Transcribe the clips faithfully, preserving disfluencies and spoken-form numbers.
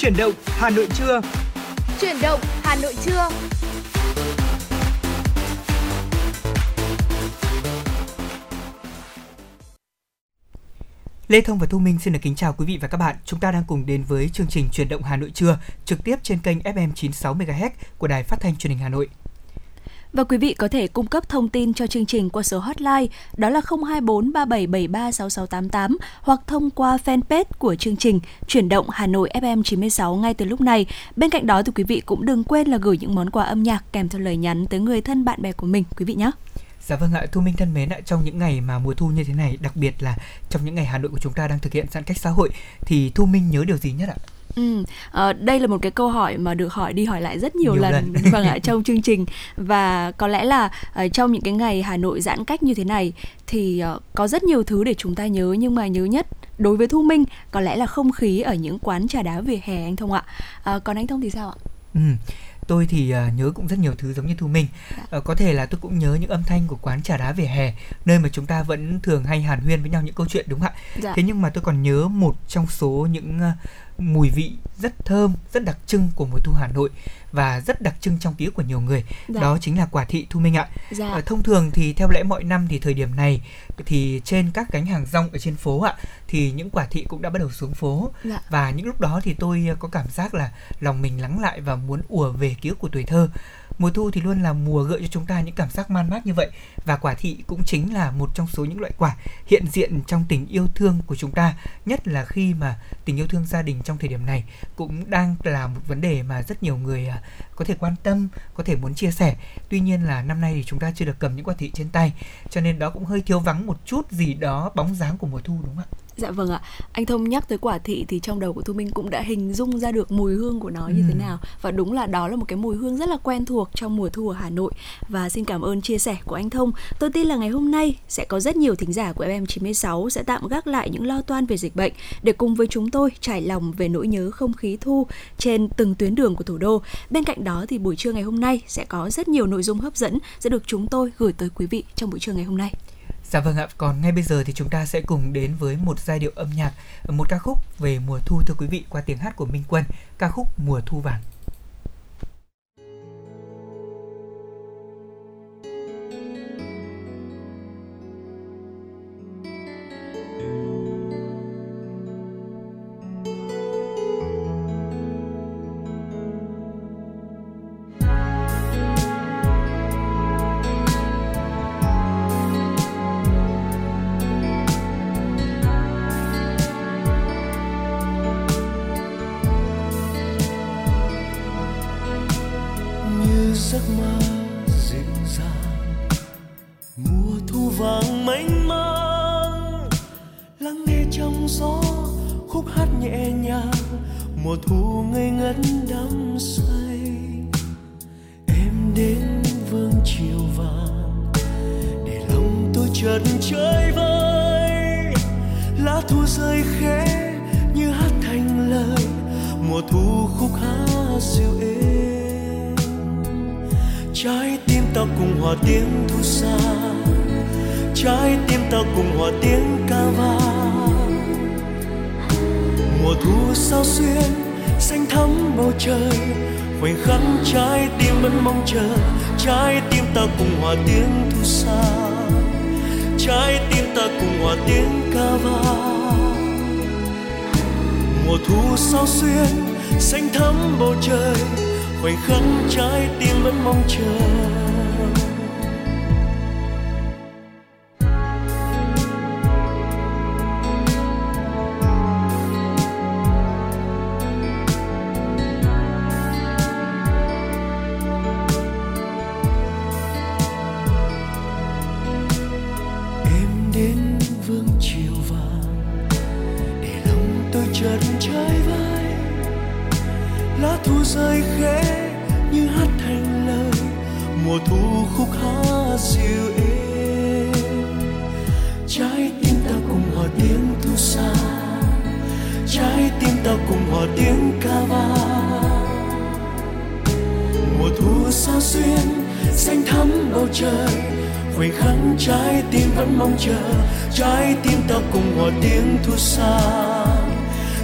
Chuyển động Hà Nội trưa. Chuyển động Hà Nội trưa. Lê Thông và Thu Minh xin được kính chào quý vị và các bạn. Chúng ta đang cùng đến với chương trình Chuyển động Hà Nội trưa trực tiếp trên kênh ép em chín sáu MHz của Đài Phát thanh Truyền hình Hà Nội. Và quý vị có thể cung cấp thông tin cho chương trình qua số hotline đó là không hai bốn ba bảy bảy ba sáu sáu tám tám hoặc thông qua fanpage của chương trình Chuyển động Hà Nội ép em chín sáu ngay từ lúc này. Bên cạnh đó thì quý vị cũng đừng quên là gửi những món quà âm nhạc kèm theo lời nhắn tới người thân bạn bè của mình quý vị nhé. Dạ vâng ạ, Thu Minh thân mến ạ, trong những ngày mà mùa thu như thế này, đặc biệt là trong những ngày Hà Nội của chúng ta đang thực hiện giãn cách xã hội thì Thu Minh nhớ điều gì nhất ạ? Ừ, à, đây là một cái câu hỏi mà được hỏi đi hỏi lại rất nhiều, nhiều lần, lần. Vâng ạ, trong chương trình. Và có lẽ là uh, trong những cái ngày Hà Nội giãn cách như thế này thì uh, có rất nhiều thứ để chúng ta nhớ, nhưng mà nhớ nhất đối với Thu Minh có lẽ là không khí ở những quán trà đá vỉa hè anh Thông ạ. À, còn anh Thông thì sao ạ? Ừ. Tôi thì uh, nhớ cũng rất nhiều thứ giống như Thu Minh. Uh, có thể là tôi cũng nhớ những âm thanh của quán trà đá vỉa hè, nơi mà chúng ta vẫn thường hay hàn huyên với nhau những câu chuyện, đúng không ạ? Dạ. Thế nhưng mà tôi còn nhớ một trong số những uh, mùi vị rất thơm, rất đặc trưng của mùa thu Hà Nội và rất đặc trưng trong ký ức của nhiều người. Dạ. Đó chính là quả thị, Thu Minh ạ. Dạ. uh, Thông thường thì theo lẽ mọi năm thì thời điểm này thì trên các gánh hàng rong ở trên phố ạ, thì những quả thị cũng đã bắt đầu xuống phố. Dạ. Và những lúc đó thì tôi có cảm giác là lòng mình lắng lại và muốn ùa về ký ức của tuổi thơ. Mùa thu thì luôn là mùa gợi cho chúng ta những cảm giác man mác như vậy, và quả thị cũng chính là một trong số những loại quả hiện diện trong tình yêu thương của chúng ta, nhất là khi mà tình yêu thương gia đình trong thời điểm này cũng đang là một vấn đề mà rất nhiều người có thể quan tâm, có thể muốn chia sẻ. Tuy nhiên là năm nay thì chúng ta chưa được cầm những quả thị trên tay, cho nên đó cũng hơi thiếu vắng một chút gì đó bóng dáng của mùa thu, đúng không ạ? Dạ vâng ạ, anh Thông nhắc tới quả thị thì trong đầu của Thu Minh cũng đã hình dung ra được mùi hương của nó như ừ. thế nào. Và đúng là đó là một cái mùi hương rất là quen thuộc trong mùa thu ở Hà Nội. Và xin cảm ơn chia sẻ của anh Thông. Tôi tin là ngày hôm nay sẽ có rất nhiều thính giả của ép em chín sáu sẽ tạm gác lại những lo toan về dịch bệnh để cùng với chúng tôi trải lòng về nỗi nhớ không khí thu trên từng tuyến đường của thủ đô. Bên cạnh đó thì buổi trưa ngày hôm nay sẽ có rất nhiều nội dung hấp dẫn sẽ được chúng tôi gửi tới quý vị trong buổi trưa ngày hôm nay. Dạ vâng ạ, còn ngay bây giờ thì chúng ta sẽ cùng đến với một giai điệu âm nhạc, một ca khúc về mùa thu thưa quý vị, qua tiếng hát của Minh Quân, ca khúc Mùa Thu Vàng.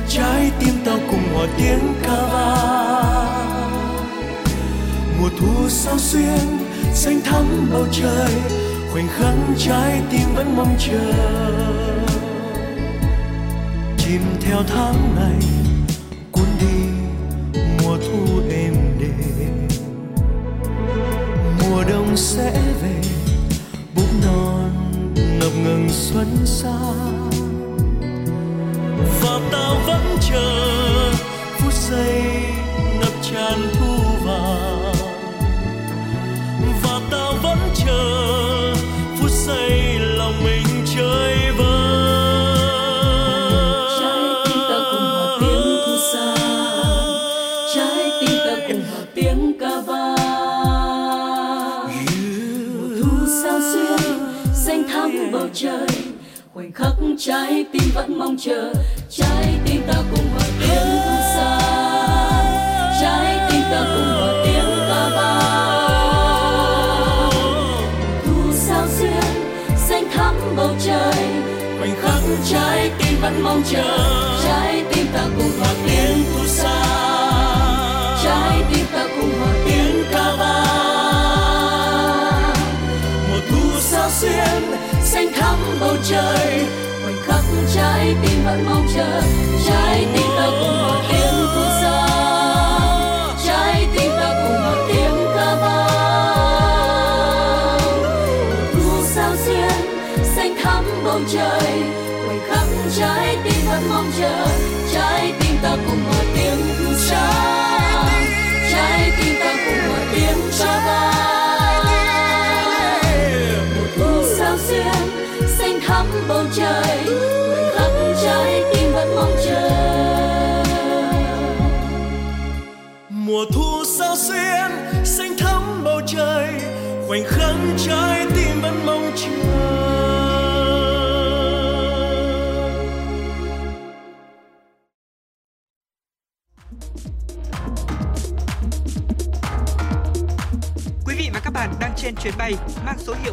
Trái tim tao cùng hòa tiếng ca vang. Mùa thu sao xuyên xanh thắm bầu trời, khoảnh khắc trái tim vẫn mong chờ. Chìm theo tháng ngày cuốn đi mùa thu êm đềm. Mùa đông sẽ về búp non ngập ngừng xuân sao. Và tao vẫn chờ phút giây ngập tràn thu vàng. Và tao vẫn chờ phút giây lòng mình chơi vơi. Trái tim tao cùng hòa tiếng thu xa, trái tim tao cùng hòa tiếng ca vang. Mùa thu sao xuyên xanh thắm bầu trời, khoảnh khắc trái tim vẫn mong chờ. Trái tim ta cùng hòa tiếng thu xa, trái tim ta cùng hòa tiếng ca vang. Thu sao xuyên xanh thắm bầu trời, khoảnh khắc trái tim vẫn mong chờ. Trái tim ta cùng hòa tiếng thu xa, trái tim ta cùng hòa tiếng ca vang. Mùa thu sao xuyên xanh thắm bầu trời, khoảnh khắc trái tim vẫn mong chờ. Trái tim ta cùng hòa tiếng thu xa, trái tim ta cùng hòa tiếng ca vang. Thu sao xuyên xanh thắm bầu trời, khoảnh khắc trái tim vẫn mong chờ. Trái tim ta cùng hòa tiếng thu xa, trái tim ta cùng hòa tiếng ca vang. Xanh thắm bầu trời, khoảnh khắc trái tim vẫn mong chờ. Mùa thu sao xuyên xanh thắm bầu trời, khoảnh khắc trái tim vẫn mong chờ. Quý vị và các bạn đang trên chuyến bay mang số hiệu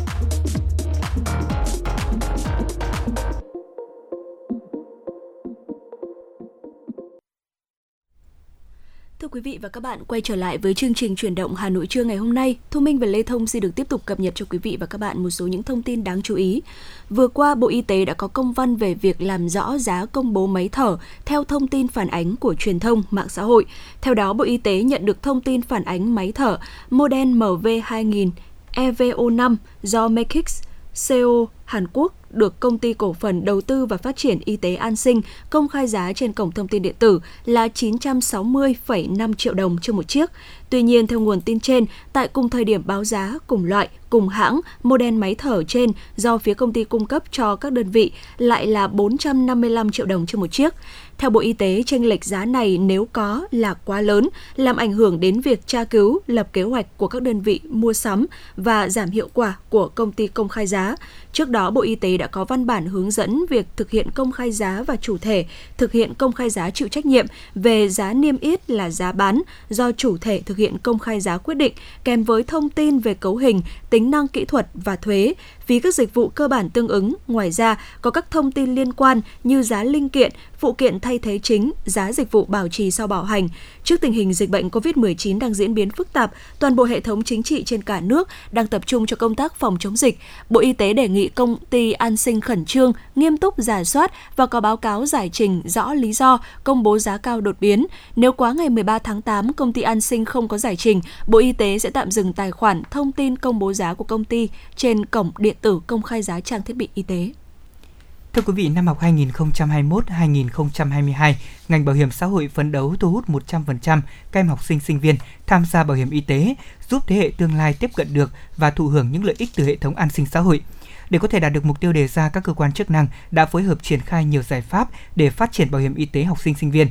Thưa quý vị và các bạn, quay trở lại với chương trình Chuyển động Hà Nội trưa ngày hôm nay. Thu Minh và Lê Thông xin được tiếp tục cập nhật cho quý vị và các bạn một số những thông tin đáng chú ý. Vừa qua, Bộ Y tế đã có công văn về việc làm rõ giá công bố máy thở theo thông tin phản ánh của truyền thông, mạng xã hội. Theo đó, Bộ Y tế nhận được thông tin phản ánh máy thở Model em vê hai nghìn e vê o năm do Mekix, xê i ô Hàn Quốc được Công ty Cổ phần Đầu tư và Phát triển Y tế An Sinh công khai giá trên cổng thông tin điện tử là chín trăm sáu mươi phẩy năm triệu đồng trên một chiếc. Tuy nhiên, theo nguồn tin trên, tại cùng thời điểm báo giá, cùng loại, cùng hãng, model máy thở trên do phía công ty cung cấp cho các đơn vị lại là bốn trăm năm mươi lăm triệu đồng trên một chiếc. Theo Bộ Y tế, chênh lệch giá này nếu có là quá lớn, làm ảnh hưởng đến việc tra cứu, lập kế hoạch của các đơn vị mua sắm và giảm hiệu quả của công ty công khai giá. Trước đó, Bộ Y tế đã có văn bản hướng dẫn việc thực hiện công khai giá và chủ thể thực hiện công khai giá chịu trách nhiệm về giá niêm yết là giá bán do chủ thể thực hiện công khai giá quyết định, kèm với thông tin về cấu hình, tính năng kỹ thuật và thuế, phí các dịch vụ cơ bản tương ứng. Ngoài ra, có các thông tin liên quan như giá linh kiện, phụ kiện thay thế chính, giá dịch vụ bảo trì sau bảo hành. Trước tình hình dịch bệnh covid mười chín đang diễn biến phức tạp, toàn bộ hệ thống chính trị trên cả nước đang tập trung cho công tác phòng chống dịch. Bộ Y tế đề nghị Công ty An Sinh khẩn trương, nghiêm túc rà soát và có báo cáo giải trình rõ lý do công bố giá cao đột biến. Nếu quá ngày mười ba tháng tám, Công ty An Sinh không có giải trình, Bộ Y tế sẽ tạm dừng tài khoản thông tin công bố giá của công ty trên cổng điện tử công khai giá trang thiết bị y tế. Thưa quý vị, năm học hai nghìn không trăm hai mươi mốt hai nghìn không trăm hai mươi hai, ngành bảo hiểm xã hội phấn đấu thu hút một trăm phần trăm các em học sinh sinh viên tham gia bảo hiểm y tế, giúp thế hệ tương lai tiếp cận được và thụ hưởng những lợi ích từ hệ thống an sinh xã hội. Để có thể đạt được mục tiêu đề ra, các cơ quan chức năng đã phối hợp triển khai nhiều giải pháp để phát triển bảo hiểm y tế học sinh sinh viên.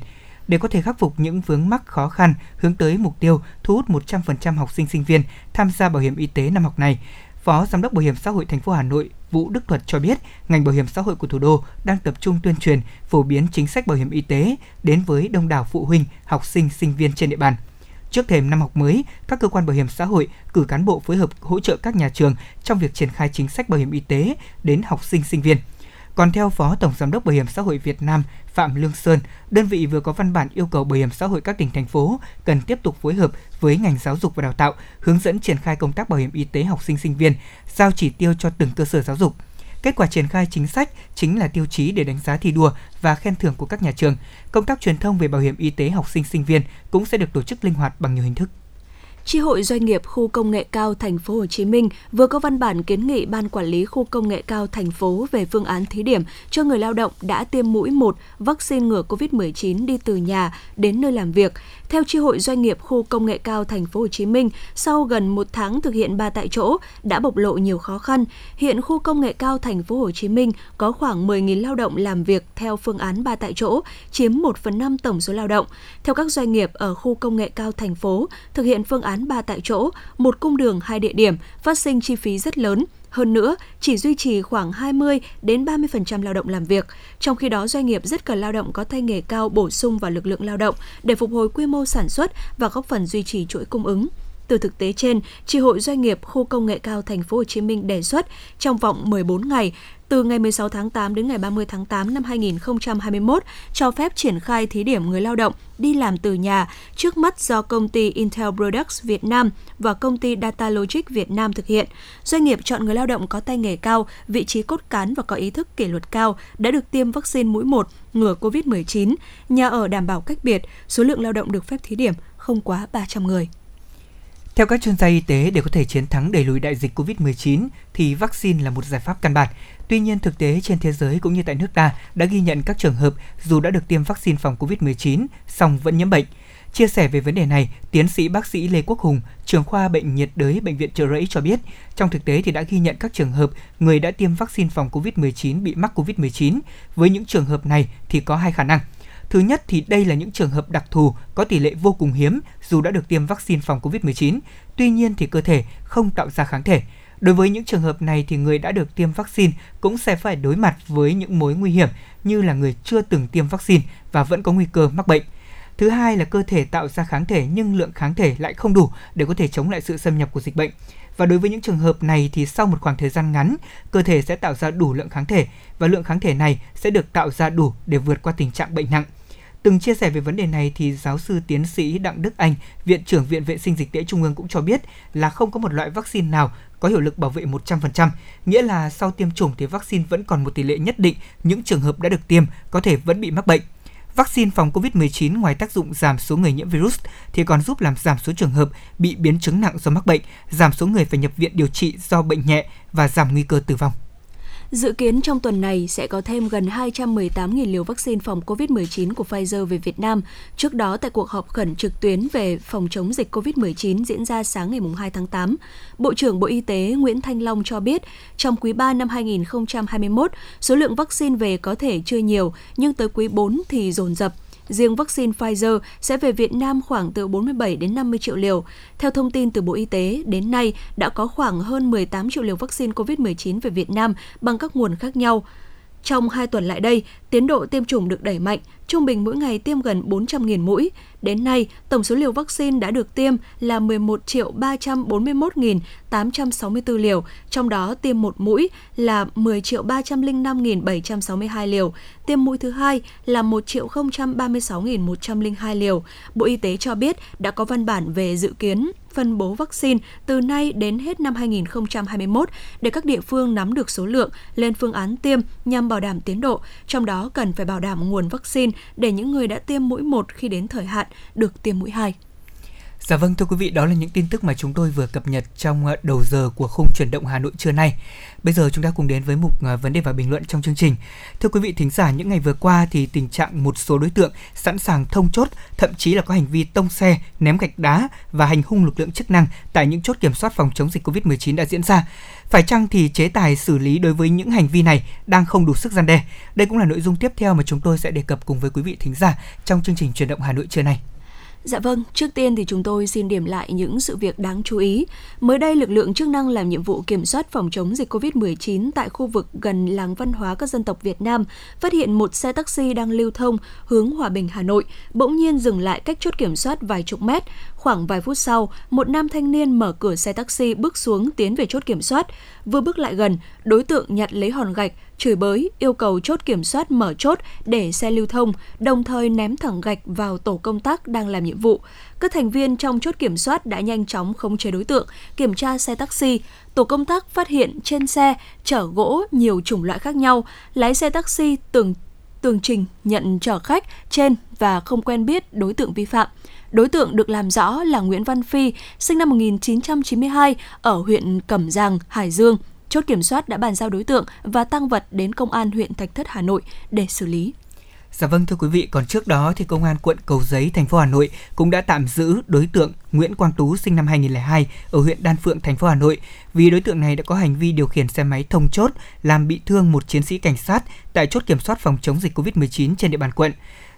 Để có thể khắc phục những vướng mắc khó khăn hướng tới mục tiêu thu hút một trăm phần trăm học sinh sinh viên tham gia bảo hiểm y tế năm học này, Phó Giám đốc Bảo hiểm xã hội thành phố Hà Nội Vũ Đức Thuật cho biết, ngành bảo hiểm xã hội của thủ đô đang tập trung tuyên truyền, phổ biến chính sách bảo hiểm y tế đến với đông đảo phụ huynh, học sinh, sinh viên trên địa bàn. Trước thềm năm học mới, các cơ quan bảo hiểm xã hội cử cán bộ phối hợp hỗ trợ các nhà trường trong việc triển khai chính sách bảo hiểm y tế đến học sinh, sinh viên. Còn theo Phó Tổng Giám đốc Bảo hiểm xã hội Việt Nam Phạm Lương Sơn, đơn vị vừa có văn bản yêu cầu bảo hiểm xã hội các tỉnh, thành phố cần tiếp tục phối hợp với ngành giáo dục và đào tạo, hướng dẫn triển khai công tác bảo hiểm y tế học sinh, sinh viên, giao chỉ tiêu cho từng cơ sở giáo dục. Kết quả triển khai chính sách chính là tiêu chí để đánh giá thi đua và khen thưởng của các nhà trường. Công tác truyền thông về bảo hiểm y tế học sinh, sinh viên cũng sẽ được tổ chức linh hoạt bằng nhiều hình thức. Chi hội doanh nghiệp khu công nghệ cao thành phố Hồ Chí Minh vừa có văn bản kiến nghị Ban quản lý khu công nghệ cao thành phố về phương án thí điểm cho người lao động đã tiêm mũi một vaccine ngừa covid mười chín đi từ nhà đến nơi làm việc. Theo Chi hội doanh nghiệp khu công nghệ cao thành phố Hồ Chí Minh, sau gần một tháng thực hiện ba tại chỗ đã bộc lộ nhiều khó khăn. Hiện khu công nghệ cao thành phố Hồ Chí Minh có khoảng mười nghìn lao động làm việc theo phương án ba tại chỗ, chiếm một phần năm tổng số lao động. Theo các doanh nghiệp ở khu công nghệ cao thành phố, thực hiện phương án ba tại chỗ, một cung đường hai địa điểm phát sinh chi phí rất lớn. Hơn nữa, chỉ duy trì khoảng hai mươi đến ba mươi phần trăm lao động làm việc. Trong khi đó, doanh nghiệp rất cần lao động có tay nghề cao bổ sung vào lực lượng lao động để phục hồi quy mô sản xuất và góp phần duy trì chuỗi cung ứng. Từ thực tế trên, Chi hội doanh nghiệp khu công nghệ cao thành phố Hồ Chí Minh đề xuất trong vòng mười bốn ngày, từ ngày mười sáu tháng tám đến ngày ba mươi tháng tám năm hai nghìn không trăm hai mươi mốt, cho phép triển khai thí điểm người lao động đi làm từ nhà, trước mắt do công ty Intel Products Việt Nam và công ty DataLogic Việt Nam thực hiện. Doanh nghiệp chọn người lao động có tay nghề cao, vị trí cốt cán và có ý thức kỷ luật cao, đã được tiêm vaccine mũi một ngừa covid mười chín, nhà ở đảm bảo cách biệt, số lượng lao động được phép thí điểm không quá ba trăm người. Theo các chuyên gia y tế, để có thể chiến thắng đẩy lùi đại dịch covid mười chín thì vaccine là một giải pháp căn bản. Tuy nhiên, thực tế trên thế giới cũng như tại nước ta đã ghi nhận các trường hợp dù đã được tiêm vaccine phòng covid mười chín, song vẫn nhiễm bệnh. Chia sẻ về vấn đề này, tiến sĩ bác sĩ Lê Quốc Hùng, trưởng khoa Bệnh nhiệt đới Bệnh viện Chợ Rẫy cho biết, trong thực tế thì đã ghi nhận các trường hợp người đã tiêm vaccine phòng covid mười chín bị mắc covid mười chín. Với những trường hợp này thì có hai khả năng. Thứ nhất thì đây là những trường hợp đặc thù có tỷ lệ vô cùng hiếm dù đã được tiêm vaccine phòng covid mười chín, tuy nhiên thì cơ thể không tạo ra kháng thể. Đối với những trường hợp này thì người đã được tiêm vaccine cũng sẽ phải đối mặt với những mối nguy hiểm như là người chưa từng tiêm vaccine và vẫn có nguy cơ mắc bệnh. Thứ hai là cơ thể tạo ra kháng thể nhưng lượng kháng thể lại không đủ để có thể chống lại sự xâm nhập của dịch bệnh. Và đối với những trường hợp này thì sau một khoảng thời gian ngắn, cơ thể sẽ tạo ra đủ lượng kháng thể và lượng kháng thể này sẽ được tạo ra đủ để vượt qua tình trạng bệnh nặng. Từng chia sẻ về vấn đề này thì giáo sư tiến sĩ Đặng Đức Anh, Viện trưởng Viện Vệ sinh Dịch tễ Trung ương cũng cho biết là không có một loại vaccine nào có hiệu lực bảo vệ một trăm phần trăm, nghĩa là sau tiêm chủng thì vaccine vẫn còn một tỷ lệ nhất định những trường hợp đã được tiêm có thể vẫn bị mắc bệnh. Vaccine phòng covid mười chín ngoài tác dụng giảm số người nhiễm virus thì còn giúp làm giảm số trường hợp bị biến chứng nặng do mắc bệnh, giảm số người phải nhập viện điều trị do bệnh nhẹ và giảm nguy cơ tử vong. Dự kiến trong tuần này sẽ có thêm gần hai trăm mười tám nghìn liều vaccine phòng covid mười chín của Pfizer về Việt Nam. Trước đó, tại cuộc họp khẩn trực tuyến về phòng chống dịch covid mười chín diễn ra sáng ngày hai tháng tám, Bộ trưởng Bộ Y tế Nguyễn Thanh Long cho biết, trong quý ba năm hai nghìn không trăm hai mươi mốt, số lượng vaccine về có thể chưa nhiều, nhưng tới quý bốn thì dồn dập. Riêng vaccine Pfizer sẽ về Việt Nam khoảng từ bốn mươi bảy đến năm mươi triệu liều. Theo thông tin từ Bộ Y tế, đến nay đã có khoảng hơn mười tám triệu liều vaccine covid mười chín về Việt Nam bằng các nguồn khác nhau. Trong hai tuần lại đây, tiến độ tiêm chủng được đẩy mạnh, trung bình mỗi ngày tiêm gần bốn trăm nghìn mũi. Đến nay, tổng số liều vaccine đã được tiêm là mười một triệu ba trăm bốn mươi mốt nghìn tám trăm sáu mươi tư liều, trong đó tiêm một mũi là mười triệu ba trăm linh năm nghìn bảy trăm sáu mươi hai liều, tiêm mũi thứ hai là một triệu không trăm ba mươi sáu nghìn một trăm linh hai liều. Bộ Y tế cho biết đã có văn bản về dự kiến phân bố vaccine từ nay đến hết năm hai nghìn không trăm hai mươi mốt để các địa phương nắm được số lượng, lên phương án tiêm nhằm bảo đảm tiến độ, trong đó cần phải bảo đảm nguồn vaccine để những người đã tiêm mũi một khi đến thời hạn được tiêm mũi hai. Dạ vâng, thưa quý vị, đó là những tin tức mà chúng tôi vừa cập nhật trong đầu giờ của khung chuyển động Hà Nội trưa nay. Bây giờ chúng ta cùng đến với mục vấn đề và bình luận trong chương trình. Thưa quý vị thính giả, những ngày vừa qua thì tình trạng một số đối tượng sẵn sàng thông chốt, thậm chí là có hành vi tông xe, ném gạch đá và hành hung lực lượng chức năng tại những chốt kiểm soát phòng chống dịch covid mười chín đã diễn ra. Phải chăng thì chế tài xử lý đối với những hành vi này đang không đủ sức răn đe? Đây cũng là nội dung tiếp theo mà chúng tôi sẽ đề cập cùng với quý vị thính giả trong chương trình chuyển động Hà Nội trưa nay. Dạ vâng, trước tiên thì chúng tôi xin điểm lại những sự việc đáng chú ý. Mới đây, lực lượng chức năng làm nhiệm vụ kiểm soát phòng chống dịch cô vít mười chín tại khu vực gần làng văn hóa các dân tộc Việt Nam phát hiện một xe taxi đang lưu thông hướng Hòa Bình, Hà Nội, bỗng nhiên dừng lại cách chốt kiểm soát vài chục mét. Khoảng vài phút sau, một nam thanh niên mở cửa xe taxi bước xuống tiến về chốt kiểm soát. Vừa bước lại gần, đối tượng nhặt lấy hòn gạch, chửi bới, yêu cầu chốt kiểm soát mở chốt để xe lưu thông, đồng thời ném thẳng gạch vào tổ công tác đang làm nhiệm vụ. Các thành viên trong chốt kiểm soát đã nhanh chóng khống chế đối tượng, kiểm tra xe taxi. Tổ công tác phát hiện trên xe chở gỗ nhiều chủng loại khác nhau. Lái xe taxi tường, tường trình nhận chở khách trên và không quen biết đối tượng vi phạm. Đối tượng được làm rõ là Nguyễn Văn Phi, sinh năm một nghìn chín trăm chín mươi hai, ở huyện Cẩm Giàng, Hải Dương. Chốt kiểm soát đã bàn giao đối tượng và tang vật đến Công an huyện Thạch Thất, Hà Nội để xử lý. Dạ vâng thưa quý vị, còn trước đó thì Công an quận Cầu Giấy, thành phố Hà Nội cũng đã tạm giữ đối tượng Nguyễn Quang Tú sinh năm hai nghìn không trăm lẻ hai ở huyện Đan Phượng, thành phố Hà Nội vì đối tượng này đã có hành vi điều khiển xe máy thông chốt làm bị thương một chiến sĩ cảnh sát tại chốt kiểm soát phòng chống dịch cô vít mười chín trên địa bàn quận.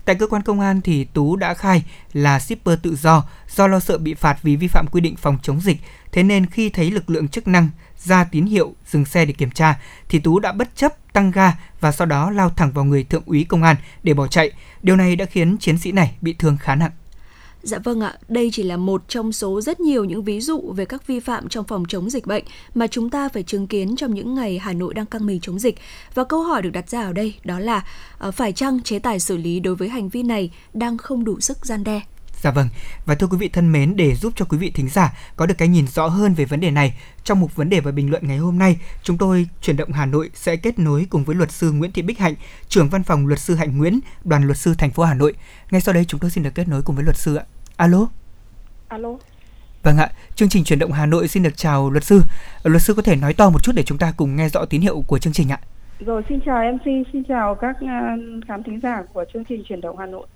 Tại cơ quan công an thì Tú đã khai là shipper tự do do lo sợ bị phạt vì vi phạm quy định phòng chống dịch, thế nên khi thấy lực lượng chức năng ra tín hiệu dừng xe để kiểm tra thì Tú đã bất chấp tăng ga và sau đó lao thẳng vào người thượng úy công an để bỏ chạy. Điều này đã khiến chiến sĩ này bị thương khá nặng. Dạ vâng ạ, đây chỉ là một trong số rất nhiều những ví dụ về các vi phạm trong phòng chống dịch bệnh mà chúng ta phải chứng kiến trong những ngày Hà Nội đang căng mình chống dịch. Và câu hỏi được đặt ra ở đây đó là phải chăng chế tài xử lý đối với hành vi này đang không đủ sức gian đe? Dạ vâng, và thưa quý vị thân mến, để giúp cho quý vị thính giả có được cái nhìn rõ hơn về vấn đề này, trong mục vấn đề và bình luận ngày hôm nay, chúng tôi Chuyển động Hà Nội sẽ kết nối cùng với luật sư Nguyễn Thị Bích Hạnh, trưởng văn phòng luật sư Hạnh Nguyễn, đoàn luật sư thành phố Hà Nội. Ngay sau đây chúng tôi xin được kết nối cùng với luật sư ạ. Alo. Alo. Vâng ạ, chương trình Chuyển động Hà Nội xin được chào luật sư. Luật sư có thể nói to một chút để chúng ta cùng nghe rõ tín hiệu của chương trình ạ. Rồi, xin chào em xê, xin chào các khán thính giả của chương trình Chuyển động Hà Nội.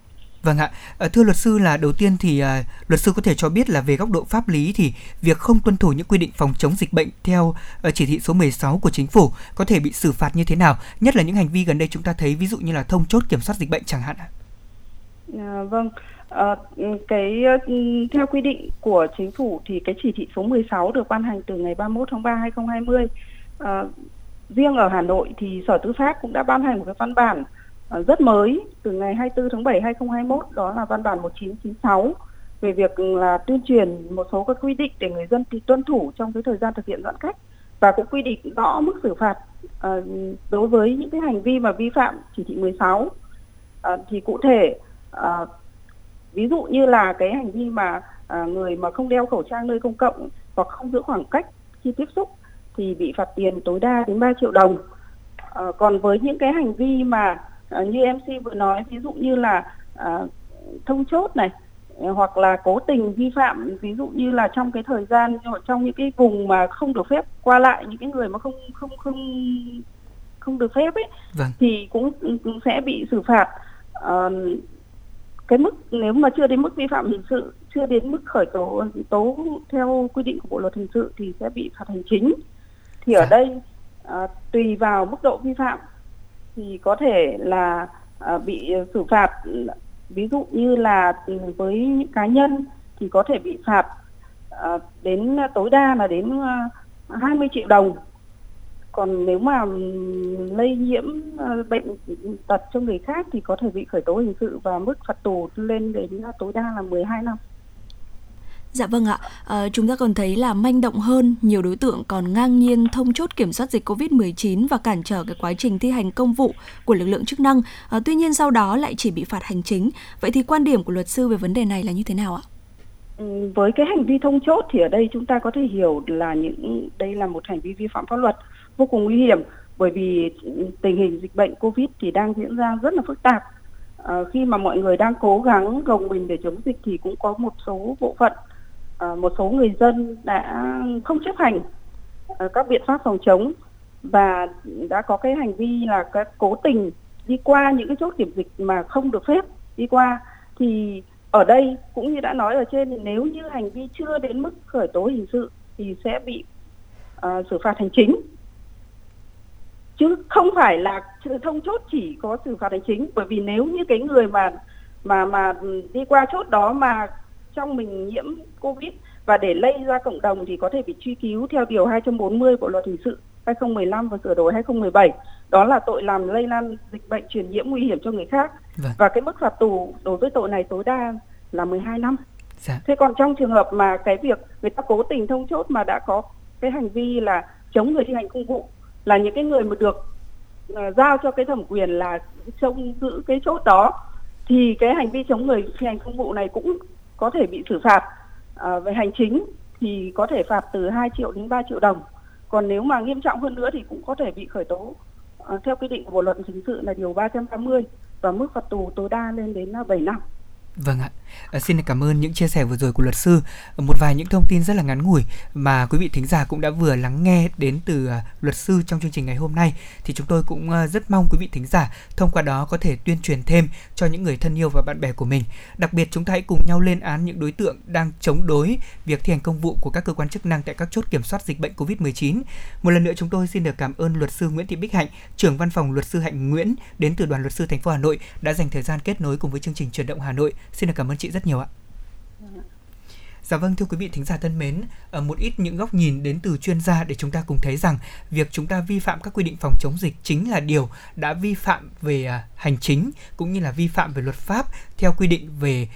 Vâng ạ, thưa luật sư, là đầu tiên thì uh, luật sư có thể cho biết là về góc độ pháp lý thì việc không tuân thủ những quy định phòng chống dịch bệnh theo uh, chỉ thị số mười sáu của chính phủ có thể bị xử phạt như thế nào, nhất là những hành vi gần đây chúng ta thấy ví dụ như là thông chốt kiểm soát dịch bệnh chẳng hạn ạ? À, vâng, à, cái theo quy định của chính phủ thì cái chỉ thị số mười sáu được ban hành từ ngày ba mươi mốt tháng ba năm hai nghìn không trăm hai mươi. À, riêng ở Hà Nội thì Sở Tư pháp cũng đã ban hành một cái văn bản rất mới từ ngày hai mươi tư tháng bảy năm hai nghìn không trăm hai mươi mốt, đó là văn bản một nghìn chín trăm chín mươi sáu về việc là tuyên truyền một số các quy định để người dân tuân thủ trong cái thời gian thực hiện giãn cách, và cũng quy định rõ mức xử phạt à, đối với những cái hành vi mà vi phạm chỉ thị mười sáu. À, thì cụ thể à, ví dụ như là cái hành vi mà à, người mà không đeo khẩu trang nơi công cộng hoặc không giữ khoảng cách khi tiếp xúc thì bị phạt tiền tối đa đến ba triệu đồng. À, còn với những cái hành vi mà À, như em xê vừa nói, ví dụ như là à, thông chốt này, hoặc là cố tình vi phạm, ví dụ như là trong cái thời gian trong những cái vùng mà không được phép qua lại, những cái người mà không không không không được phép ấy, vâng, thì cũng, cũng sẽ bị xử phạt à, cái mức nếu mà chưa đến mức vi phạm hình sự, chưa đến mức khởi tố tố theo quy định của Bộ luật hình sự thì sẽ bị phạt hành chính. Thì dạ, ở đây à, tùy vào mức độ vi phạm thì có thể là à, bị xử phạt, ví dụ như là với những cá nhân thì có thể bị phạt à, đến tối đa là đến à, hai mươi triệu đồng. Còn nếu mà lây nhiễm à, bệnh tật cho người khác thì có thể bị khởi tố hình sự và mức phạt tù lên đến à, tối đa là mười hai năm. Dạ vâng ạ, à, chúng ta còn thấy là manh động hơn, nhiều đối tượng còn ngang nhiên thông chốt kiểm soát dịch cô vít mười chín và cản trở cái quá trình thi hành công vụ của lực lượng chức năng. À, tuy nhiên sau đó lại chỉ bị phạt hành chính. Vậy thì quan điểm của luật sư về vấn đề này là như thế nào ạ? Ừ, với cái hành vi thông chốt thì ở đây chúng ta có thể hiểu là những đây là một hành vi vi phạm pháp luật vô cùng nguy hiểm, bởi vì tình hình dịch bệnh Covid thì đang diễn ra rất là phức tạp. À, khi mà mọi người đang cố gắng gồng mình để chống dịch thì cũng có một số bộ phận, À, một số người dân đã không chấp hành à, các biện pháp phòng chống và đã có cái hành vi là cái cố tình đi qua những cái chốt kiểm dịch mà không được phép đi qua. Thì ở đây cũng như đã nói ở trên, nếu như hành vi chưa đến mức khởi tố hình sự thì sẽ bị à, xử phạt hành chính, chứ không phải là thông chốt chỉ có xử phạt hành chính. Bởi vì nếu như cái người mà mà mà đi qua chốt đó mà trong mình nhiễm Covid và để lây ra cộng đồng thì có thể bị truy cứu theo điều hai trăm bốn mươi Bộ luật hình sự hai không một năm và sửa đổi hai không một bảy, đó là tội làm lây lan dịch bệnh truyền nhiễm nguy hiểm cho người khác. Vâng. Và cái mức phạt tù đối với tội này tối đa là mười hai năm. Dạ. Thế còn trong trường hợp mà cái việc người ta cố tình thông chốt mà đã có cái hành vi là chống người thi hành công vụ, là những cái người mà được uh, giao cho cái thẩm quyền là trông giữ cái chốt đó, thì cái hành vi chống người thi hành công vụ này cũng có thể bị xử phạt uh, về hành chính thì có thể phạt từ hai triệu đến ba triệu đồng. Còn nếu mà nghiêm trọng hơn nữa thì cũng có thể bị khởi tố uh, theo quy định của Bộ luật hình sự là điều ba trăm tám mươi và mức phạt tù tối đa lên đến bảy năm. Vâng ạ, à, xin cảm ơn những chia sẻ vừa rồi của luật sư. Một vài những thông tin rất là ngắn ngủi mà quý vị thính giả cũng đã vừa lắng nghe đến từ uh, luật sư trong chương trình ngày hôm nay. Thì chúng tôi cũng uh, rất mong quý vị thính giả thông qua đó có thể tuyên truyền thêm cho những người thân yêu và bạn bè của mình. Đặc biệt chúng ta hãy cùng nhau lên án những đối tượng đang chống đối việc thi hành công vụ của các cơ quan chức năng tại các chốt kiểm soát dịch bệnh covid mười chín. Một lần nữa chúng tôi xin được cảm ơn luật sư Nguyễn Thị Bích Hạnh, trưởng văn phòng luật sư Hạnh Nguyễn đến từ Đoàn luật sư thành phố Hà Nội đã dành thời gian kết nối cùng với chương trình Chuyển động Hà Nội. Xin được cảm ơn chị rất nhiều ạ. Dạ vâng, thưa quý vị thính giả thân mến, một ít những góc nhìn đến từ chuyên gia để chúng ta cùng thấy rằng việc chúng ta vi phạm các quy định phòng chống dịch chính là điều đã vi phạm về hành chính cũng như là vi phạm về luật pháp theo quy định về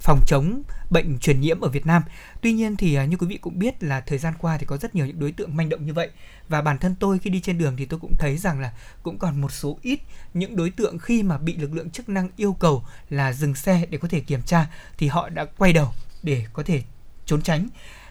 phòng chống bệnh truyền nhiễm ở Việt Nam. Tuy nhiên thì như quý vị cũng biết là thời gian qua thì có rất nhiều những đối tượng manh động như vậy. Và bản thân tôi khi đi trên đường thì tôi cũng thấy rằng là cũng còn một số ít những đối tượng khi mà bị lực lượng chức năng yêu cầu là dừng xe để có thể kiểm tra thì họ đã quay đầu để có thể trốn tránh.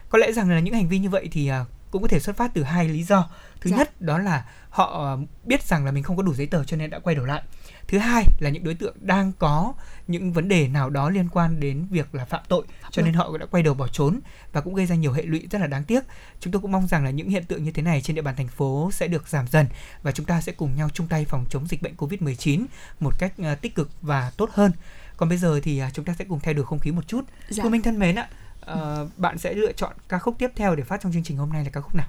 Có lẽ rằng là những hành vi như vậy thì cũng có thể xuất phát từ hai lý do. Thứ dạ. nhất đó là họ biết rằng là mình không có đủ giấy tờ cho nên đã quay đầu lại. Thứ hai là những đối tượng đang có những vấn đề nào đó liên quan đến việc là phạm tội, cho nên họ đã quay đầu bỏ trốn và cũng gây ra nhiều hệ lụy rất là đáng tiếc. Chúng tôi cũng mong rằng là những hiện tượng như thế này trên địa bàn thành phố sẽ được giảm dần và chúng ta sẽ cùng nhau chung tay phòng chống dịch bệnh covid mười chín một cách tích cực và tốt hơn. Còn bây giờ thì chúng ta sẽ cùng thay đổi không khí một chút. Dạ. Thu Minh thân mến ạ, ừ. bạn sẽ lựa chọn ca khúc tiếp theo để phát trong chương trình hôm nay là ca khúc nào?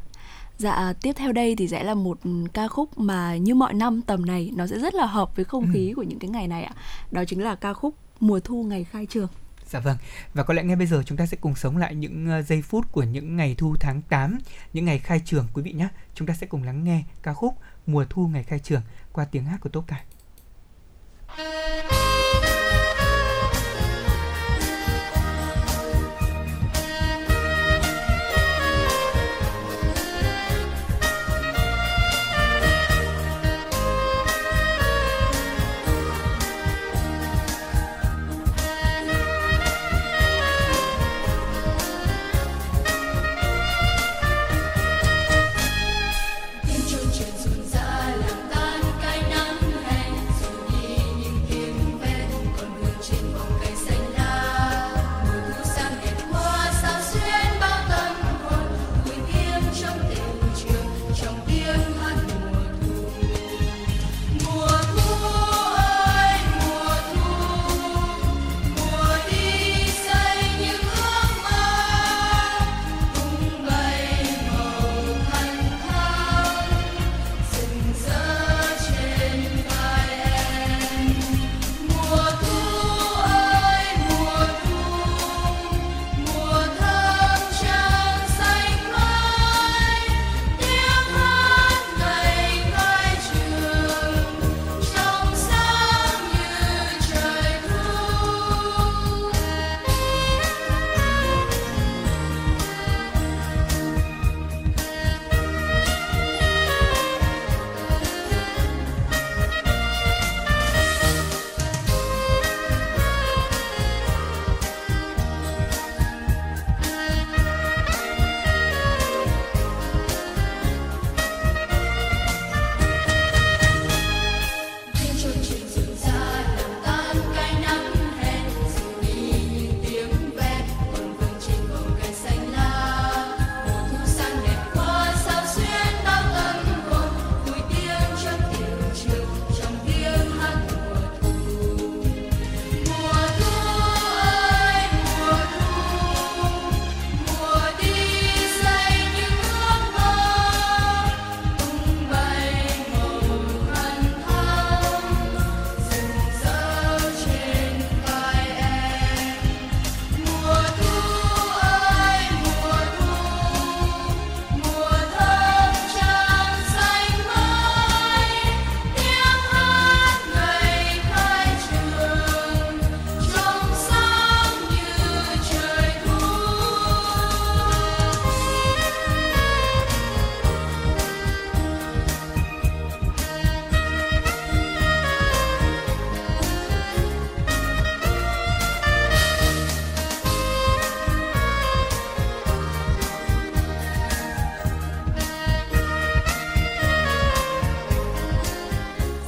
Dạ, tiếp theo đây thì sẽ là một ca khúc mà như mọi năm tầm này nó sẽ rất là hợp với không khí ừ. của những cái ngày này ạ. Đó chính là ca khúc Mùa Thu Ngày Khai Trường. Dạ vâng, và có lẽ ngay bây giờ chúng ta sẽ cùng sống lại những giây phút của những ngày thu tháng tám, những ngày khai trường quý vị nhé. Chúng ta sẽ cùng lắng nghe ca khúc Mùa Thu Ngày Khai Trường qua tiếng hát của Tô Cải. Hãy subscribe cho kênh Ghiền Mì Gõ để không bỏ lỡ những video hấp dẫn.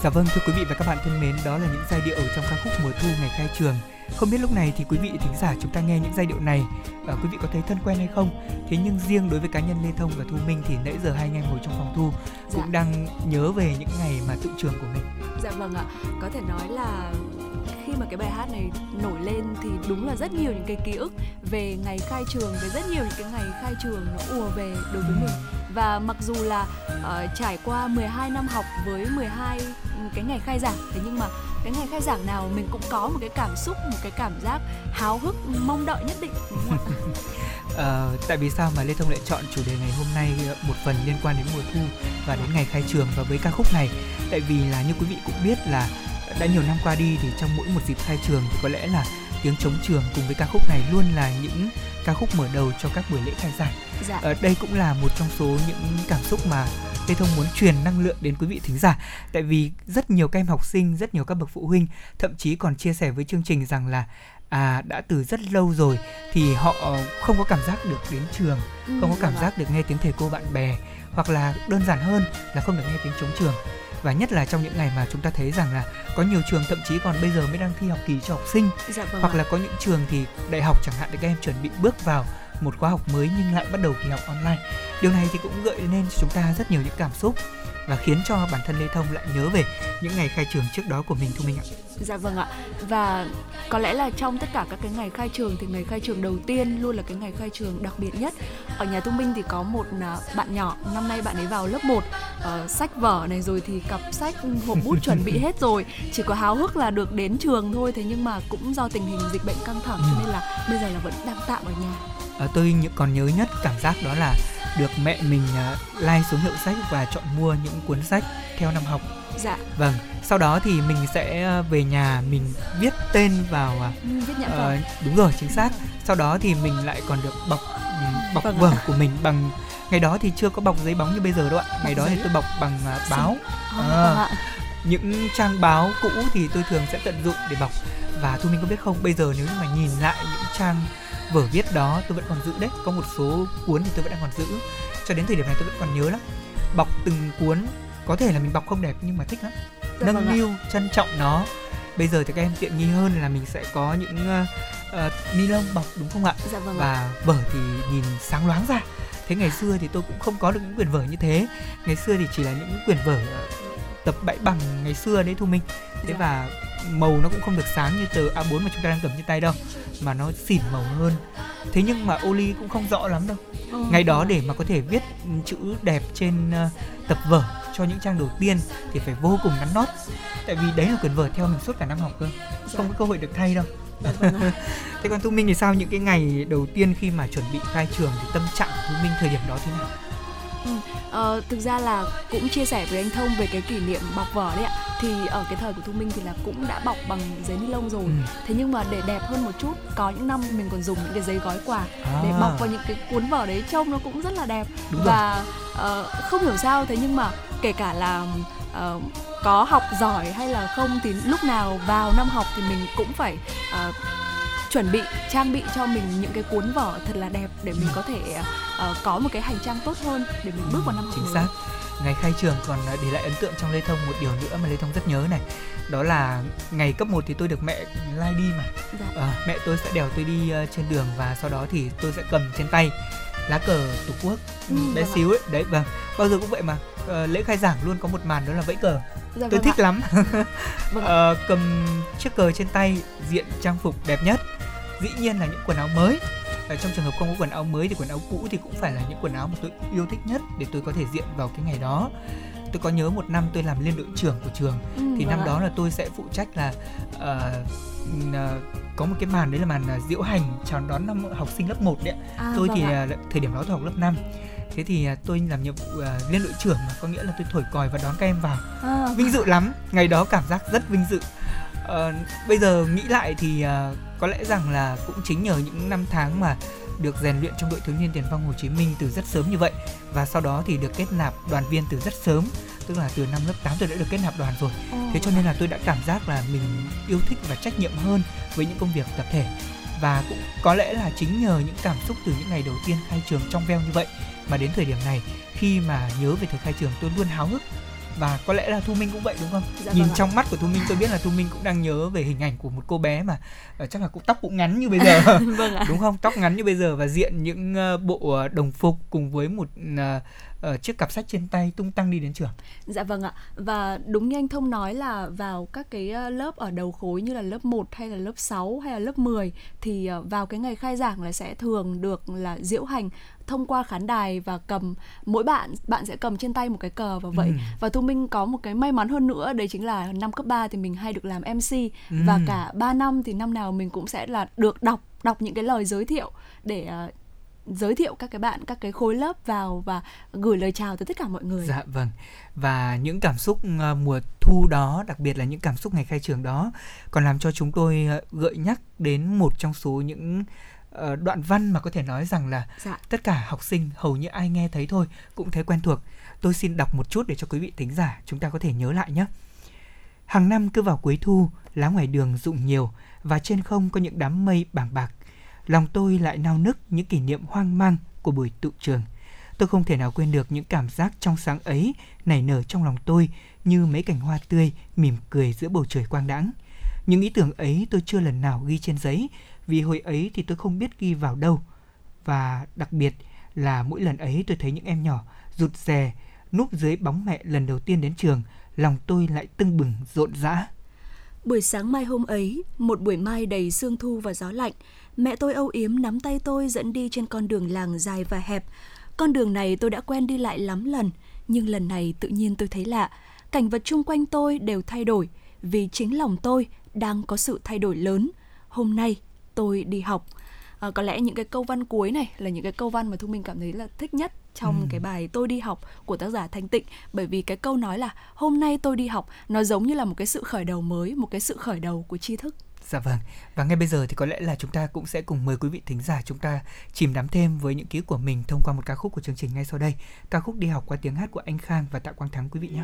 Dạ vâng, thưa quý vị và các bạn thân mến, đó là những giai điệu trong ca khúc Mùa thu ngày khai trường. Không biết lúc này thì quý vị thính giả chúng ta nghe những giai điệu này, à, quý vị có thấy thân quen hay không? Thế nhưng riêng đối với cá nhân Lê Thông và Thu Minh thì nãy giờ hai anh em ngồi trong phòng thu cũng dạ. đang nhớ về những ngày mà tựu trường của mình. Dạ vâng ạ, có thể nói là khi mà cái bài hát này nổi lên thì đúng là rất nhiều những cái ký ức về ngày khai trường, về rất nhiều những cái ngày khai trường nó ùa về đối với mình. Và mặc dù là uh, trải qua mười hai năm học với mười hai cái ngày khai giảng, thế nhưng mà cái ngày khai giảng nào mình cũng có một cái cảm xúc, một cái cảm giác háo hức, mong đợi nhất định. Uh, tại vì sao mà Lê Thông lại chọn chủ đề ngày hôm nay một phần liên quan đến mùa thu và đến ngày khai trường và với ca khúc này? Tại vì là như quý vị cũng biết là đã nhiều năm qua đi thì trong mỗi một dịp khai trường thì có lẽ là tiếng trống trường cùng với ca khúc này luôn là những ca khúc mở đầu cho các buổi lễ khai giảng. Dạ. Ở đây cũng là một trong số những cảm xúc mà Lê Thông muốn truyền năng lượng đến quý vị thính giả. Tại vì rất nhiều các em học sinh, rất nhiều các bậc phụ huynh thậm chí còn chia sẻ với chương trình rằng là à, đã từ rất lâu rồi thì họ không có cảm giác được đến trường, ừ, không có cảm dạ. giác được nghe tiếng thầy cô bạn bè, hoặc là đơn giản hơn là không được nghe tiếng trống trường. Và nhất là trong những ngày mà chúng ta thấy rằng là có nhiều trường thậm chí còn bây giờ mới đang thi học kỳ cho học sinh, dạ, vâng hoặc ạ. là có những trường thì đại học chẳng hạn, để các em chuẩn bị bước vào một khóa học mới nhưng lại bắt đầu kỳ học online. Điều này thì cũng gợi lên chúng ta rất nhiều những cảm xúc và khiến cho bản thân Lê Thông lại nhớ về những ngày khai trường trước đó của mình, Thu Minh ạ. Dạ vâng ạ. Và có lẽ là trong tất cả các cái ngày khai trường thì ngày khai trường đầu tiên luôn là cái ngày khai trường đặc biệt nhất. Ở nhà Thu Minh thì có một bạn nhỏ, năm nay bạn ấy vào lớp một, uh, sách vở này rồi thì cặp sách, hộp bút chuẩn bị hết rồi, chỉ có háo hức là được đến trường thôi. Thế nhưng mà cũng do tình hình dịch bệnh căng thẳng cho nên là bây giờ là vẫn đang tạm ở nhà. À, tôi còn nhớ nhất cảm giác đó là được mẹ mình uh, lai xuống hiệu sách và chọn mua những cuốn sách theo năm học. Dạ. Vâng. Sau đó thì mình sẽ về nhà, mình viết tên vào. Uh, viết nhãn vở. Uh, đúng rồi, chính xác. Sau đó thì mình lại còn được bọc bọc vâng vở à. của mình bằng. Ngày đó thì chưa có bọc giấy bóng như bây giờ đâu ạ. Ngày bọc đó giấy. Thì tôi bọc bằng uh, báo. À, à, vâng ạ. Những trang báo cũ thì tôi thường sẽ tận dụng để bọc. Và Thu Minh có biết không, bây giờ nếu như mà nhìn lại những trang vở viết đó tôi vẫn còn giữ đấy, có một số cuốn thì tôi vẫn đang còn giữ, cho đến thời điểm này tôi vẫn còn nhớ lắm. Bọc từng cuốn, có thể là mình bọc không đẹp nhưng mà thích lắm, nâng niu trân trọng nó. Bây giờ thì các em tiện nghi hơn là mình sẽ có những uh, uh, ni lông bọc, đúng không ạ? Dạ, vâng và ạ. Vở thì nhìn sáng loáng ra. Thế ngày xưa thì tôi cũng không có được những quyển vở như thế. Ngày xưa thì chỉ là những quyển vở tập bãi bằng ngày xưa đấy, Thu Minh. Thế dạ. và màu nó cũng không được sáng như tờ a bốn mà chúng ta đang cầm trên tay đâu, mà nó xỉn màu hơn. Thế nhưng mà ô ly cũng không rõ lắm đâu. Ừ. Ngày đó để mà có thể viết chữ đẹp trên uh, tập vở cho những trang đầu tiên thì phải vô cùng nắn nót. Tại vì đấy là quyển vở theo mình suốt cả năm học cơ, không có cơ hội được thay đâu. Thế còn Thu Minh thì sao? Những cái ngày đầu tiên khi mà chuẩn bị khai trường thì tâm trạng của Thu Minh thời điểm đó thế nào? Ừ, ờ, thực ra là cũng chia sẻ với anh Thông về cái kỷ niệm bọc vở đấy ạ. Thì ở cái thời của Thu Minh thì là cũng đã bọc bằng giấy ni lông rồi. Ừ. Thế nhưng mà để đẹp hơn một chút, có những năm mình còn dùng những cái giấy gói quà à. để bọc vào những cái cuốn vở đấy, trông nó cũng rất là đẹp. Đúng và uh, không hiểu sao, thế nhưng mà kể cả là uh, có học giỏi hay là không thì lúc nào vào năm học thì mình cũng phải uh, chuẩn bị, trang bị cho mình những cái cuốn vở thật là đẹp để mình có thể uh, có một cái hành trang tốt hơn để mình bước vào năm học chính mới. Xác. Ngày khai trường còn để lại ấn tượng trong Lê Thông một điều nữa mà Lê Thông rất nhớ này. Đó là ngày cấp một thì tôi được mẹ lai đi mà. Dạ. À, mẹ tôi sẽ đèo tôi đi trên đường và sau đó thì tôi sẽ cầm trên tay lá cờ Tổ quốc ừ, bé dạ xíu ấy. Đấy, vâng. Bao giờ cũng vậy mà. À, lễ khai giảng luôn có một màn đó là vẫy cờ. Dạ, tôi vâng thích ạ. lắm. Vâng à, cầm chiếc cờ trên tay, diện trang phục đẹp nhất, dĩ nhiên là những quần áo mới. Và trong trường hợp không có quần áo mới thì quần áo cũ thì cũng phải là những quần áo mà tôi yêu thích nhất để tôi có thể diện vào cái ngày đó. Tôi có nhớ một năm tôi làm liên đội trưởng của trường. Ừ, thì năm à. đó là tôi sẽ phụ trách là uh, uh, có một cái màn đấy là màn uh, diễu hành chào đón năm học sinh lớp một đấy. À, tôi vâng thì à. thời điểm đó tôi học lớp năm. Thế thì tôi làm nhiệm vụ uh, liên đội trưởng, mà có nghĩa là tôi thổi còi và đón các em vào. À, vinh dự lắm, ngày đó cảm giác rất vinh dự. Uh, bây giờ nghĩ lại thì uh, có lẽ rằng là cũng chính nhờ những năm tháng mà được rèn luyện trong đội thiếu niên tiền phong Hồ Chí Minh từ rất sớm như vậy, và sau đó thì được kết nạp đoàn viên từ rất sớm, tức là từ năm lớp tám tôi đã được kết nạp đoàn rồi. Ừ. Thế cho nên là tôi đã cảm giác là mình yêu thích và trách nhiệm hơn với những công việc tập thể. Và cũng có lẽ là chính nhờ những cảm xúc từ những ngày đầu tiên khai trường trong veo như vậy mà đến thời điểm này, khi mà nhớ về thời khai trường tôi luôn háo hức Và có lẽ là Thu Minh cũng vậy đúng không? Dạ, Nhìn vâng trong ạ. mắt của Thu Minh tôi biết là Thu Minh cũng đang nhớ về hình ảnh của một cô bé mà chắc là cũng tóc cũng ngắn như bây giờ. Vâng ạ. Đúng không? Tóc ngắn như bây giờ và diện những bộ đồng phục cùng với một uh, chiếc cặp sách trên tay tung tăng đi đến trường. Dạ vâng ạ. Và đúng như anh Thông nói là vào các cái lớp ở đầu khối như là lớp một hay là lớp sáu hay là lớp mười thì vào cái ngày khai giảng là sẽ thường được là diễu hành thông qua khán đài và cầm, mỗi bạn bạn sẽ cầm trên tay một cái cờ và vậy. Ừ. Và Thu Minh có một cái may mắn hơn nữa, đấy chính là năm cấp ba thì mình hay được làm em xê. Ừ. Và cả ba năm thì năm nào mình cũng sẽ là được đọc đọc những cái lời giới thiệu để uh, giới thiệu các cái bạn, các cái khối lớp vào và gửi lời chào tới tất cả mọi người. Dạ vâng. Và những cảm xúc mùa thu đó, đặc biệt là những cảm xúc ngày khai trường đó còn làm cho chúng tôi gợi nhắc đến một trong số những đoạn văn mà có thể nói rằng là dạ. tất cả học sinh hầu như ai nghe thấy thôi cũng thấy quen thuộc. Tôi xin đọc một chút để cho quý vị thính giả chúng ta có thể nhớ lại nhé. Hàng năm cứ vào cuối thu, lá ngoài đường rụng nhiều và trên không có những đám mây bàng bạc. Lòng tôi lại nao nức những kỷ niệm hoang mang của buổi tụ trường. Tôi không thể nào quên được những cảm giác trong sáng ấy nảy nở trong lòng tôi như mấy cành hoa tươi mỉm cười giữa bầu trời quang đãng. Những ý tưởng ấy tôi chưa lần nào ghi trên giấy, vì hồi ấy thì tôi không biết ghi vào đâu. Và đặc biệt là mỗi lần ấy tôi thấy những em nhỏ rụt rè, núp dưới bóng mẹ lần đầu tiên đến trường, lòng tôi lại tưng bừng rộn rã. Buổi sáng mai hôm ấy, một buổi mai đầy sương thu và gió lạnh, mẹ tôi âu yếm nắm tay tôi dẫn đi trên con đường làng dài và hẹp. Con đường này tôi đã quen đi lại lắm lần, nhưng lần này tự nhiên tôi thấy lạ. Cảnh vật chung quanh tôi đều thay đổi, vì chính lòng tôi đang có sự thay đổi lớn. Hôm nay tôi đi học. À, có lẽ những cái câu văn cuối này là những cái câu văn mà Thu Minh cảm thấy là thích nhất trong ừ. cái bài Tôi đi học của tác giả Thanh Tịnh, bởi vì cái câu nói là hôm nay tôi đi học nó giống như là một cái sự khởi đầu mới, một cái sự khởi đầu của tri thức. Dạ vâng. Và ngay bây giờ thì có lẽ là chúng ta cũng sẽ cùng mời quý vị thính giả chúng ta chìm đắm thêm với những ký ức của mình thông qua một ca khúc của chương trình ngay sau đây. Ca khúc Đi học qua tiếng hát của Anh Khang và Tạ Quang Thắng quý vị nhé.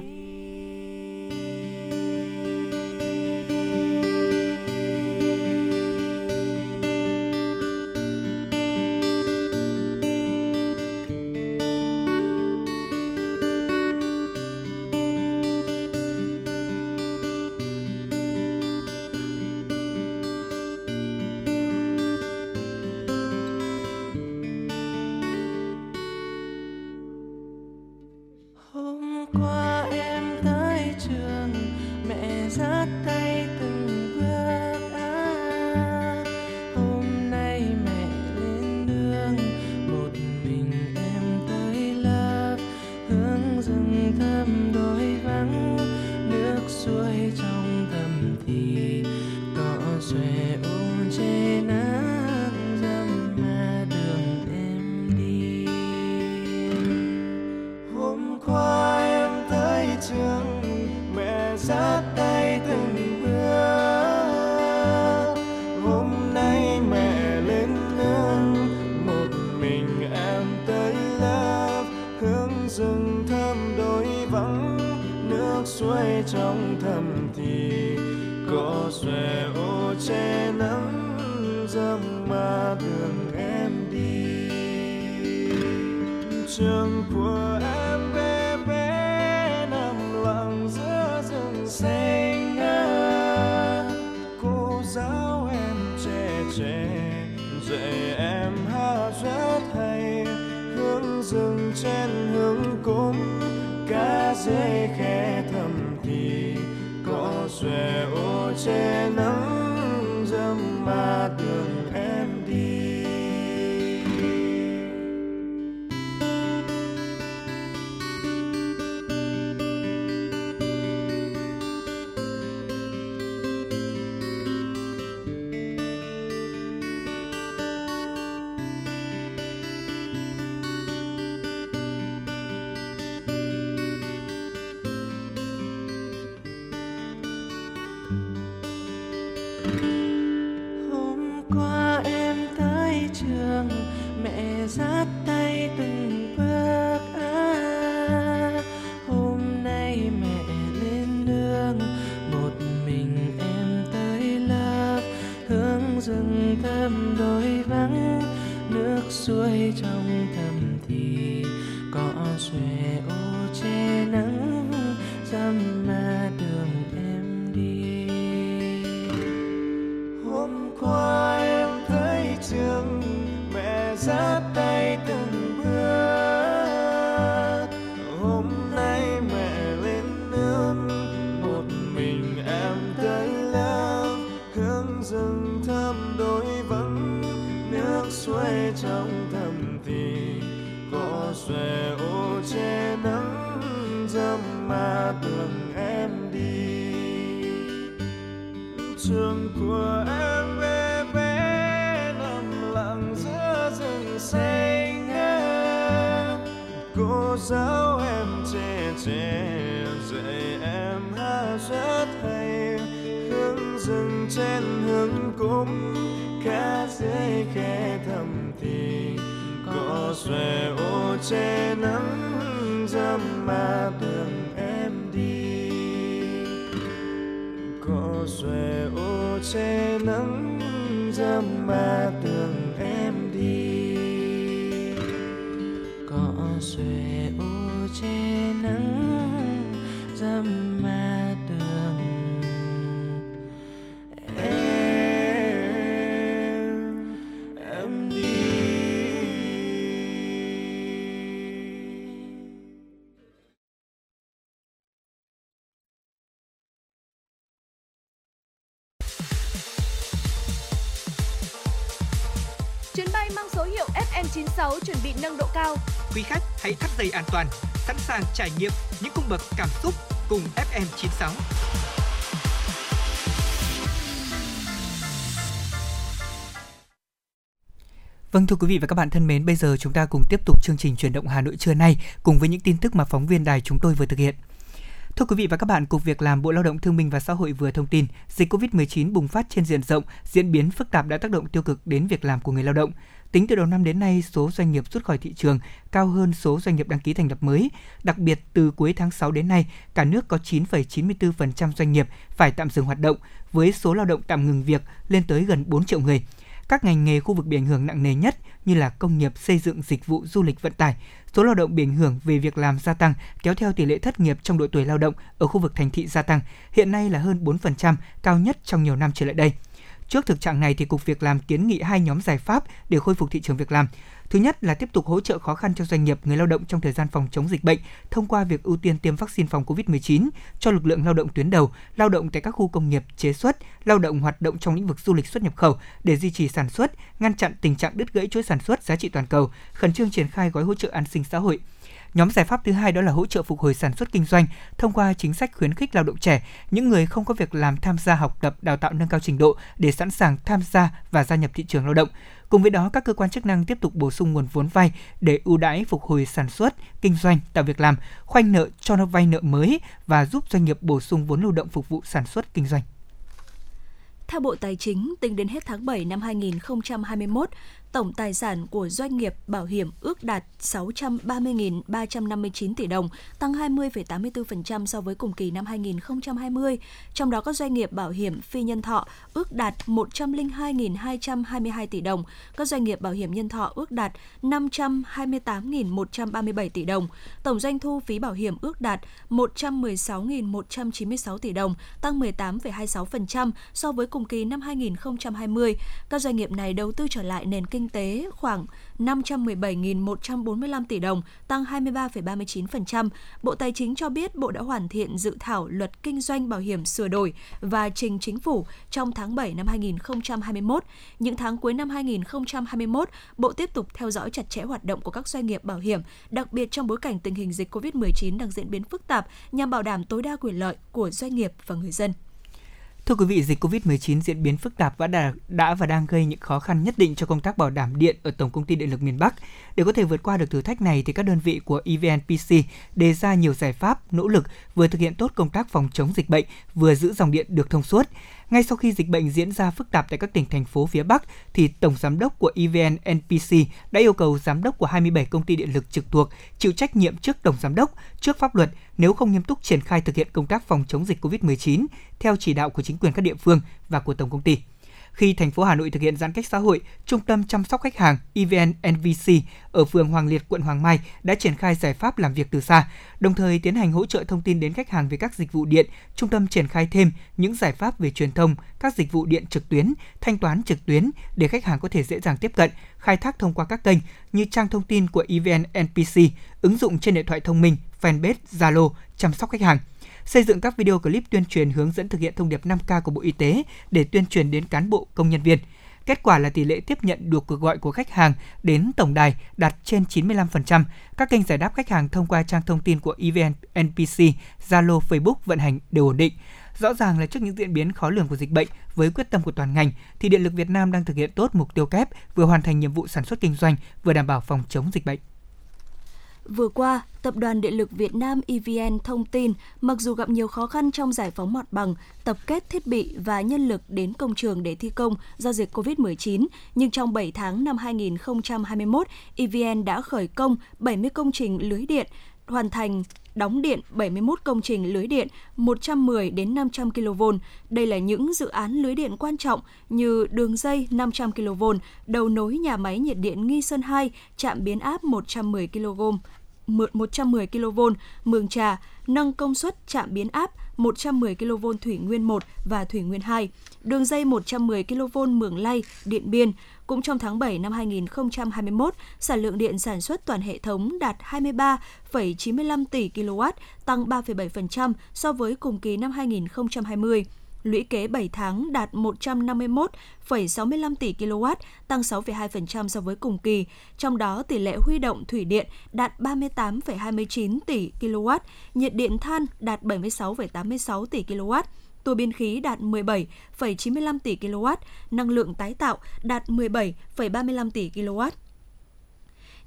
dăm ma đường em đi. Hôm qua em thấy trường mẹ dắt tay từng bước, hôm nay mẹ lên nước một mình em tới lớp. Hương rừng thơm đôi vắng, nước xuôi trong thầm thì có xòe ô che nắng. Dâm ma đường em đi, trường của em bé bé nằm lặng giữa rừng xanh. Cô giáo em trẻ trẻ dạy em hát rất hay. Hương rừng trên hương cúng, cá dưới khẽ thầm thì có xòe ô che nắng. Dâm ma đường em đi, có xòe ô che nắng. Dâm ma đường em đi, có xòe ô che nắng. Dâm ma đường em em đi. chín sáu chuẩn bị nâng độ cao. Quý khách hãy thắt dây an toàn, sẵn sàng trải nghiệm những cung bậc cảm xúc cùng ép em chín sáu. Vâng, thưa quý vị và các bạn thân mến, bây giờ chúng ta cùng tiếp tục chương trình Chuyển động Hà Nội trưa nay cùng với những tin tức mà phóng viên đài chúng tôi vừa thực hiện. Thưa quý vị và các bạn, Cục Việc làm Bộ Lao động Thương binh và Xã hội vừa thông tin, dịch cô vít mười chín bùng phát trên diện rộng, diễn biến phức tạp đã tác động tiêu cực đến việc làm của người lao động. Tính từ đầu năm đến nay, số doanh nghiệp rút khỏi thị trường cao hơn số doanh nghiệp đăng ký thành lập mới. Đặc biệt, từ cuối tháng sáu đến nay, cả nước có chín phẩy chín mươi tư phần trăm doanh nghiệp phải tạm dừng hoạt động, với số lao động tạm ngừng việc lên tới gần bốn triệu người. Các ngành nghề khu vực bị ảnh hưởng nặng nề nhất như là công nghiệp, xây dựng, dịch vụ, du lịch, vận tải. Số lao động bị ảnh hưởng về việc làm gia tăng, kéo theo tỷ lệ thất nghiệp trong độ tuổi lao động ở khu vực thành thị gia tăng, hiện nay là hơn bốn phần trăm, cao nhất trong nhiều năm trở lại đây. Trước thực trạng này, thì Cục Việc làm kiến nghị hai nhóm giải pháp để khôi phục thị trường việc làm. Thứ nhất là tiếp tục hỗ trợ khó khăn cho doanh nghiệp, người lao động trong thời gian phòng chống dịch bệnh thông qua việc ưu tiên tiêm vaccine phòng cô vít mười chín cho lực lượng lao động tuyến đầu, lao động tại các khu công nghiệp, chế xuất, lao động hoạt động trong lĩnh vực du lịch xuất nhập khẩu để duy trì sản xuất, ngăn chặn tình trạng đứt gãy chuỗi sản xuất giá trị toàn cầu, khẩn trương triển khai gói hỗ trợ an sinh xã hội. Nhóm giải pháp thứ hai đó là hỗ trợ phục hồi sản xuất kinh doanh thông qua chính sách khuyến khích lao động trẻ, những người không có việc làm tham gia học tập, đào tạo nâng cao trình độ để sẵn sàng tham gia và gia nhập thị trường lao động. Cùng với đó, các cơ quan chức năng tiếp tục bổ sung nguồn vốn vay để ưu đãi phục hồi sản xuất, kinh doanh, tạo việc làm, khoanh nợ, cho nó vay nợ mới và giúp doanh nghiệp bổ sung vốn lưu động phục vụ sản xuất, kinh doanh. Theo Bộ Tài chính, tính đến hết tháng bảy năm hai nghìn không trăm hai mươi mốt, tổng tài sản của doanh nghiệp bảo hiểm ước đạt sáu trăm ba mươi nghìn ba trăm năm mươi chín tỷ đồng, tăng hai mươi phẩy tám mươi tư phần trăm so với cùng kỳ năm hai nghìn không trăm hai mươi. Trong đó, các doanh nghiệp bảo hiểm phi nhân thọ ước đạt một trăm lẻ hai nghìn hai trăm hai mươi hai tỷ đồng, các doanh nghiệp bảo hiểm nhân thọ ước đạt năm trăm hai mươi tám nghìn một trăm ba mươi bảy tỷ đồng. Tổng doanh thu phí bảo hiểm ước đạt một trăm mười sáu nghìn một trăm chín mươi sáu tỷ đồng, tăng mười tám phẩy hai mươi sáu phần trăm so với cùng kỳ năm hai nghìn không trăm hai mươi. Các doanh nghiệp này đầu tư trở lại nền kinh tế khoảng năm trăm mười bảy nghìn một trăm bốn mươi lăm tỷ đồng, tăng hai mươi ba phẩy ba mươi chín phần trăm. Bộ Tài chính cho biết Bộ đã hoàn thiện dự thảo luật kinh doanh bảo hiểm sửa đổi và trình chính phủ trong tháng bảy năm hai nghìn không trăm hai mươi mốt. Những tháng cuối năm hai nghìn không trăm hai mươi mốt, Bộ tiếp tục theo dõi chặt chẽ hoạt động của các doanh nghiệp bảo hiểm, đặc biệt trong bối cảnh tình hình dịch cô vít mười chín đang diễn biến phức tạp, nhằm bảo đảm tối đa quyền lợi của doanh nghiệp và người dân. Thưa quý vị, dịch cô vít mười chín diễn biến phức tạp và đã, đã và đang gây những khó khăn nhất định cho công tác bảo đảm điện ở Tổng công ty Điện lực miền Bắc. Để có thể vượt qua được thử thách này, thì các đơn vị của e vê en en pê xê đề ra nhiều giải pháp, nỗ lực vừa thực hiện tốt công tác phòng chống dịch bệnh, vừa giữ dòng điện được thông suốt. Ngay sau khi dịch bệnh diễn ra phức tạp tại các tỉnh, thành phố phía Bắc, thì Tổng Giám đốc của e vê en en pê xê đã yêu cầu Giám đốc của hai mươi bảy công ty điện lực trực thuộc chịu trách nhiệm trước Tổng Giám đốc, trước pháp luật nếu không nghiêm túc triển khai thực hiện công tác phòng chống dịch cô vít mười chín theo chỉ đạo của chính quyền các địa phương và của Tổng công ty. Khi thành phố Hà Nội thực hiện giãn cách xã hội, Trung tâm chăm sóc khách hàng e vê en en pê xê ở phường Hoàng Liệt, quận Hoàng Mai đã triển khai giải pháp làm việc từ xa, đồng thời tiến hành hỗ trợ thông tin đến khách hàng về các dịch vụ điện. Trung tâm triển khai thêm những giải pháp về truyền thông, các dịch vụ điện trực tuyến, thanh toán trực tuyến để khách hàng có thể dễ dàng tiếp cận, khai thác thông qua các kênh như trang thông tin của e vê en en pê xê, ứng dụng trên điện thoại thông minh, fanpage, Zalo, chăm sóc khách hàng. Xây dựng các video clip tuyên truyền hướng dẫn thực hiện thông điệp năm K của Bộ Y tế để tuyên truyền đến cán bộ, công nhân viên. Kết quả là tỷ lệ tiếp nhận được cuộc gọi của khách hàng đến tổng đài đạt trên chín mươi lăm phần trăm. Các kênh giải đáp khách hàng thông qua trang thông tin của e vê en en pê xê, Zalo, Facebook vận hành đều ổn định. Rõ ràng là trước những diễn biến khó lường của dịch bệnh, với quyết tâm của toàn ngành, thì Điện lực Việt Nam đang thực hiện tốt mục tiêu kép, vừa hoàn thành nhiệm vụ sản xuất kinh doanh, vừa đảm bảo phòng chống dịch bệnh. Vừa qua, Tập đoàn Điện lực Việt Nam e vê en thông tin, mặc dù gặp nhiều khó khăn trong giải phóng mặt bằng, tập kết thiết bị và nhân lực đến công trường để thi công do dịch covid mười chín, nhưng trong bảy tháng năm hai nghìn không trăm hai mươi mốt, e vê en đã khởi công bảy mươi công trình lưới điện, hoàn thành đóng điện bảy mươi mốt công trình lưới điện một trăm mười đến năm trăm ki lô vôn. Đây là những dự án lưới điện quan trọng như đường dây năm trăm ki lô vôn, đầu nối nhà máy nhiệt điện Nghi Sơn hai, trạm biến áp một trăm mười ki lô vôn, Mường Trà, nâng công suất trạm biến áp một trăm mười ki lô vôn Thủy Nguyên một và Thủy Nguyên hai, đường dây một trăm mười ki lô vôn Mường Lay, Điện Biên. Cũng trong tháng bảy năm hai nghìn không trăm hai mươi mốt, sản lượng điện sản xuất toàn hệ thống đạt hai mươi ba phẩy chín mươi lăm tỷ ki lô oát, tăng ba phẩy bảy phần trăm so với cùng kỳ năm hai nghìn không trăm hai mươi. Lũy kế bảy tháng đạt một trăm năm mươi mốt phẩy sáu mươi lăm tỷ ki lô oát, tăng sáu phẩy hai phần trăm so với cùng kỳ. Trong đó, tỷ lệ huy động thủy điện đạt ba mươi tám phẩy hai mươi chín tỷ ki lô oát, nhiệt điện than đạt bảy mươi sáu phẩy tám mươi sáu tỷ ki lô oát, tua biên khí đạt mười bảy phẩy chín mươi lăm tỷ ki lô oát, năng lượng tái tạo đạt mười bảy phẩy ba mươi lăm tỷ ki lô oát.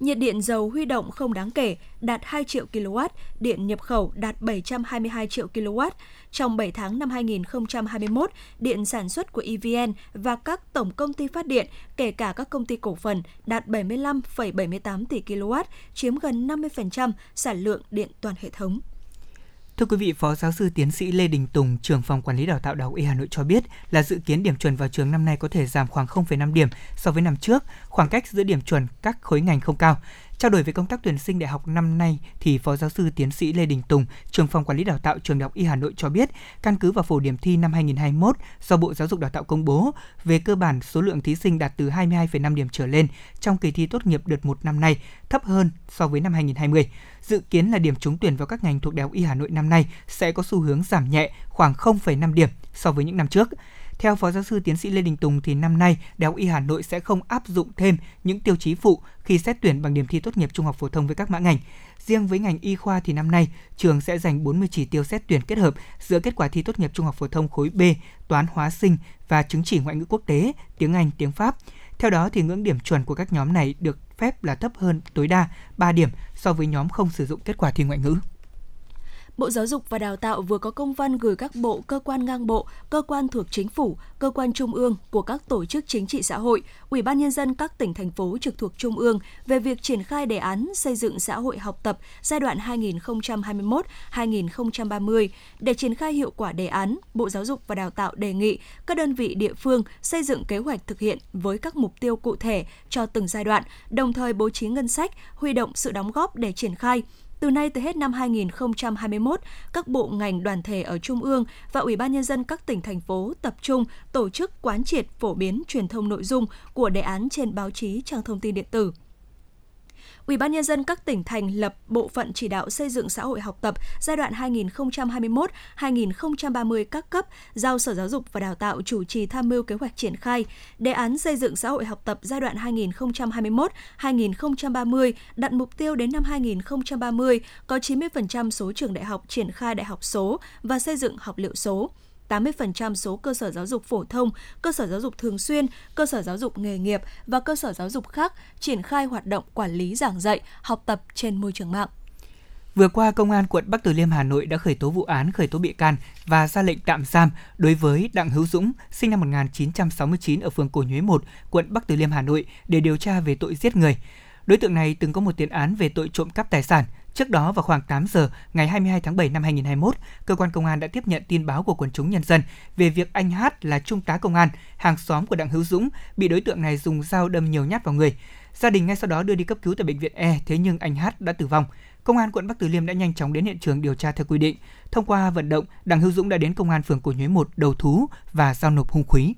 Nhiệt điện dầu huy động không đáng kể, đạt hai triệu ki lô oát, điện nhập khẩu đạt bảy trăm hai mươi hai triệu ki lô oát. Trong bảy tháng năm hai nghìn không trăm hai mươi mốt, điện sản xuất của e vê en và các tổng công ty phát điện, kể cả các công ty cổ phần, đạt bảy mươi lăm phẩy bảy mươi tám tỷ ki lô oát, chiếm gần năm mươi phần trăm sản lượng điện toàn hệ thống. Thưa quý vị, Phó Giáo sư Tiến sĩ Lê Đình Tùng, trưởng phòng Quản lý Đào tạo Đại học Y Hà Nội cho biết là dự kiến điểm chuẩn vào trường năm nay có thể giảm khoảng không phẩy năm điểm so với năm trước, khoảng cách giữa điểm chuẩn các khối ngành không cao. Trao đổi về công tác tuyển sinh đại học năm nay, thì Phó Giáo sư Tiến sĩ Lê Đình Tùng, trưởng phòng Quản lý Đào tạo trường Đại học Y Hà Nội cho biết, căn cứ vào phổ điểm thi năm hai nghìn không trăm hai mươi mốt do Bộ Giáo dục Đào tạo công bố, về cơ bản số lượng thí sinh đạt từ hai mươi hai phẩy năm điểm trở lên trong kỳ thi tốt nghiệp đợt một năm nay thấp hơn so với năm hai nghìn không trăm hai mươi. Dự kiến là điểm trúng tuyển vào các ngành thuộc Đại học Y Hà Nội năm nay sẽ có xu hướng giảm nhẹ khoảng không phẩy năm điểm so với những năm trước. Theo Phó Giáo sư Tiến sĩ Lê Đình Tùng thì năm nay, Đại học Y Hà Nội sẽ không áp dụng thêm những tiêu chí phụ khi xét tuyển bằng điểm thi tốt nghiệp trung học phổ thông với các mã ngành. Riêng với ngành y khoa thì năm nay, trường sẽ dành bốn mươi chỉ tiêu xét tuyển kết hợp giữa kết quả thi tốt nghiệp trung học phổ thông khối B, toán hóa sinh và chứng chỉ ngoại ngữ quốc tế, tiếng Anh, tiếng Pháp. Theo đó thì ngưỡng điểm chuẩn của các nhóm này được phép là thấp hơn tối đa ba điểm so với nhóm không sử dụng kết quả thi ngoại ngữ. Bộ Giáo dục và Đào tạo vừa có công văn gửi các bộ, cơ quan ngang bộ, cơ quan thuộc chính phủ, cơ quan trung ương của các tổ chức chính trị xã hội, Ủy ban Nhân dân các tỉnh, thành phố trực thuộc trung ương về việc triển khai đề án xây dựng xã hội học tập giai đoạn hai nghìn không trăm hai mươi mốt đến hai nghìn không trăm ba mươi. Để triển khai hiệu quả đề án, Bộ Giáo dục và Đào tạo đề nghị các đơn vị địa phương xây dựng kế hoạch thực hiện với các mục tiêu cụ thể cho từng giai đoạn, đồng thời bố trí ngân sách, huy động sự đóng góp để triển khai. Từ nay tới hết năm hai nghìn không trăm hai mươi mốt, các bộ ngành đoàn thể ở Trung ương và Ủy ban Nhân dân các tỉnh, thành phố tập trung tổ chức quán triệt phổ biến truyền thông nội dung của đề án trên báo chí, trang thông tin điện tử. Ủy ban Nhân dân các tỉnh thành lập bộ phận chỉ đạo xây dựng xã hội học tập giai đoạn hai nghìn không trăm hai mươi mốt đến hai nghìn không trăm ba mươi các cấp, giao Sở Giáo dục và Đào tạo chủ trì tham mưu kế hoạch triển khai. Đề án xây dựng xã hội học tập giai đoạn hai nghìn không trăm hai mươi mốt đến hai nghìn không trăm ba mươi đặt mục tiêu đến năm hai nghìn không trăm ba mươi có chín mươi phần trăm số trường đại học triển khai đại học số và xây dựng học liệu số, tám mươi phần trăm số cơ sở giáo dục phổ thông, cơ sở giáo dục thường xuyên, cơ sở giáo dục nghề nghiệp và cơ sở giáo dục khác triển khai hoạt động quản lý giảng dạy, học tập trên môi trường mạng. Vừa qua, Công an quận Bắc Từ Liêm, Hà Nội đã khởi tố vụ án, khởi tố bị can và ra lệnh tạm giam đối với Đặng Hữu Dũng, sinh năm một nghìn chín trăm sáu mươi chín ở phường Cổ Nhuế một, quận Bắc Từ Liêm, Hà Nội để điều tra về tội giết người. Đối tượng này từng có một tiền án về tội trộm cắp tài sản. Trước đó, vào khoảng tám giờ ngày hai mươi hai tháng bảy năm hai nghìn không trăm hai mươi mốt, cơ quan công an đã tiếp nhận tin báo của quần chúng nhân dân về việc anh Hát là trung tá công an, hàng xóm của Đặng Hữu Dũng, bị đối tượng này dùng dao đâm nhiều nhát vào người. Gia đình ngay sau đó đưa đi cấp cứu tại bệnh viện E, thế nhưng anh Hát đã tử vong. Công an quận Bắc Từ Liêm đã nhanh chóng đến hiện trường điều tra theo quy định. Thông qua vận động, Đặng Hữu Dũng đã đến công an phường Cổ Nhuế một đầu thú và giao nộp hung khí.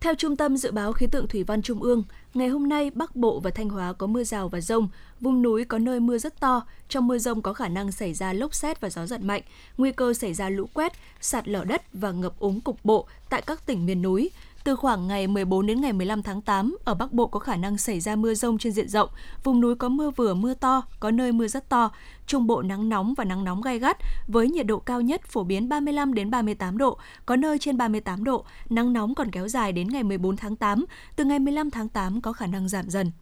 Theo Trung tâm Dự báo Khí tượng Thủy văn Trung ương, ngày hôm nay Bắc Bộ và Thanh Hóa có mưa rào và dông, vùng núi có nơi mưa rất to, trong mưa dông có khả năng xảy ra lốc sét và gió giật mạnh, nguy cơ xảy ra lũ quét, sạt lở đất và ngập úng cục bộ tại các tỉnh miền núi. Từ khoảng ngày mười bốn đến ngày mười lăm tháng tám, ở Bắc Bộ có khả năng xảy ra mưa dông trên diện rộng, vùng núi có mưa vừa mưa to, có nơi mưa rất to, Trung Bộ nắng nóng và nắng nóng gay gắt, với nhiệt độ cao nhất phổ biến ba mươi lăm đến ba mươi tám độ, có nơi trên ba mươi tám độ, nắng nóng còn kéo dài đến ngày mười bốn tháng tám, từ ngày mười lăm tháng tám có khả năng giảm dần.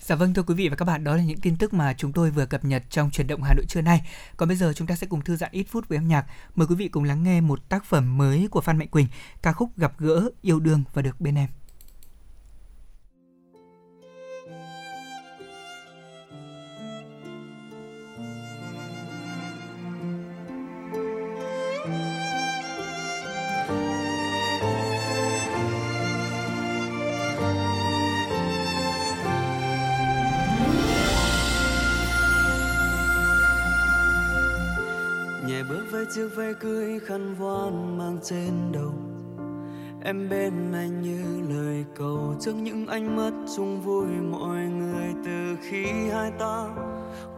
Dạ vâng, thưa quý vị và các bạn, đó là những tin tức mà chúng tôi vừa cập nhật trong Chuyển động Hà Nội trưa nay. Còn bây giờ chúng ta sẽ cùng thư giãn ít phút với âm nhạc. Mời quý vị cùng lắng nghe một tác phẩm mới của Phan Mạnh Quỳnh, ca khúc Gặp Gỡ, Yêu Đương và Được Bên Em. Chiếc váy cưới khăn voan mang trên đầu, em bên anh như lời cầu, trước những ánh mắt chung vui mọi người. Từ khi hai ta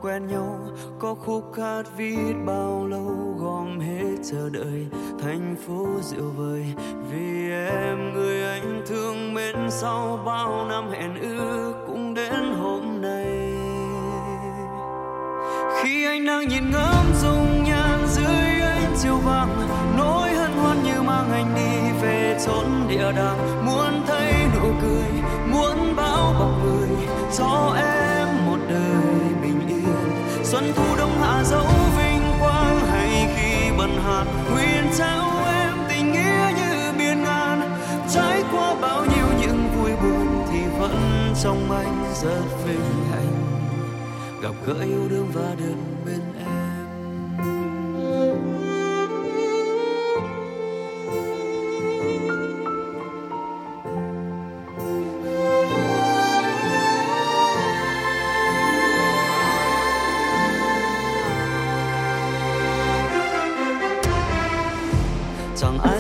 quen nhau, có khúc hát viết bao lâu, gom hết chờ đợi thành phố rượu vời. Vì em, người anh thương mến, sau bao năm hẹn ước cũng đến hôm nay. Khi anh đang nhìn ngắm dung nhan dưới chiều vàng, nỗi hân hoan như mang anh đi về chốn địa đàng. Muốn thấy nụ cười, muốn bao bọc người, cho em một đời bình yên. Xuân thu đông hạ dẫu vinh quang, hay khi bần hàn nguyện trao em tình nghĩa như biển ngàn. Trải qua bao nhiêu những vui buồn thì vẫn trong anh rất vinh hạnh, gặp gỡ yêu đương và được bên em.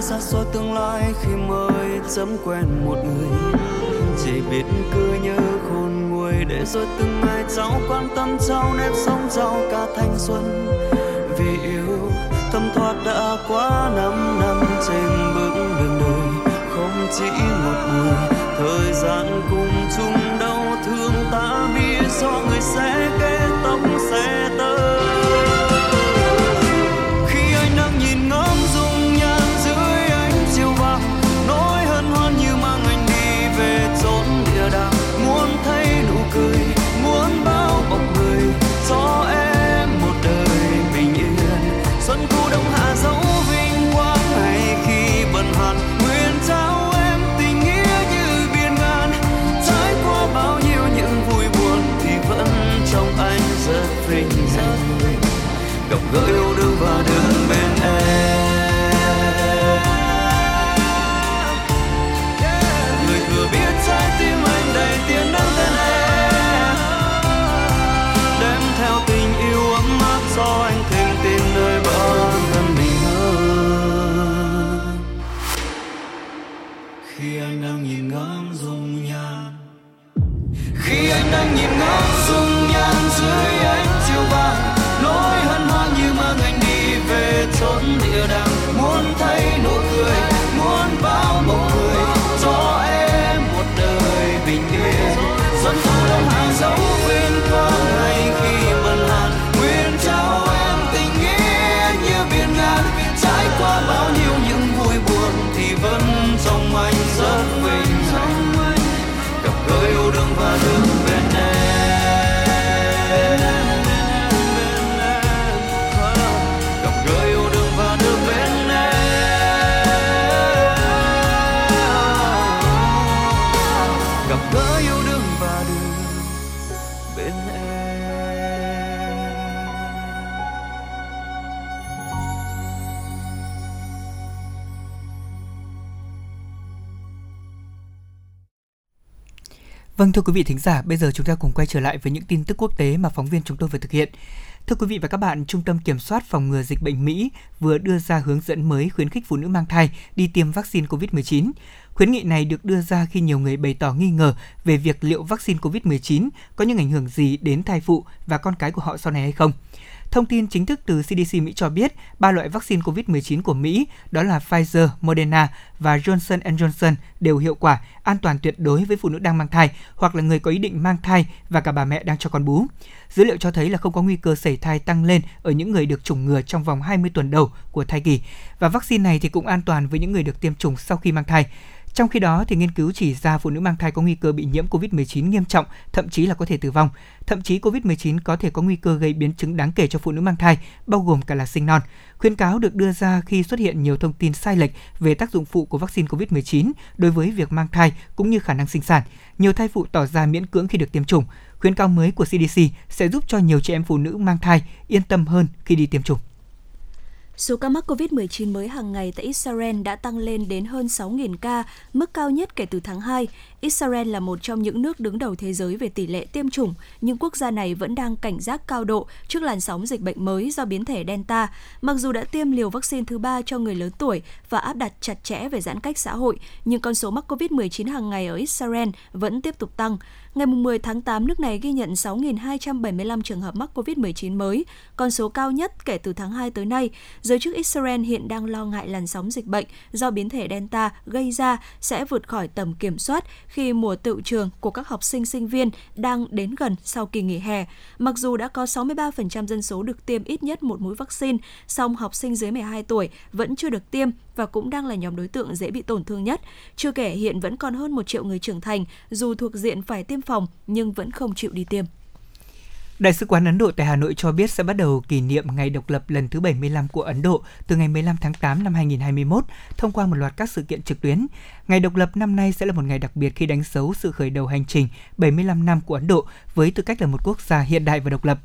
Xa xôi tương lai khi mới chấm quen một người, chỉ biết cứ nhớ khôn nguôi, để rồi từng ngày cháu quan tâm cháu nếp sống cháu cả thanh xuân. Vì yêu thấm thoát đã quá năm năm trên bước đường đời, không chỉ một người thời gian cùng chung đau thương. Ta biết do người sẽ kết tóc sẽ tới. Khi anh đang nhìn ngắm dung nhan gỡ yêu đương và đứng bên em. Người thừa biết trái tim anh đầy tiền nắng tên em, đem theo tình yêu ấm áp do anh thêm tin nơi bản thân mình hơn. Khi anh đang nhìn ngắm dung nhan, khi anh đang nhìn ngắm dung nhan dưới ánh chiều vàng, nỗi hân hoan như mang anh đi về chốn địa đàng. Muốn thấy nụ cười, muốn bao bọc người, cho em một đời bình yên. Xuân thu đông hạ dấu vinh quang, hay khi bần hàn nguyện trao em tình nghĩa như biển ngàn. Trải qua bao nhiêu những vui buồn thì vẫn trong anh rất vinh hạnh, gặp gỡ yêu đương và đứng bên em. Vâng, thưa quý vị thính giả, bây giờ chúng ta cùng quay trở lại với những tin tức quốc tế mà phóng viên chúng tôi vừa thực hiện. Thưa quý vị và các bạn, Trung tâm Kiểm soát Phòng ngừa Dịch bệnh Mỹ vừa đưa ra hướng dẫn mới khuyến khích phụ nữ mang thai đi tiêm vaccine cô vít mười chín. Khuyến nghị này được đưa ra khi nhiều người bày tỏ nghi ngờ về việc liệu vaccine cô vít mười chín có những ảnh hưởng gì đến thai phụ và con cái của họ sau này hay không. Thông tin chính thức từ xê đê xê Mỹ cho biết, ba loại vaccine cô vít mười chín của Mỹ, đó là Pfizer, Moderna và Johnson and Johnson đều hiệu quả, an toàn tuyệt đối với phụ nữ đang mang thai hoặc là người có ý định mang thai và cả bà mẹ đang cho con bú. Dữ liệu cho thấy là không có nguy cơ sẩy thai tăng lên ở những người được chủng ngừa trong vòng hai mươi tuần đầu của thai kỳ. Và vaccine này thì cũng an toàn với những người được tiêm chủng sau khi mang thai. Trong khi đó, thì nghiên cứu chỉ ra phụ nữ mang thai có nguy cơ bị nhiễm cô vít mười chín nghiêm trọng, thậm chí là có thể tử vong. Thậm chí cô vít mười chín có thể có nguy cơ gây biến chứng đáng kể cho phụ nữ mang thai, bao gồm cả là sinh non. Khuyến cáo được đưa ra khi xuất hiện nhiều thông tin sai lệch về tác dụng phụ của vaccine cô vít mười chín đối với việc mang thai cũng như khả năng sinh sản. Nhiều thai phụ tỏ ra miễn cưỡng khi được tiêm chủng. Khuyến cáo mới của xê đê xê sẽ giúp cho nhiều chị em phụ nữ mang thai yên tâm hơn khi đi tiêm chủng. Số ca mắc cô vít mười chín mới hàng ngày tại Israel đã tăng lên đến hơn sáu nghìn ca, mức cao nhất kể từ tháng hai. Israel là một trong những nước đứng đầu thế giới về tỷ lệ tiêm chủng, nhưng quốc gia này vẫn đang cảnh giác cao độ trước làn sóng dịch bệnh mới do biến thể Delta. Mặc dù đã tiêm liều vaccine thứ ba cho người lớn tuổi và áp đặt chặt chẽ về giãn cách xã hội, nhưng con số mắc cô vít mười chín hàng ngày ở Israel vẫn tiếp tục tăng. Ngày mười tháng tám, nước này ghi nhận sáu nghìn hai trăm bảy mươi lăm trường hợp mắc cô vít mười chín mới, con số cao nhất kể từ tháng hai tới nay. Giới chức Israel hiện đang lo ngại làn sóng dịch bệnh do biến thể Delta gây ra sẽ vượt khỏi tầm kiểm soát khi mùa tựu trường của các học sinh sinh viên đang đến gần sau kỳ nghỉ hè. Mặc dù đã có sáu mươi ba phần trăm dân số được tiêm ít nhất một mũi vaccine, song học sinh dưới mười hai tuổi vẫn chưa được tiêm và cũng đang là nhóm đối tượng dễ bị tổn thương nhất. Chưa kể hiện vẫn còn hơn một triệu người trưởng thành dù thuộc diện phải tiêm phòng nhưng vẫn không chịu đi tiêm. Đại sứ quán Ấn Độ tại Hà Nội cho biết sẽ bắt đầu kỷ niệm ngày độc lập lần thứ bảy mươi lăm của Ấn Độ từ ngày mười lăm tháng tám năm hai nghìn không trăm hai mươi mốt thông qua một loạt các sự kiện trực tuyến. Ngày độc lập năm nay sẽ là một ngày đặc biệt khi đánh dấu sự khởi đầu hành trình bảy mươi lăm năm của Ấn Độ với tư cách là một quốc gia hiện đại và độc lập.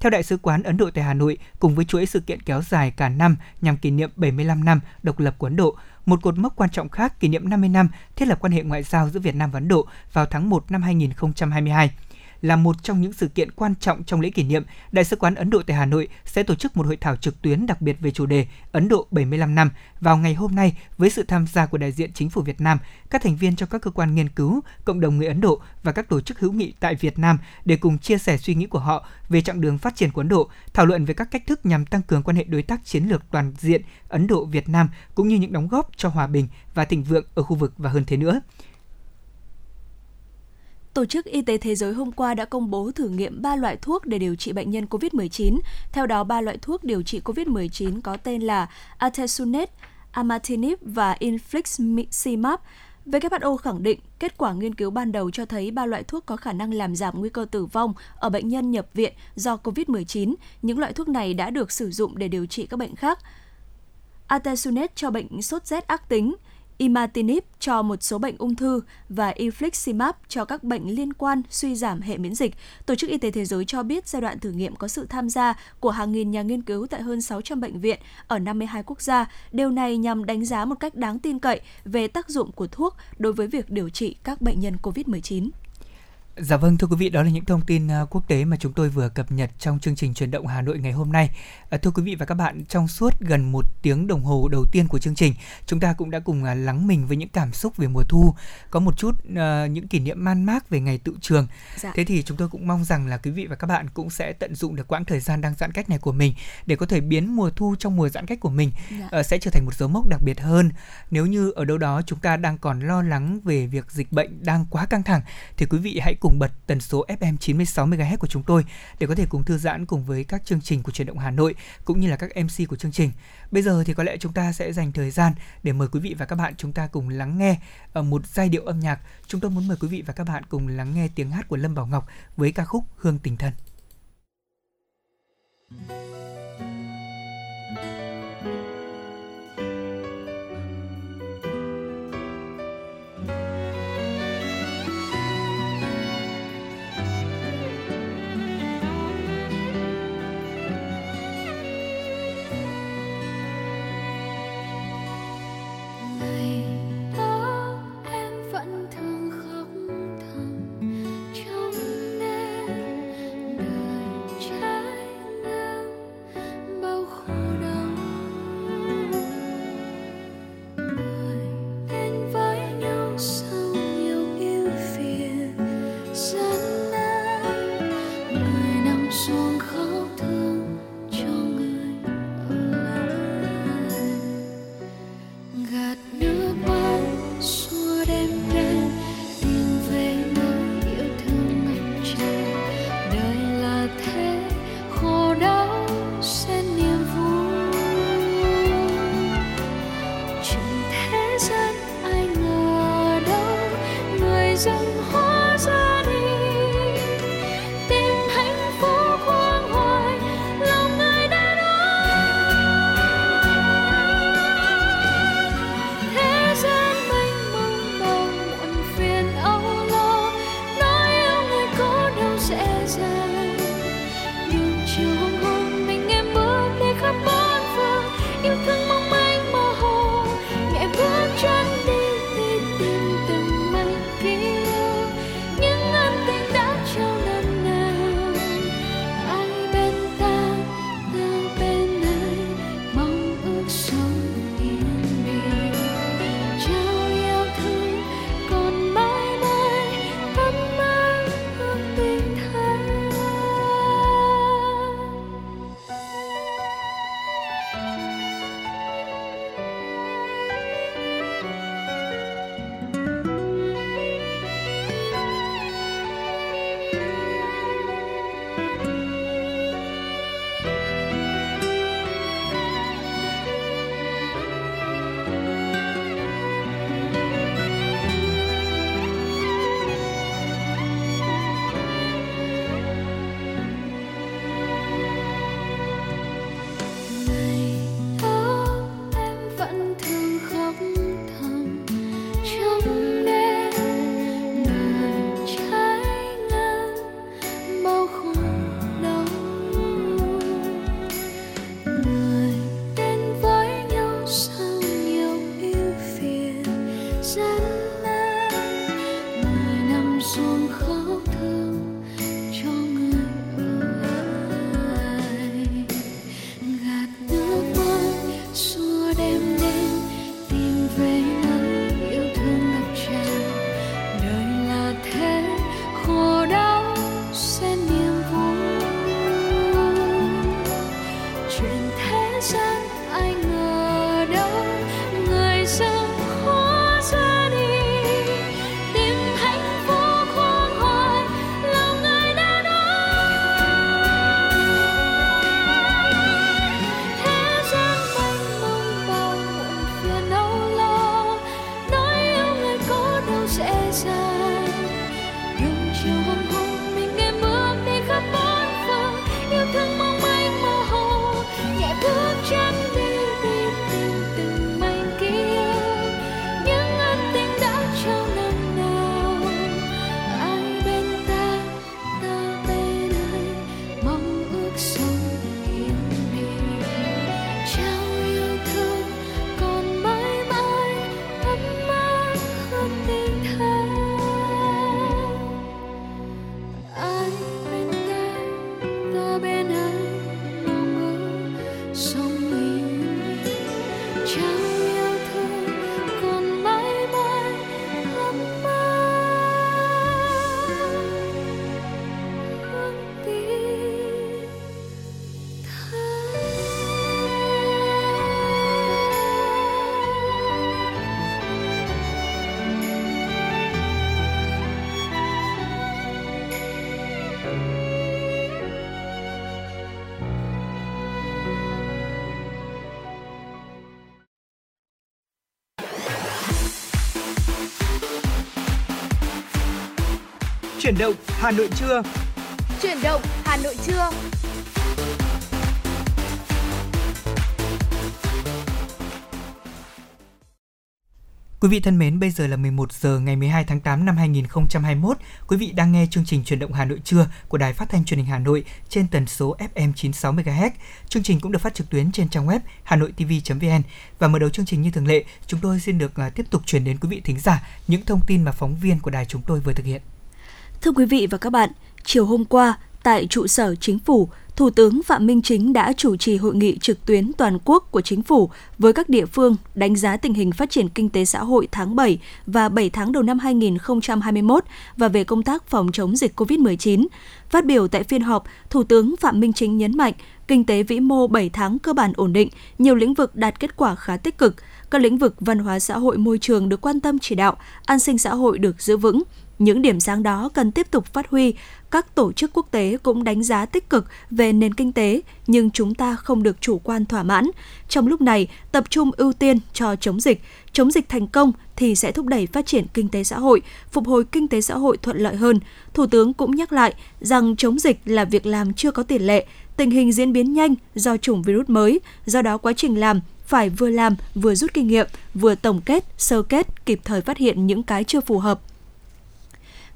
Theo Đại sứ quán Ấn Độ tại Hà Nội, cùng với chuỗi sự kiện kéo dài cả năm nhằm kỷ niệm bảy mươi lăm năm độc lập của Ấn Độ, một cột mốc quan trọng khác kỷ niệm năm mươi năm thiết lập quan hệ ngoại giao giữa Việt Nam và Ấn Độ vào tháng một năm hai nghìn không trăm hai mươi hai. Là một trong những sự kiện quan trọng trong lễ kỷ niệm, Đại sứ quán Ấn Độ tại Hà Nội sẽ tổ chức một hội thảo trực tuyến đặc biệt về chủ đề Ấn Độ bảy mươi lăm năm vào ngày hôm nay với sự tham gia của đại diện chính phủ Việt Nam, các thành viên trong các cơ quan nghiên cứu, cộng đồng người Ấn Độ và các tổ chức hữu nghị tại Việt Nam để cùng chia sẻ suy nghĩ của họ về chặng đường phát triển của Ấn Độ, thảo luận về các cách thức nhằm tăng cường quan hệ đối tác chiến lược toàn diện Ấn Độ-Việt Nam cũng như những đóng góp cho hòa bình và thịnh vượng ở khu vực và hơn thế nữa. Tổ chức Y tế Thế giới hôm qua đã công bố thử nghiệm ba loại thuốc để điều trị bệnh nhân cô vít mười chín. Theo đó, ba loại thuốc điều trị cô vít mười chín có tên là Artesunate, Imatinib và Infliximab. vê kép hát o khẳng định kết quả nghiên cứu ban đầu cho thấy ba loại thuốc có khả năng làm giảm nguy cơ tử vong ở bệnh nhân nhập viện do cô vít mười chín. Những loại thuốc này đã được sử dụng để điều trị các bệnh khác. Artesunate cho bệnh sốt rét ác tính, Imatinib cho một số bệnh ung thư và Infliximab cho các bệnh liên quan suy giảm hệ miễn dịch. Tổ chức Y tế Thế giới cho biết giai đoạn thử nghiệm có sự tham gia của hàng nghìn nhà nghiên cứu tại hơn sáu trăm bệnh viện ở năm mươi hai quốc gia. Điều này nhằm đánh giá một cách đáng tin cậy về tác dụng của thuốc đối với việc điều trị các bệnh nhân cô vít mười chín. Dạ vâng, thưa quý vị, đó là những thông tin quốc tế mà chúng tôi vừa cập nhật trong chương trình Chuyển động Hà Nội ngày hôm nay. Thưa quý vị và các bạn, trong suốt gần một tiếng đồng hồ đầu tiên của chương trình, chúng ta cũng đã cùng lắng mình với những cảm xúc về mùa thu, có một chút uh, những kỷ niệm man mác về ngày tựu trường. Dạ. Thế thì chúng tôi cũng mong rằng là quý vị và các bạn cũng sẽ tận dụng được quãng thời gian đang giãn cách này của mình để có thể biến mùa thu trong mùa giãn cách của mình dạ. uh, sẽ trở thành một dấu mốc đặc biệt hơn. Nếu như ở đâu đó chúng ta đang còn lo lắng về việc dịch bệnh đang quá căng thẳng, thì quý vị hãy cùng bật tần số ép em chín mươi sáu mê ga héc của chúng tôi để có thể cùng thư giãn cùng với các chương trình của Chuyển động Hà Nội cũng như là các em xê của chương trình. Bây giờ thì có lẽ chúng ta sẽ dành thời gian để mời quý vị và các bạn chúng ta cùng lắng nghe một giai điệu âm nhạc. Chúng tôi muốn mời quý vị và các bạn cùng lắng nghe tiếng hát của Lâm Bảo Ngọc với ca khúc Hương Tình Thân. Ngày đó em vẫn thường khóc thầm Chuyển động Hà Nội trưa. Chuyển động Hà Nội trưa. Quý vị thân mến, bây giờ là mười một giờ ngày mười hai tháng tám năm hai nghìn không trăm hai mươi mốt. Quý vị đang nghe chương trình Chuyển động Hà Nội trưa của Đài Phát thanh Truyền hình Hà Nội trên tần số ép em chín mươi sáu mê ga héc. Chương trình cũng được phát trực tuyến trên trang web hanoitv chấm vn. Và mở đầu chương trình như thường lệ, chúng tôi xin được tiếp tục chuyển đến quý vị thính giả những thông tin mà phóng viên của đài chúng tôi vừa thực hiện. Thưa quý vị và các bạn, chiều hôm qua, tại trụ sở Chính phủ, Thủ tướng Phạm Minh Chính đã chủ trì hội nghị trực tuyến toàn quốc của Chính phủ với các địa phương đánh giá tình hình phát triển kinh tế xã hội tháng bảy và bảy tháng đầu năm hai nghìn không trăm hai mươi mốt và về công tác phòng chống dịch covid mười chín. Phát biểu tại phiên họp, Thủ tướng Phạm Minh Chính nhấn mạnh, kinh tế vĩ mô bảy tháng cơ bản ổn định, nhiều lĩnh vực đạt kết quả khá tích cực, các lĩnh vực văn hóa xã hội môi trường được quan tâm chỉ đạo, an sinh xã hội được giữ vững. Những điểm sáng đó cần tiếp tục phát huy. Các tổ chức quốc tế cũng đánh giá tích cực về nền kinh tế, nhưng chúng ta không được chủ quan thỏa mãn. Trong lúc này, tập trung ưu tiên cho chống dịch. Chống dịch thành công thì sẽ thúc đẩy phát triển kinh tế xã hội, phục hồi kinh tế xã hội thuận lợi hơn. Thủ tướng cũng nhắc lại rằng chống dịch là việc làm chưa có tiền lệ. Tình hình diễn biến nhanh do chủng virus mới, do đó quá trình làm phải vừa làm, vừa rút kinh nghiệm, vừa tổng kết, sơ kết, kịp thời phát hiện những cái chưa phù hợp.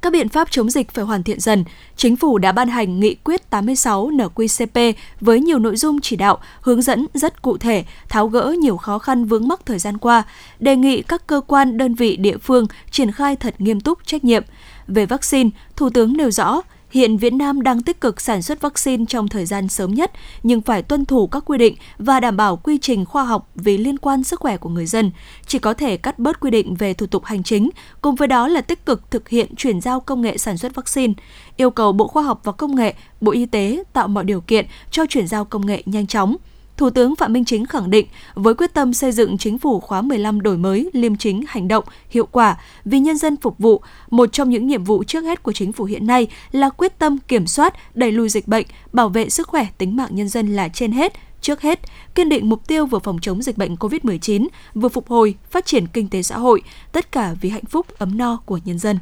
Các biện pháp chống dịch phải hoàn thiện dần. Chính phủ đã ban hành nghị quyết tám mươi sáu en quy cê pê với nhiều nội dung chỉ đạo, hướng dẫn rất cụ thể, tháo gỡ nhiều khó khăn vướng mắc thời gian qua, đề nghị các cơ quan, đơn vị, địa phương triển khai thật nghiêm túc, trách nhiệm. Về vaccine, Thủ tướng nêu rõ, hiện Việt Nam đang tích cực sản xuất vaccine trong thời gian sớm nhất, nhưng phải tuân thủ các quy định và đảm bảo quy trình khoa học vì liên quan sức khỏe của người dân. Chỉ có thể cắt bớt quy định về thủ tục hành chính, cùng với đó là tích cực thực hiện chuyển giao công nghệ sản xuất vaccine. Yêu cầu Bộ Khoa học và Công nghệ, Bộ Y tế tạo mọi điều kiện cho chuyển giao công nghệ nhanh chóng. Thủ tướng Phạm Minh Chính khẳng định, với quyết tâm xây dựng chính phủ khóa mười lăm đổi mới, liêm chính, hành động, hiệu quả, vì nhân dân phục vụ, một trong những nhiệm vụ trước hết của chính phủ hiện nay là quyết tâm kiểm soát, đẩy lùi dịch bệnh, bảo vệ sức khỏe, tính mạng nhân dân là trên hết, trước hết, kiên định mục tiêu vừa phòng chống dịch bệnh covid mười chín, vừa phục hồi, phát triển kinh tế xã hội, tất cả vì hạnh phúc ấm no của nhân dân.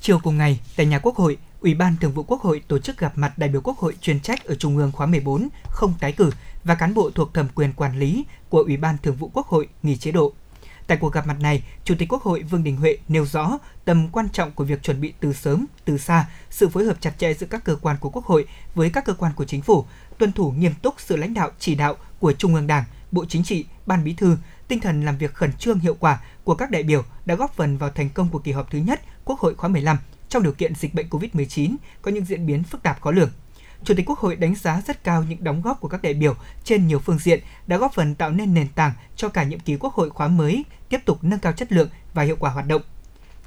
Chiều cùng ngày, tại nhà Quốc hội, Ủy ban Thường vụ Quốc hội tổ chức gặp mặt đại biểu Quốc hội chuyên trách ở Trung ương khóa mười bốn không tái cử và cán bộ thuộc thẩm quyền quản lý của Ủy ban Thường vụ Quốc hội nghỉ chế độ. Tại cuộc gặp mặt này, Chủ tịch Quốc hội Vương Đình Huệ nêu rõ tầm quan trọng của việc chuẩn bị từ sớm, từ xa, sự phối hợp chặt chẽ giữa các cơ quan của Quốc hội với các cơ quan của Chính phủ, tuân thủ nghiêm túc sự lãnh đạo chỉ đạo của Trung ương Đảng, Bộ Chính trị, Ban Bí thư, tinh thần làm việc khẩn trương hiệu quả của các đại biểu đã góp phần vào thành công của kỳ họp thứ nhất Quốc hội khóa mười lăm. Trong điều kiện dịch bệnh covid mười chín có những diễn biến phức tạp khó lường. Chủ tịch Quốc hội đánh giá rất cao những đóng góp của các đại biểu trên nhiều phương diện đã góp phần tạo nên nền tảng cho cả nhiệm kỳ Quốc hội khóa mới tiếp tục nâng cao chất lượng và hiệu quả hoạt động.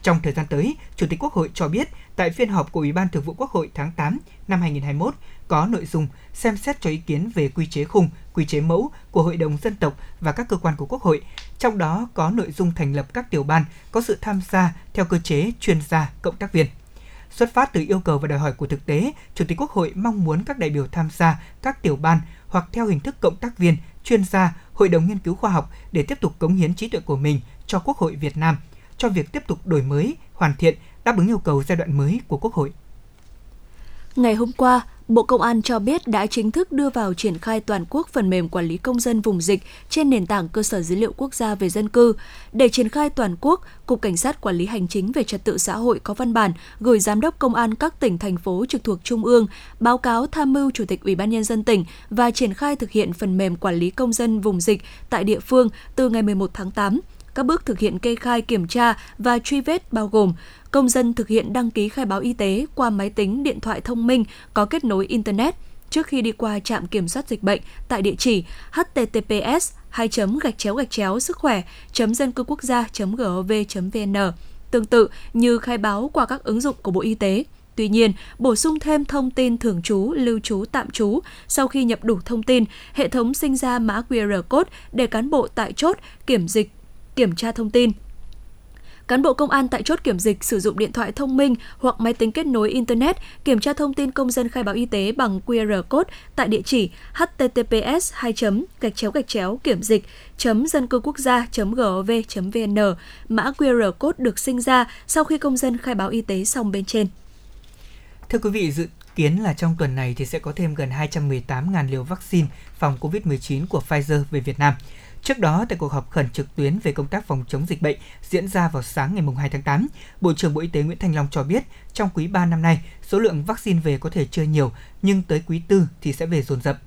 Trong thời gian tới, Chủ tịch Quốc hội cho biết tại phiên họp của Ủy ban Thường vụ Quốc hội tháng tám năm hai không hai mốt có nội dung xem xét cho ý kiến về quy chế khung, quy chế mẫu của Hội đồng Dân tộc và các cơ quan của Quốc hội, trong đó có nội dung thành lập các tiểu ban có sự tham gia theo cơ chế chuyên gia cộng tác viên. Xuất phát từ yêu cầu và đòi hỏi của thực tế, Chủ tịch Quốc hội mong muốn các đại biểu tham gia các tiểu ban hoặc theo hình thức cộng tác viên, chuyên gia, hội đồng nghiên cứu khoa học để tiếp tục cống hiến trí tuệ của mình cho Quốc hội Việt Nam, cho việc tiếp tục đổi mới, hoàn thiện, đáp ứng yêu cầu giai đoạn mới của Quốc hội. Ngày hôm qua, Bộ Công an cho biết đã chính thức đưa vào triển khai toàn quốc phần mềm quản lý công dân vùng dịch trên nền tảng cơ sở dữ liệu quốc gia về dân cư. Để triển khai toàn quốc, Cục Cảnh sát Quản lý Hành chính về Trật tự xã hội có văn bản gửi Giám đốc Công an các tỉnh, thành phố trực thuộc Trung ương, báo cáo tham mưu Chủ tịch Ủy ban Nhân dân tỉnh và triển khai thực hiện phần mềm quản lý công dân vùng dịch tại địa phương từ ngày mười một tháng tám. Các bước thực hiện kê khai, kiểm tra và truy vết bao gồm công dân thực hiện đăng ký khai báo y tế qua máy tính, điện thoại thông minh có kết nối Internet trước khi đi qua trạm kiểm soát dịch bệnh tại địa chỉ h t t p s hai gạch chéo gạch chéo sức khỏe dân cư quốc gia gov vn, tương tự như khai báo qua các ứng dụng của Bộ Y tế. Tuy nhiên, bổ sung thêm thông tin thường trú, lưu trú, tạm trú. Sau khi nhập đủ thông tin, hệ thống sinh ra mã quy rờ code để cán bộ tại chốt kiểm dịch kiểm tra thông tin. Cán bộ công an tại chốt kiểm dịch sử dụng điện thoại thông minh hoặc máy tính kết nối Internet kiểm tra thông tin công dân khai báo y tế bằng quy rờ code tại địa chỉ h t t p s hai gạch chéo gạch chéo kiểm dịch dân cư quốc gia gov vn. Mã quy rờ code được sinh ra sau khi công dân khai báo y tế xong bên trên. Thưa quý vị, dự kiến là trong tuần này thì sẽ có thêm gần hai trăm mười tám nghìn liều vaccine phòng covid mười chín của Pfizer về Việt Nam. Trước đó, tại cuộc họp khẩn trực tuyến về công tác phòng chống dịch bệnh diễn ra vào sáng ngày hai tháng tám, Bộ trưởng Bộ Y tế Nguyễn Thanh Long cho biết trong quý ba năm nay, số lượng vaccine về có thể chưa nhiều, nhưng tới quý tư thì sẽ về dồn dập.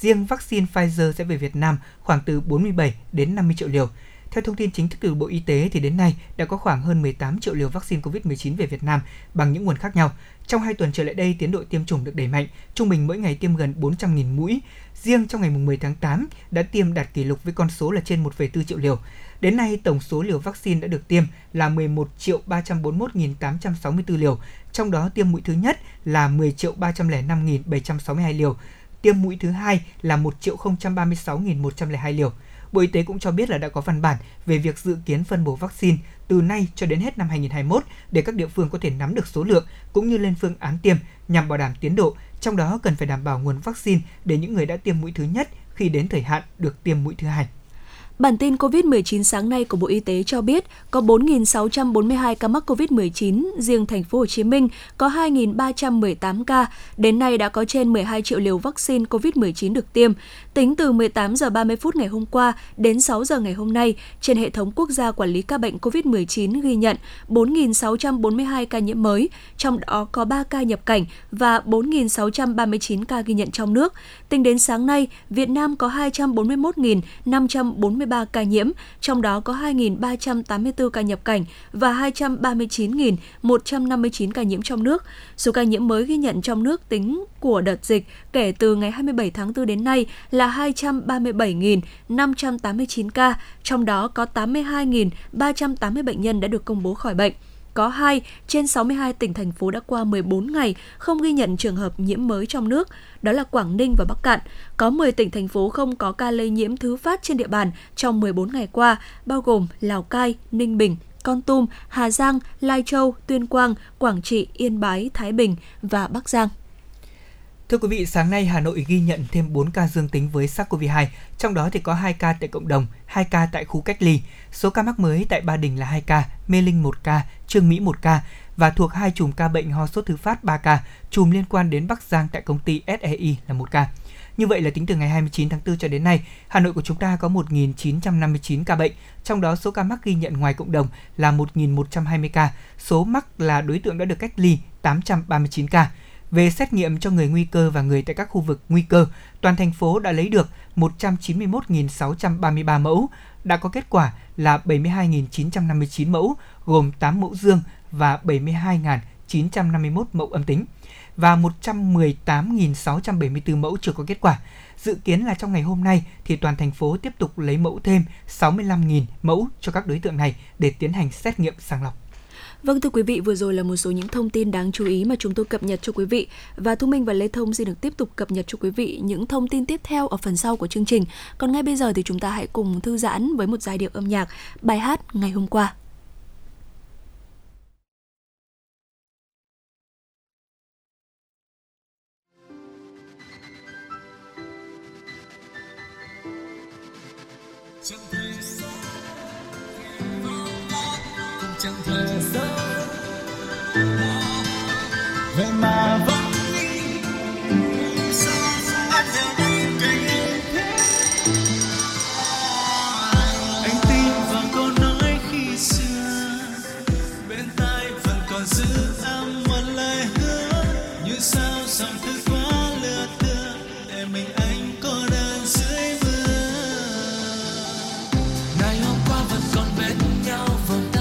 Riêng vaccine Pfizer sẽ về Việt Nam khoảng từ bốn mươi bảy đến năm mươi triệu liều. Theo thông tin chính thức từ Bộ Y tế thì đến nay đã có khoảng hơn mười tám triệu liều vaccine covid mười chín về Việt Nam bằng những nguồn khác nhau. Trong hai tuần trở lại đây, tiến độ tiêm chủng được đẩy mạnh, trung bình mỗi ngày tiêm gần bốn trăm nghìn mũi. Riêng trong ngày mười tháng tám đã tiêm đạt kỷ lục với con số là trên một phẩy bốn triệu liều. Đến nay, tổng số liều vaccine đã được tiêm là mười một triệu ba trăm bốn mươi mốt nghìn tám trăm sáu mươi tư liều, trong đó tiêm mũi thứ nhất là mười triệu ba trăm lẻ năm nghìn bảy trăm sáu mươi hai liều, tiêm mũi thứ hai là một triệu không trăm ba mươi sáu nghìn một trăm lẻ hai liều. Bộ Y tế cũng cho biết là đã có văn bản về việc dự kiến phân bổ vaccine từ nay cho đến hết năm hai nghìn không trăm hai mươi mốt để các địa phương có thể nắm được số lượng cũng như lên phương án tiêm nhằm bảo đảm tiến độ, trong đó cần phải đảm bảo nguồn vaccine để những người đã tiêm mũi thứ nhất khi đến thời hạn được tiêm mũi thứ hai. Bản tin covid mười chín sáng nay của Bộ Y tế cho biết có bốn nghìn sáu trăm bốn mươi hai ca mắc covid mười chín, riêng thành phố Hồ Chí Minh có hai nghìn ba trăm mười tám ca. Đến nay đã có trên mười hai triệu liều vaccine covid mười chín được tiêm. Tính từ mười tám giờ ba mươi phút ngày hôm qua đến sáu giờ ngày hôm nay, trên hệ thống quốc gia quản lý ca bệnh covid mười chín ghi nhận bốn nghìn sáu trăm bốn mươi hai ca nhiễm mới, trong đó có ba ca nhập cảnh và bốn nghìn sáu trăm ba mươi chín ca ghi nhận trong nước. Tính đến sáng nay, Việt Nam có hai trăm bốn mươi mốt nghìn năm trăm bốn mươi ba ca nhiễm, trong đó có hai nghìn ba trăm tám mươi tư ca nhập cảnh và hai trăm ba mươi chín nghìn một trăm năm mươi chín ca nhiễm trong nước. Số ca nhiễm mới ghi nhận trong nước tính của đợt dịch kể từ ngày hai mươi bảy tháng tư đến nay là hai trăm ba mươi bảy nghìn năm trăm tám mươi chín ca, trong đó có tám mươi hai nghìn ba trăm tám mươi bệnh nhân đã được công bố khỏi bệnh. Có hai trên sáu mươi hai tỉnh, thành phố đã qua mười bốn ngày không ghi nhận trường hợp nhiễm mới trong nước, đó là Quảng Ninh và Bắc Cạn. Có mười tỉnh, thành phố không có ca lây nhiễm thứ phát trên địa bàn trong mười bốn ngày qua, bao gồm Lào Cai, Ninh Bình, Kon Tum, Hà Giang, Lai Châu, Tuyên Quang, Quảng Trị, Yên Bái, Thái Bình và Bắc Giang. Thưa quý vị, sáng nay Hà Nội ghi nhận thêm bốn ca dương tính với SARS-xê o vê hai, trong đó thì có hai ca tại cộng đồng, hai ca tại khu cách ly. Số ca mắc mới tại Ba Đình là hai ca, Mê Linh một ca, Chương Mỹ một ca và thuộc hai chùm ca bệnh ho sốt thứ phát ba ca, chùm liên quan đến Bắc Giang tại công ty ét e i là một ca. Như vậy là tính từ ngày hai mươi chín tháng tư cho đến nay, Hà Nội của chúng ta có một nghìn chín trăm năm mươi chín ca bệnh, trong đó số ca mắc ghi nhận ngoài cộng đồng là một nghìn một trăm hai mươi ca, số mắc là đối tượng đã được cách ly tám trăm ba mươi chín ca. Về xét nghiệm cho người nguy cơ và người tại các khu vực nguy cơ, toàn thành phố đã lấy được một trăm chín mươi mốt nghìn sáu trăm ba mươi ba mẫu, đã có kết quả là bảy mươi hai nghìn chín trăm năm mươi chín mẫu, gồm tám mẫu dương và bảy mươi hai nghìn chín trăm năm mươi mốt mẫu âm tính, và một trăm mười tám nghìn sáu trăm bảy mươi tư mẫu chưa có kết quả. Dự kiến là trong ngày hôm nay thì toàn thành phố tiếp tục lấy mẫu thêm sáu mươi lăm nghìn mẫu cho các đối tượng này để tiến hành xét nghiệm sàng lọc. Vâng, thưa quý vị, vừa rồi là một số những thông tin đáng chú ý mà chúng tôi cập nhật cho quý vị. Và Thu Minh và Lê Thông xin được tiếp tục cập nhật cho quý vị những thông tin tiếp theo ở phần sau của chương trình. Còn ngay bây giờ thì chúng ta hãy cùng thư giãn với một giai điệu âm nhạc, bài hát Ngày Hôm Qua. Vậy mà vẫn sao anh vẫn yêu như thế. Anh tin vào câu nói khi xưa, bên tai vẫn còn giữ âm một lời hứa. Như sao dòng thư quá lừa đưa, để mình anh cô đơn dưới mưa. Ngày hôm qua vẫn còn bên nhau vòng tay.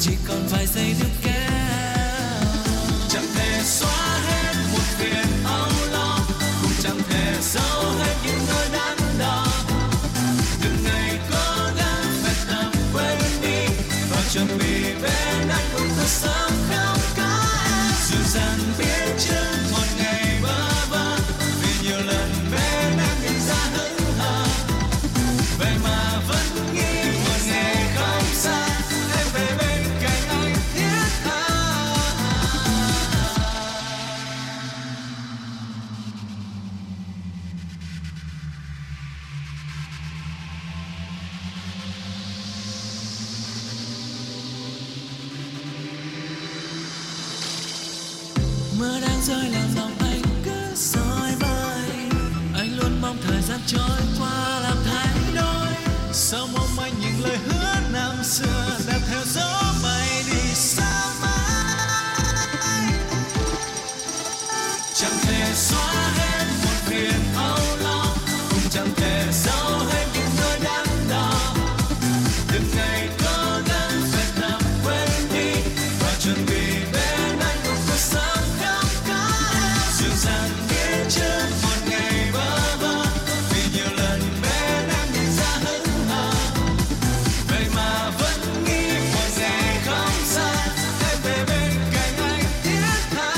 Chỉ còn vài giây nữa kia. rơi làm lòng anh cứ rơi bay. Anh luôn mong thời gian trôi qua làm thay đổi. Sao mong anh những lời hứa năm xưa đã theo gió bay đi xa mãi. Chẳng thể xóa hết một miền âu lo, cũng chẳng thể giấu hết những nỗi đắn đo. Từng ngày cố gắng phải làm quên đi và chuẩn bị bên anh một cuộc sống khám phá. Dù rằng phía trước một ngày bơ vơ, vì nhiều lần bên em nhìn ra hững hờ, vậy mà vẫn nghĩ một ngày không xa em về bên cạnh anh thiết tha.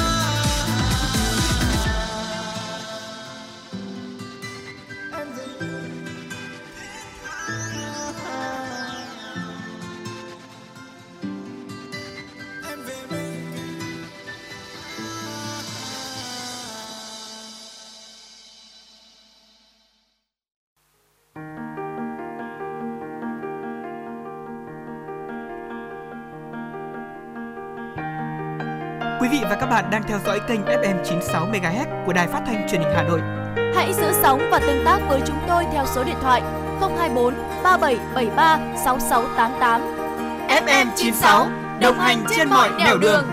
Em về Quý vị và các bạn đang theo dõi kênh ép em chín sáu MHz của Đài Phát thanh Truyền hình Hà Nội. Hãy giữ sóng và tương tác với chúng tôi theo số điện thoại không hai bốn ba bảy bảy ba sáu sáu tám tám. ép em chín sáu đồng hành trên mọi nẻo đường.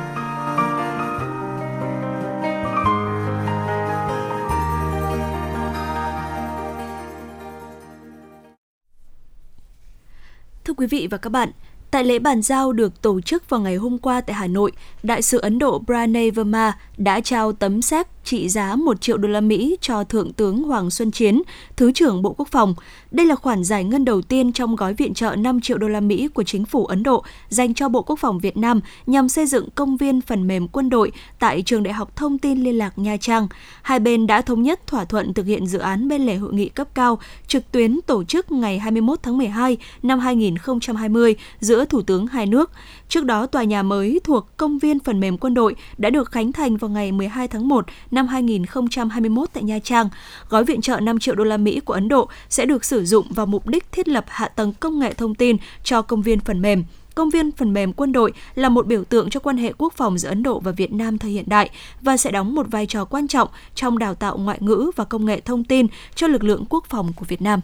Thưa quý vị và các bạn, tại lễ bàn giao được tổ chức vào ngày hôm qua tại Hà Nội, Đại sứ Ấn Độ Prane Verma đã trao tấm séc trị giá một triệu đô la Mỹ cho Thượng tướng Hoàng Xuân Chiến, Thứ trưởng Bộ Quốc phòng. Đây là khoản giải ngân đầu tiên trong gói viện trợ năm triệu đô la Mỹ của chính phủ Ấn Độ dành cho Bộ Quốc phòng Việt Nam nhằm xây dựng công viên phần mềm quân đội tại Trường Đại học Thông tin Liên lạc Nha Trang. Hai bên đã thống nhất thỏa thuận thực hiện dự án bên lề hội nghị cấp cao trực tuyến tổ chức ngày hai mươi mốt tháng mười hai năm hai nghìn không trăm hai mươi giữa Thủ tướng hai nước. Trước đó, tòa nhà mới thuộc công viên phần mềm quân đội đã được khánh thành vào ngày mười hai tháng một năm hai nghìn không trăm hai mươi mốt tại Nha Trang. Gói viện trợ năm triệu đô la Mỹ của Ấn Độ sẽ được sử dụng vào mục đích thiết lập hạ tầng công nghệ thông tin cho công viên phần mềm. Công viên phần mềm quân đội là một biểu tượng cho quan hệ quốc phòng giữa Ấn Độ và Việt Nam thời hiện đại và sẽ đóng một vai trò quan trọng trong đào tạo ngoại ngữ và công nghệ thông tin cho lực lượng quốc phòng của Việt Nam.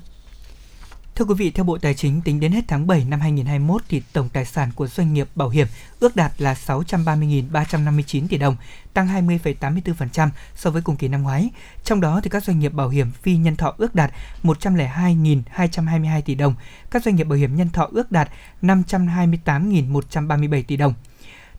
Thưa quý vị, theo Bộ Tài chính, tính đến hết tháng bảy năm hai nghìn không trăm hai mươi mốt thì tổng tài sản của doanh nghiệp bảo hiểm ước đạt là sáu trăm ba mươi nghìn ba trăm năm mươi chín tỷ đồng, tăng hai mươi phẩy tám mươi tư phần trăm so với cùng kỳ năm ngoái. Trong đó thì các doanh nghiệp bảo hiểm phi nhân thọ ước đạt một trăm lẻ hai nghìn hai trăm hai mươi hai tỷ đồng, các doanh nghiệp bảo hiểm nhân thọ ước đạt năm trăm hai mươi tám nghìn một trăm ba mươi bảy tỷ đồng.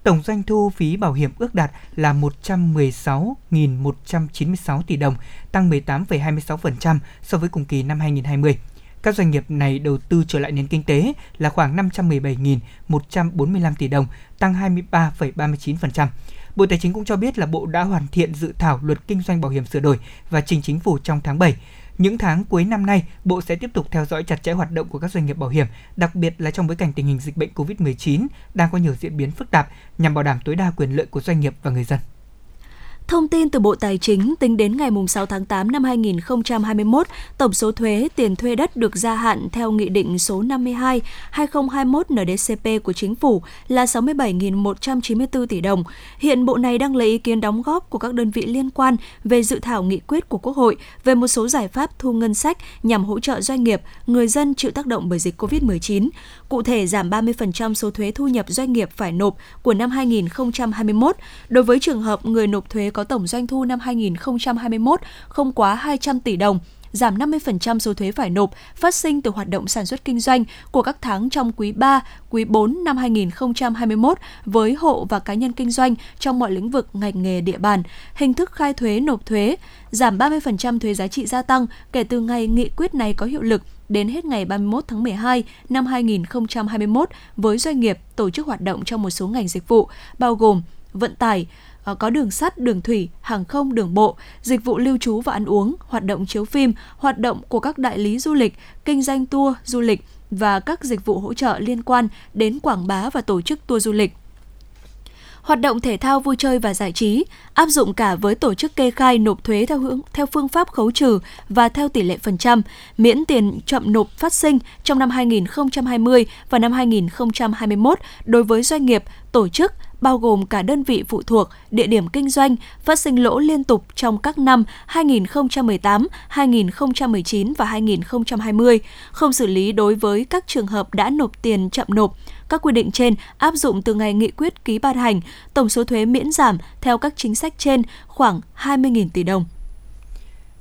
Tổng doanh thu phí bảo hiểm ước đạt là một trăm mười sáu nghìn một trăm chín mươi sáu tỷ đồng, tăng mười tám phẩy hai mươi sáu phần trăm so với cùng kỳ năm hai nghìn không trăm hai mươi. Các doanh nghiệp này đầu tư trở lại nền kinh tế là khoảng năm trăm mười bảy nghìn một trăm bốn mươi lăm tỷ đồng, tăng hai mươi ba phẩy ba mươi chín phần trăm. Bộ Tài chính cũng cho biết là Bộ đã hoàn thiện dự thảo luật kinh doanh bảo hiểm sửa đổi và trình chính phủ trong tháng bảy. Những tháng cuối năm nay, Bộ sẽ tiếp tục theo dõi chặt chẽ hoạt động của các doanh nghiệp bảo hiểm, đặc biệt là trong bối cảnh tình hình dịch bệnh covid mười chín đang có nhiều diễn biến phức tạp, nhằm bảo đảm tối đa quyền lợi của doanh nghiệp và người dân. Thông tin từ Bộ Tài chính, tính đến ngày sáu tháng tám năm hai nghìn không trăm hai mươi mốt, tổng số thuế tiền thuê đất được gia hạn theo Nghị định số năm mươi hai trên hai nghìn không trăm hai mươi mốt N D C P của Chính phủ là sáu mươi bảy nghìn một trăm chín mươi tư tỷ đồng. Hiện Bộ này đang lấy ý kiến đóng góp của các đơn vị liên quan về dự thảo nghị quyết của Quốc hội về một số giải pháp thu ngân sách nhằm hỗ trợ doanh nghiệp, người dân chịu tác động bởi dịch covid mười chín. Cụ thể, giảm ba mươi phần trăm số thuế thu nhập doanh nghiệp phải nộp của năm hai nghìn không trăm hai mươi mốt đối với trường hợp người nộp thuế có tổng doanh thu năm hai nghìn không trăm hai mươi mốt không quá hai trăm tỷ đồng, giảm năm mươi phần trăm số thuế phải nộp phát sinh từ hoạt động sản xuất kinh doanh của các tháng trong quý ba, quý bốn năm hai nghìn không trăm hai mươi mốt với hộ và cá nhân kinh doanh trong mọi lĩnh vực, ngành nghề, địa bàn, hình thức khai thuế, nộp thuế, giảm ba mươi phần trăm thuế giá trị gia tăng kể từ ngày nghị quyết này có hiệu lực đến hết ngày ba mươi mốt tháng mười hai năm hai nghìn không trăm hai mươi mốt với doanh nghiệp tổ chức hoạt động trong một số ngành dịch vụ, bao gồm vận tải, có đường sắt, đường thủy, hàng không, đường bộ, dịch vụ lưu trú và ăn uống, hoạt động chiếu phim, hoạt động của các đại lý du lịch, kinh doanh tour, du lịch và các dịch vụ hỗ trợ liên quan đến quảng bá và tổ chức tour du lịch. Hoạt động thể thao, vui chơi và giải trí, áp dụng cả với tổ chức kê khai nộp thuế theo hướng theo phương pháp khấu trừ và theo tỷ lệ phần trăm, miễn tiền chậm nộp phát sinh trong năm hai nghìn không trăm hai mươi và năm hai nghìn không trăm hai mươi mốt đối với doanh nghiệp, tổ chức, bao gồm cả đơn vị phụ thuộc, địa điểm kinh doanh, phát sinh lỗ liên tục trong các năm hai nghìn không trăm mười tám, hai nghìn không trăm mười chín và hai nghìn không trăm hai mươi, không xử lý đối với các trường hợp đã nộp tiền chậm nộp. Các quy định trên áp dụng từ ngày nghị quyết ký ban hành, tổng số thuế miễn giảm theo các chính sách trên khoảng hai mươi nghìn tỷ đồng.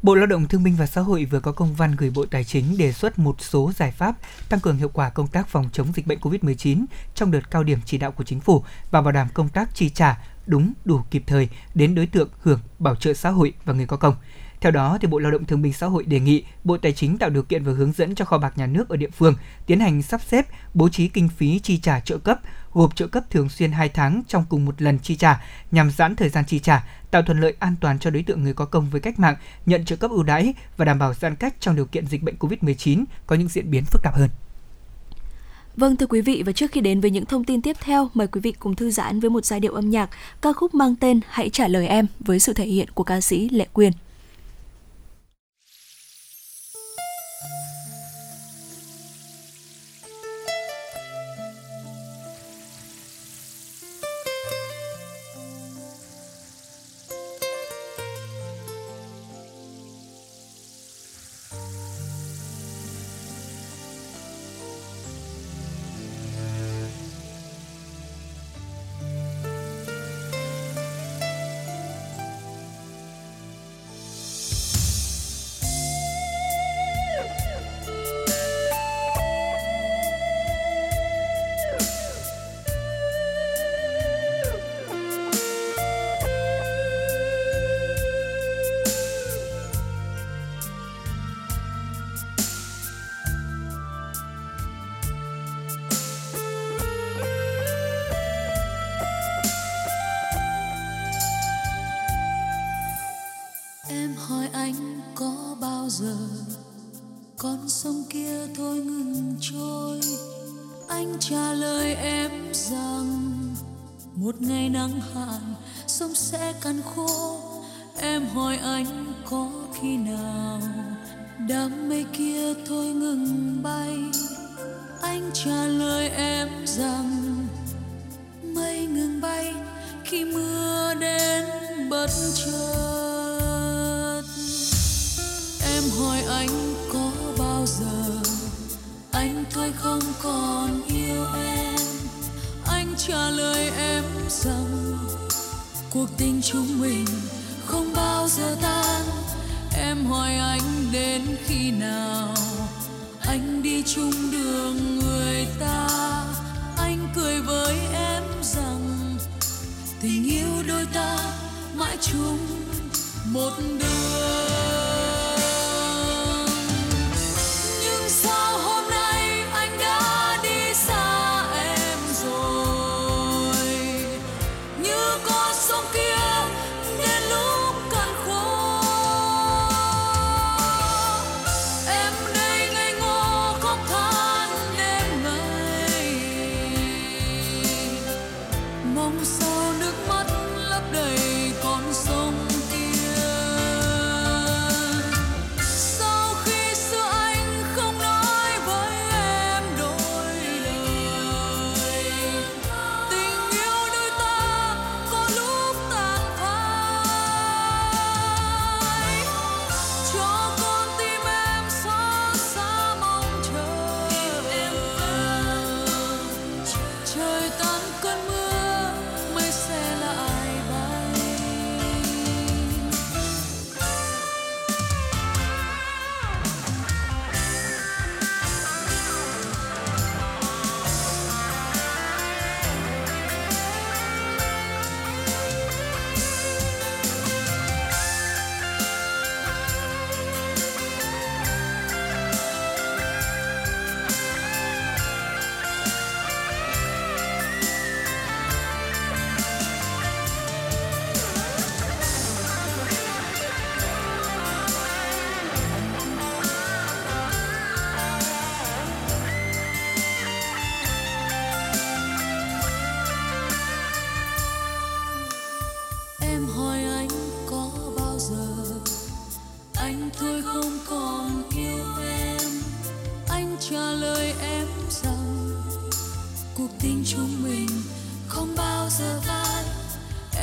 Bộ Lao động Thương binh và Xã hội vừa có công văn gửi Bộ Tài chính đề xuất một số giải pháp tăng cường hiệu quả công tác phòng chống dịch bệnh covid mười chín trong đợt cao điểm chỉ đạo của Chính phủ và bảo đảm công tác chi trả đúng đủ kịp thời đến đối tượng hưởng bảo trợ xã hội và người có công. Theo đó, thì Bộ Lao động Thương binh Xã hội đề nghị Bộ Tài chính tạo điều kiện và hướng dẫn cho kho bạc nhà nước ở địa phương tiến hành sắp xếp, bố trí kinh phí chi trả trợ cấp, gộp trợ cấp thường xuyên hai tháng trong cùng một lần chi trả nhằm giãn thời gian chi trả, tạo thuận lợi an toàn cho đối tượng người có công với cách mạng nhận trợ cấp ưu đãi và đảm bảo giãn cách trong điều kiện dịch bệnh covid mười chín có những diễn biến phức tạp hơn. Vâng, thưa quý vị, và trước khi đến với những thông tin tiếp theo, mời quý vị cùng thư giãn với một giai điệu âm nhạc, ca khúc mang tên Hãy Trả Lời Em với sự thể hiện của ca sĩ Lệ Quyên. Trả lời em rằng cuộc tình chúng mình không không bao giờ phai.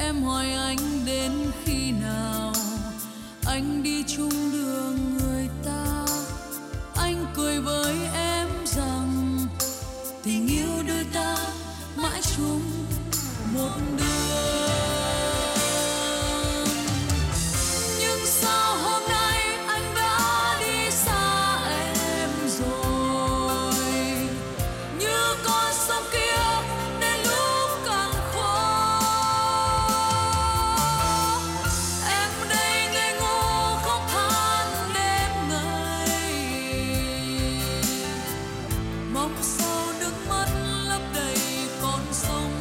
Em hỏi anh đến khi nào, anh đi chung đường người ta. Anh cười với em rằng tình yêu đôi ta mãi chung một đường. Nhưng sao hôm nay anh đã đi xa em rồi, như con sông kia đến lúc càng khô. Em đây ngây ngô khóc than đêm ngày, mong sao nước mắt lấp đầy con sông.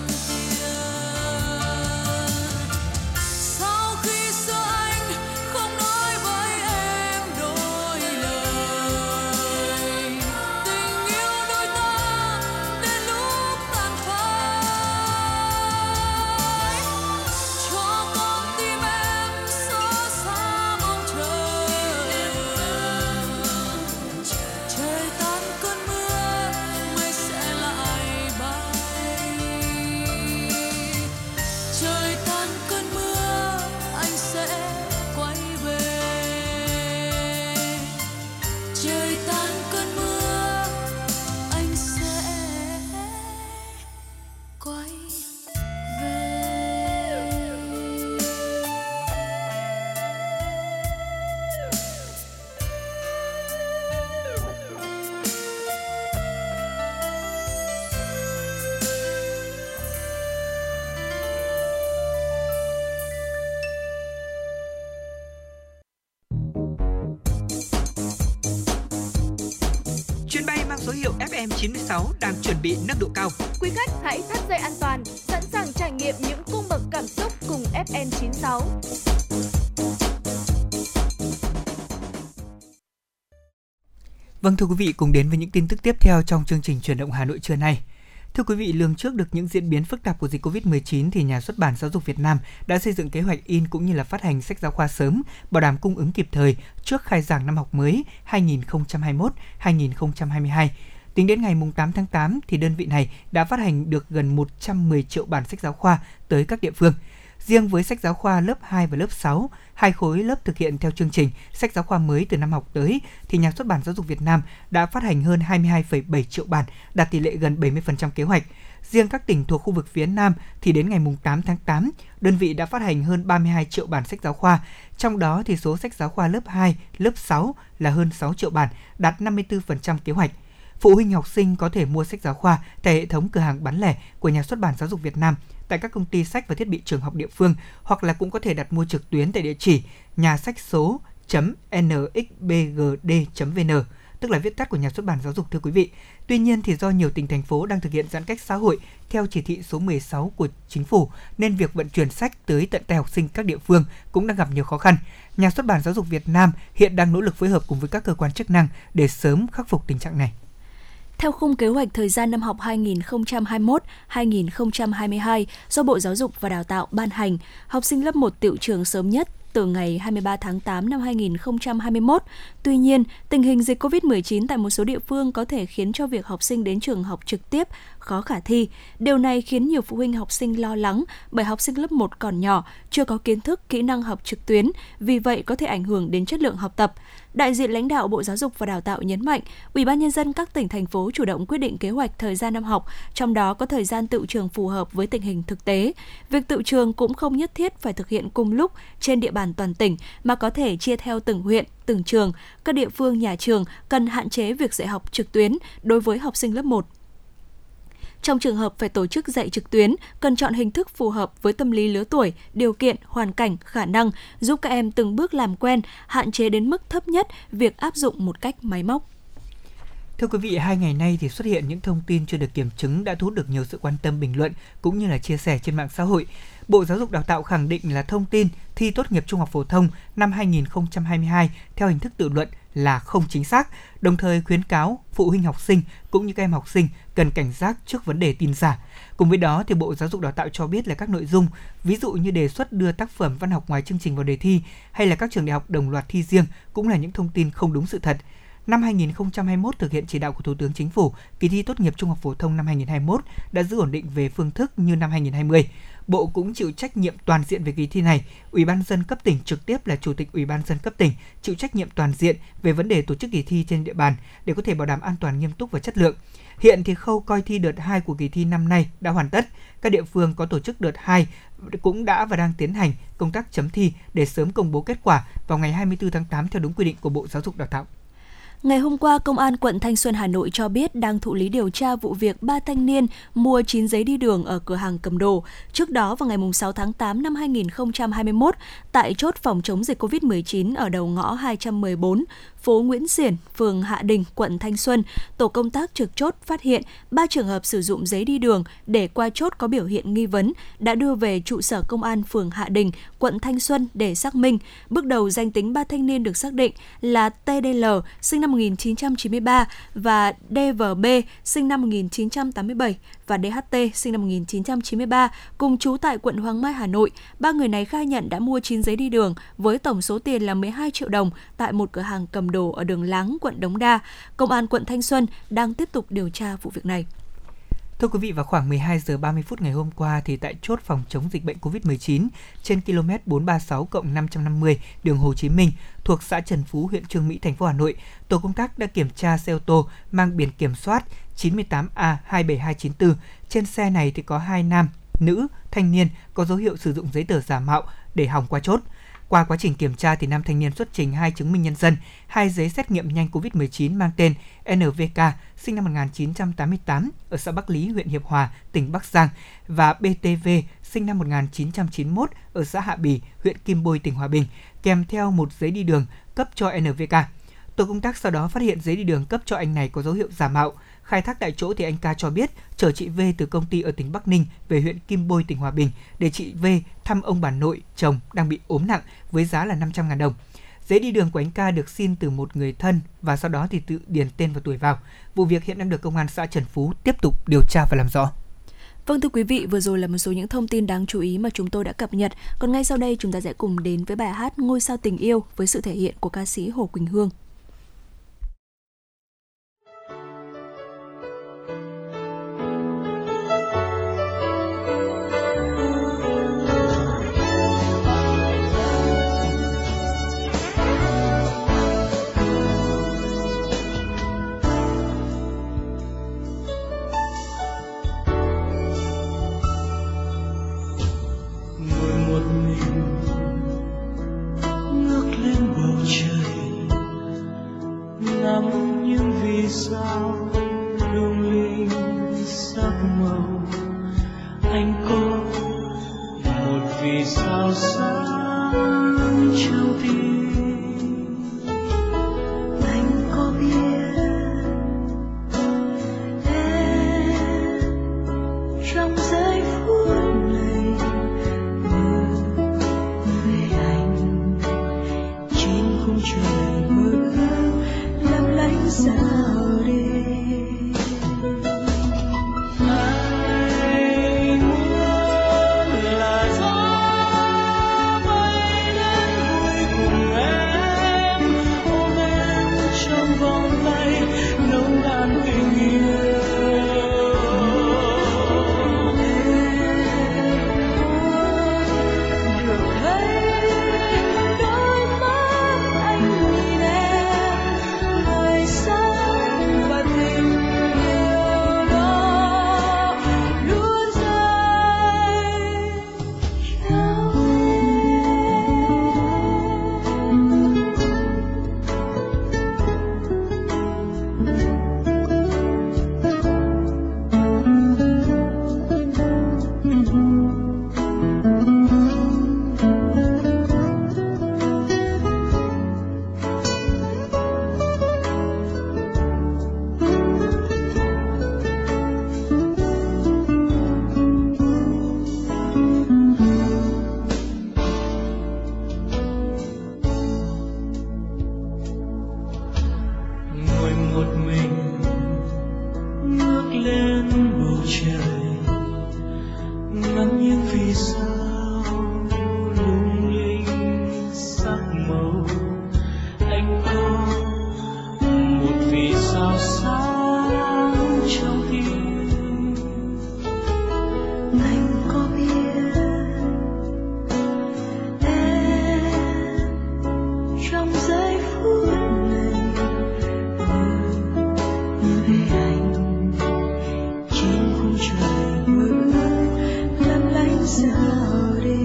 ép em chín sáu đang chuẩn bị nâng độ cao. Quý khách hãy thắt dây an toàn, sẵn sàng trải nghiệm những cung bậc cảm xúc cùng ép em chín sáu. Vâng, thưa quý vị, cùng đến với những tin tức tiếp theo trong chương trình Chuyển động Hà Nội trưa nay. Thưa quý vị, lường trước được những diễn biến phức tạp của dịch covid mười chín thì Nhà xuất bản Giáo dục Việt Nam đã xây dựng kế hoạch in cũng như là phát hành sách giáo khoa sớm, bảo đảm cung ứng kịp thời trước khai giảng năm học mới hai nghìn không trăm hai mươi mốt hai nghìn không trăm hai mươi hai. Tính đến ngày tám tháng tám thì đơn vị này đã phát hành được gần một trăm mười triệu bản sách giáo khoa tới các địa phương. Riêng với sách giáo khoa lớp hai và lớp sáu, hai khối lớp thực hiện theo chương trình sách giáo khoa mới từ năm học tới thì Nhà xuất bản Giáo dục Việt Nam đã phát hành hơn hai mươi hai phẩy bảy triệu bản, đạt tỷ lệ gần bảy mươi phần trăm kế hoạch. Riêng các tỉnh thuộc khu vực phía Nam thì đến ngày tám tháng tám, đơn vị đã phát hành hơn ba mươi hai triệu bản sách giáo khoa, trong đó thì số sách giáo khoa lớp hai, lớp sáu là hơn sáu triệu bản, đạt năm mươi tư phần trăm kế hoạch. Phụ huynh học sinh có thể mua sách giáo khoa tại hệ thống cửa hàng bán lẻ của Nhà xuất bản Giáo dục Việt Nam, tại các công ty sách và thiết bị trường học địa phương, hoặc là cũng có thể đặt mua trực tuyến tại địa chỉ nhà sách số chấm nxbgd chấm vn, tức là viết tắt của Nhà xuất bản Giáo dục, thưa quý vị. Tuy nhiên thì do nhiều tỉnh thành phố đang thực hiện giãn cách xã hội theo chỉ thị số mười sáu của chính phủ nên việc vận chuyển sách tới tận tay học sinh các địa phương cũng đang gặp nhiều khó khăn. Nhà xuất bản Giáo dục Việt Nam hiện đang nỗ lực phối hợp cùng với các cơ quan chức năng để sớm khắc phục tình trạng này. Theo khung kế hoạch thời gian năm học hai nghìn không trăm hai mươi mốt hai nghìn không trăm hai mươi hai do Bộ Giáo dục và Đào tạo ban hành, học sinh lớp một tựu trường sớm nhất từ ngày hai mươi ba tháng tám năm hai nghìn không trăm hai mươi mốt. Tuy nhiên, tình hình dịch covid mười chín tại một số địa phương có thể khiến cho việc học sinh đến trường học trực tiếp khó khả thi. Điều này khiến nhiều phụ huynh học sinh lo lắng bởi học sinh lớp một còn nhỏ, chưa có kiến thức, kỹ năng học trực tuyến, vì vậy có thể ảnh hưởng đến chất lượng học tập. Đại diện lãnh đạo Bộ Giáo dục và Đào tạo nhấn mạnh, Ủy ban Nhân dân các tỉnh, thành phố chủ động quyết định kế hoạch thời gian năm học, trong đó có thời gian tựu trường phù hợp với tình hình thực tế. Việc tựu trường cũng không nhất thiết phải thực hiện cùng lúc trên địa bàn toàn tỉnh, mà có thể chia theo từng huyện, từng trường. Các địa phương, nhà trường cần hạn chế việc dạy học trực tuyến đối với học sinh lớp một. Trong trường hợp phải tổ chức dạy trực tuyến, cần chọn hình thức phù hợp với tâm lý lứa tuổi, điều kiện, hoàn cảnh, khả năng, giúp các em từng bước làm quen, hạn chế đến mức thấp nhất việc áp dụng một cách máy móc. Thưa quý vị, hai ngày nay thì xuất hiện những thông tin chưa được kiểm chứng đã thu hút được nhiều sự quan tâm, bình luận cũng như là chia sẻ trên mạng xã hội. Bộ Giáo dục Đào tạo khẳng định là thông tin thi tốt nghiệp trung học phổ thông năm hai nghìn không trăm hai mươi hai theo hình thức tự luận là không chính xác, đồng thời khuyến cáo phụ huynh học sinh cũng như các em học sinh cần cảnh giác trước vấn đề tin giả. Cùng với đó thì Bộ Giáo dục Đào tạo cho biết là các nội dung, ví dụ như đề xuất đưa tác phẩm văn học ngoài chương trình vào đề thi hay là các trường đại học đồng loạt thi riêng cũng là những thông tin không đúng sự thật. Năm hai nghìn không trăm hai mươi mốt thực hiện chỉ đạo của Thủ tướng Chính phủ, kỳ thi tốt nghiệp trung học phổ thông năm hai nghìn không trăm hai mươi mốt đã giữ ổn định về phương thức như năm hai nghìn không trăm hai mươi. Bộ cũng chịu trách nhiệm toàn diện về kỳ thi này. Ủy ban nhân dân cấp tỉnh trực tiếp là Chủ tịch Ủy ban nhân dân cấp tỉnh chịu trách nhiệm toàn diện về vấn đề tổ chức kỳ thi trên địa bàn để có thể bảo đảm an toàn, nghiêm túc và chất lượng. Hiện thì khâu coi thi đợt hai của kỳ thi năm nay đã hoàn tất. Các địa phương có tổ chức đợt hai cũng đã và đang tiến hành công tác chấm thi để sớm công bố kết quả vào ngày hai mươi tư tháng tám theo đúng quy định của Bộ Giáo dục Đào tạo. Ngày hôm qua, Công an quận Thanh Xuân, Hà Nội cho biết đang thụ lý điều tra vụ việc ba thanh niên mua chín giấy đi đường ở cửa hàng cầm đồ. Trước đó, vào ngày sáu tháng tám năm hai nghìn không trăm hai mươi mốt, tại chốt phòng chống dịch covid mười chín ở đầu ngõ hai trăm mười bốn, phố Nguyễn Xiển, phường Hạ Đình, quận Thanh Xuân, tổ công tác trực chốt phát hiện ba trường hợp sử dụng giấy đi đường để qua chốt có biểu hiện nghi vấn đã đưa về trụ sở Công an phường Hạ Đình, quận Thanh Xuân để xác minh. Bước đầu, danh tính ba thanh niên được xác định là tê đê lờ, sinh năm một nghìn chín trăm chín mươi ba, và đê vê bê, sinh năm một nghìn chín trăm tám mươi bảy, và đê hát tê, sinh năm một nghìn chín trăm chín mươi ba, cùng trú tại quận Hoàng Mai, Hà Nội. Ba người này khai nhận đã mua chín giấy đi đường với tổng số tiền là mười hai triệu đồng tại một cửa hàng cầm đồ ở đường Láng, quận Đống Đa. Công an quận Thanh Xuân đang tiếp tục điều tra vụ việc này. Thưa quý vị, vào khoảng mười hai giờ ba mươi phút ngày hôm qua thì tại chốt phòng chống dịch bệnh covid mười chín trên km bốn trăm ba mươi sáu cộng năm trăm năm mươi đường Hồ Chí Minh thuộc xã Trần Phú, huyện Chương Mỹ, thành phố Hà Nội, tổ công tác đã kiểm tra xe ô tô mang biển kiểm soát chín tám A hai bảy hai chín bốn. Trên xe này thì có hai nam, nữ, thanh niên có dấu hiệu sử dụng giấy tờ giả mạo để hòng qua chốt. Qua quá trình kiểm tra thì nam thanh niên xuất trình hai chứng minh nhân dân, hai giấy xét nghiệm nhanh covid mười chín mang tên en vê ca, sinh năm một nghìn chín trăm tám mươi tám, ở xã Bắc Lý, huyện Hiệp Hòa, tỉnh Bắc Giang, và bê tê vê, sinh năm một nghìn chín trăm chín mươi mốt, ở xã Hạ Bì, huyện Kim Bôi, tỉnh Hòa Bình, kèm theo một giấy đi đường cấp cho en vê ca. Tổ công tác sau đó phát hiện giấy đi đường cấp cho anh này có dấu hiệu giả mạo. Khai thác tại chỗ thì anh Ca cho biết chở chị V từ công ty ở tỉnh Bắc Ninh về huyện Kim Bôi, tỉnh Hòa Bình để chị V thăm ông bà nội chồng đang bị ốm nặng với giá là năm trăm nghìn đồng. Giấy đi đường của anh Ca được xin từ một người thân và sau đó thì tự điền tên và tuổi vào. Vụ việc hiện đang được Công an xã Trần Phú tiếp tục điều tra và làm rõ. Vâng, thưa quý vị, vừa rồi là một số những thông tin đáng chú ý mà chúng tôi đã cập nhật. Còn ngay sau đây chúng ta sẽ cùng đến với bài hát Ngôi sao tình yêu với sự thể hiện của ca sĩ Hồ Quỳnh Hương. Sao lung linh sắc màu, anh có một vì sao sáng trong tim. Anh có biết em trong giây phút này mơ về anh trên khung trời mơ ước lấp lánh sao. Anh muốn là gió rào sáng trong tim. Anh có biết em trong giây phút này mơ với anh trên khung trời mưa lấp lánh giờ đêm.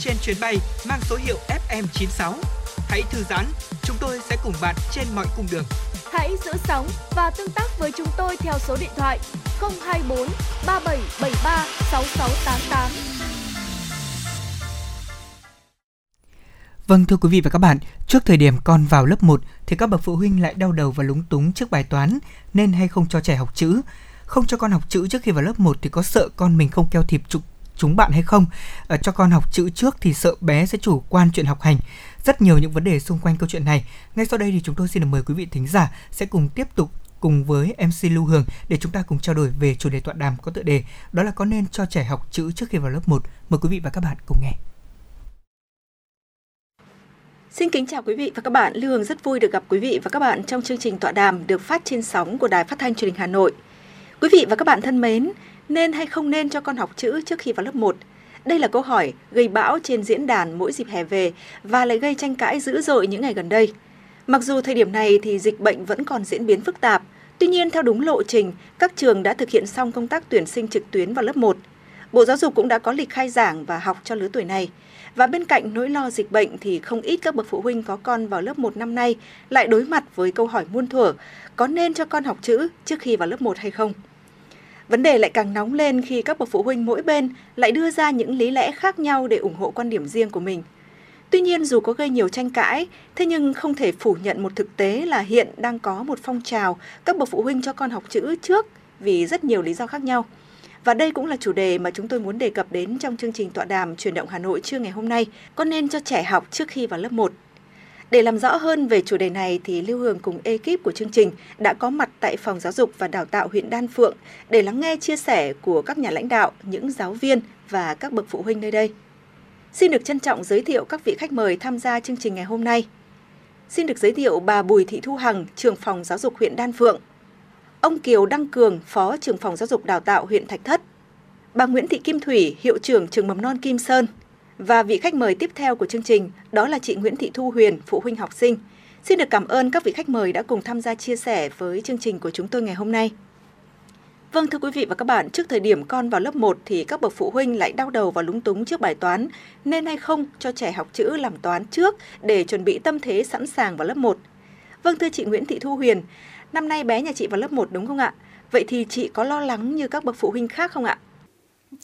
Trên chuyến bay mang số hiệu F M chín sáu. Hãy thư giãn, chúng tôi sẽ cùng bạn trên mọi cung đường. Hãy giữ sóng và tương tác với chúng tôi theo số điện thoại không hai bốn ba bảy bảy ba sáu sáu tám tám. Vâng, thưa quý vị và các bạn, trước thời điểm con vào lớp một thì các bậc phụ huynh lại đau đầu và lúng túng trước bài toán nên hay không cho trẻ học chữ. Không cho con học chữ trước khi vào lớp một thì có sợ con mình không keo kịp trục chúng bạn hay không, à, cho con học chữ trước thì sợ bé sẽ chủ quan chuyện học hành. Rất nhiều những vấn đề xung quanh câu chuyện này. Ngay sau đây thì chúng tôi xin được mời quý vị thính giả sẽ cùng tiếp tục cùng với em xê Lưu Hương để chúng ta cùng trao đổi về chủ đề tọa đàm có tựa đề đó là có nên cho trẻ học chữ trước khi vào lớp một. Mời quý vị và các bạn cùng nghe. Xin kính chào quý vị và các bạn. Lưu Hương rất vui được gặp quý vị và các bạn trong chương trình tọa đàm được phát trên sóng của Đài Phát thanh Truyền hình Hà Nội. Quý vị và các bạn thân mến, nên hay không nên cho con học chữ trước khi vào lớp một? Đây là câu hỏi gây bão trên diễn đàn mỗi dịp hè về và lại gây tranh cãi dữ dội những ngày gần đây. Mặc dù thời điểm này thì dịch bệnh vẫn còn diễn biến phức tạp, tuy nhiên theo đúng lộ trình, các trường đã thực hiện xong công tác tuyển sinh trực tuyến vào lớp một. Bộ Giáo dục cũng đã có lịch khai giảng và học cho lứa tuổi này. Và bên cạnh nỗi lo dịch bệnh thì không ít các bậc phụ huynh có con vào lớp một năm nay lại đối mặt với câu hỏi muôn thuở, có nên cho con học chữ trước khi vào lớp một hay không? Vấn đề lại càng nóng lên khi các bậc phụ huynh mỗi bên lại đưa ra những lý lẽ khác nhau để ủng hộ quan điểm riêng của mình. Tuy nhiên dù có gây nhiều tranh cãi, thế nhưng không thể phủ nhận một thực tế là hiện đang có một phong trào các bậc phụ huynh cho con học chữ trước vì rất nhiều lý do khác nhau. Và đây cũng là chủ đề mà chúng tôi muốn đề cập đến trong chương trình tọa đàm Chuyển động Hà Nội trưa ngày hôm nay, có nên cho trẻ học trước khi vào lớp một. Để làm rõ hơn về chủ đề này thì Lưu Hương cùng ekip của chương trình đã có mặt tại Phòng Giáo dục và Đào tạo huyện Đan Phượng để lắng nghe chia sẻ của các nhà lãnh đạo, những giáo viên và các bậc phụ huynh nơi đây. Xin được trân trọng giới thiệu các vị khách mời tham gia chương trình ngày hôm nay. Xin được giới thiệu bà Bùi Thị Thu Hằng, trưởng phòng Giáo dục huyện Đan Phượng, ông Kiều Đăng Cường, phó trưởng phòng Giáo dục Đào tạo huyện Thạch Thất, bà Nguyễn Thị Kim Thủy, hiệu trưởng trường mầm non Kim Sơn. Và vị khách mời tiếp theo của chương trình đó là chị Nguyễn Thị Thu Huyền, phụ huynh học sinh. Xin được cảm ơn các vị khách mời đã cùng tham gia chia sẻ với chương trình của chúng tôi ngày hôm nay. Vâng, thưa quý vị và các bạn, trước thời điểm con vào lớp một thì các bậc phụ huynh lại đau đầu và lúng túng trước bài toán nên hay không cho trẻ học chữ làm toán trước để chuẩn bị tâm thế sẵn sàng vào lớp một. Vâng, thưa chị Nguyễn Thị Thu Huyền, Năm nay bé nhà chị vào lớp một đúng không ạ? Vậy thì chị có lo lắng như các bậc phụ huynh khác không ạ?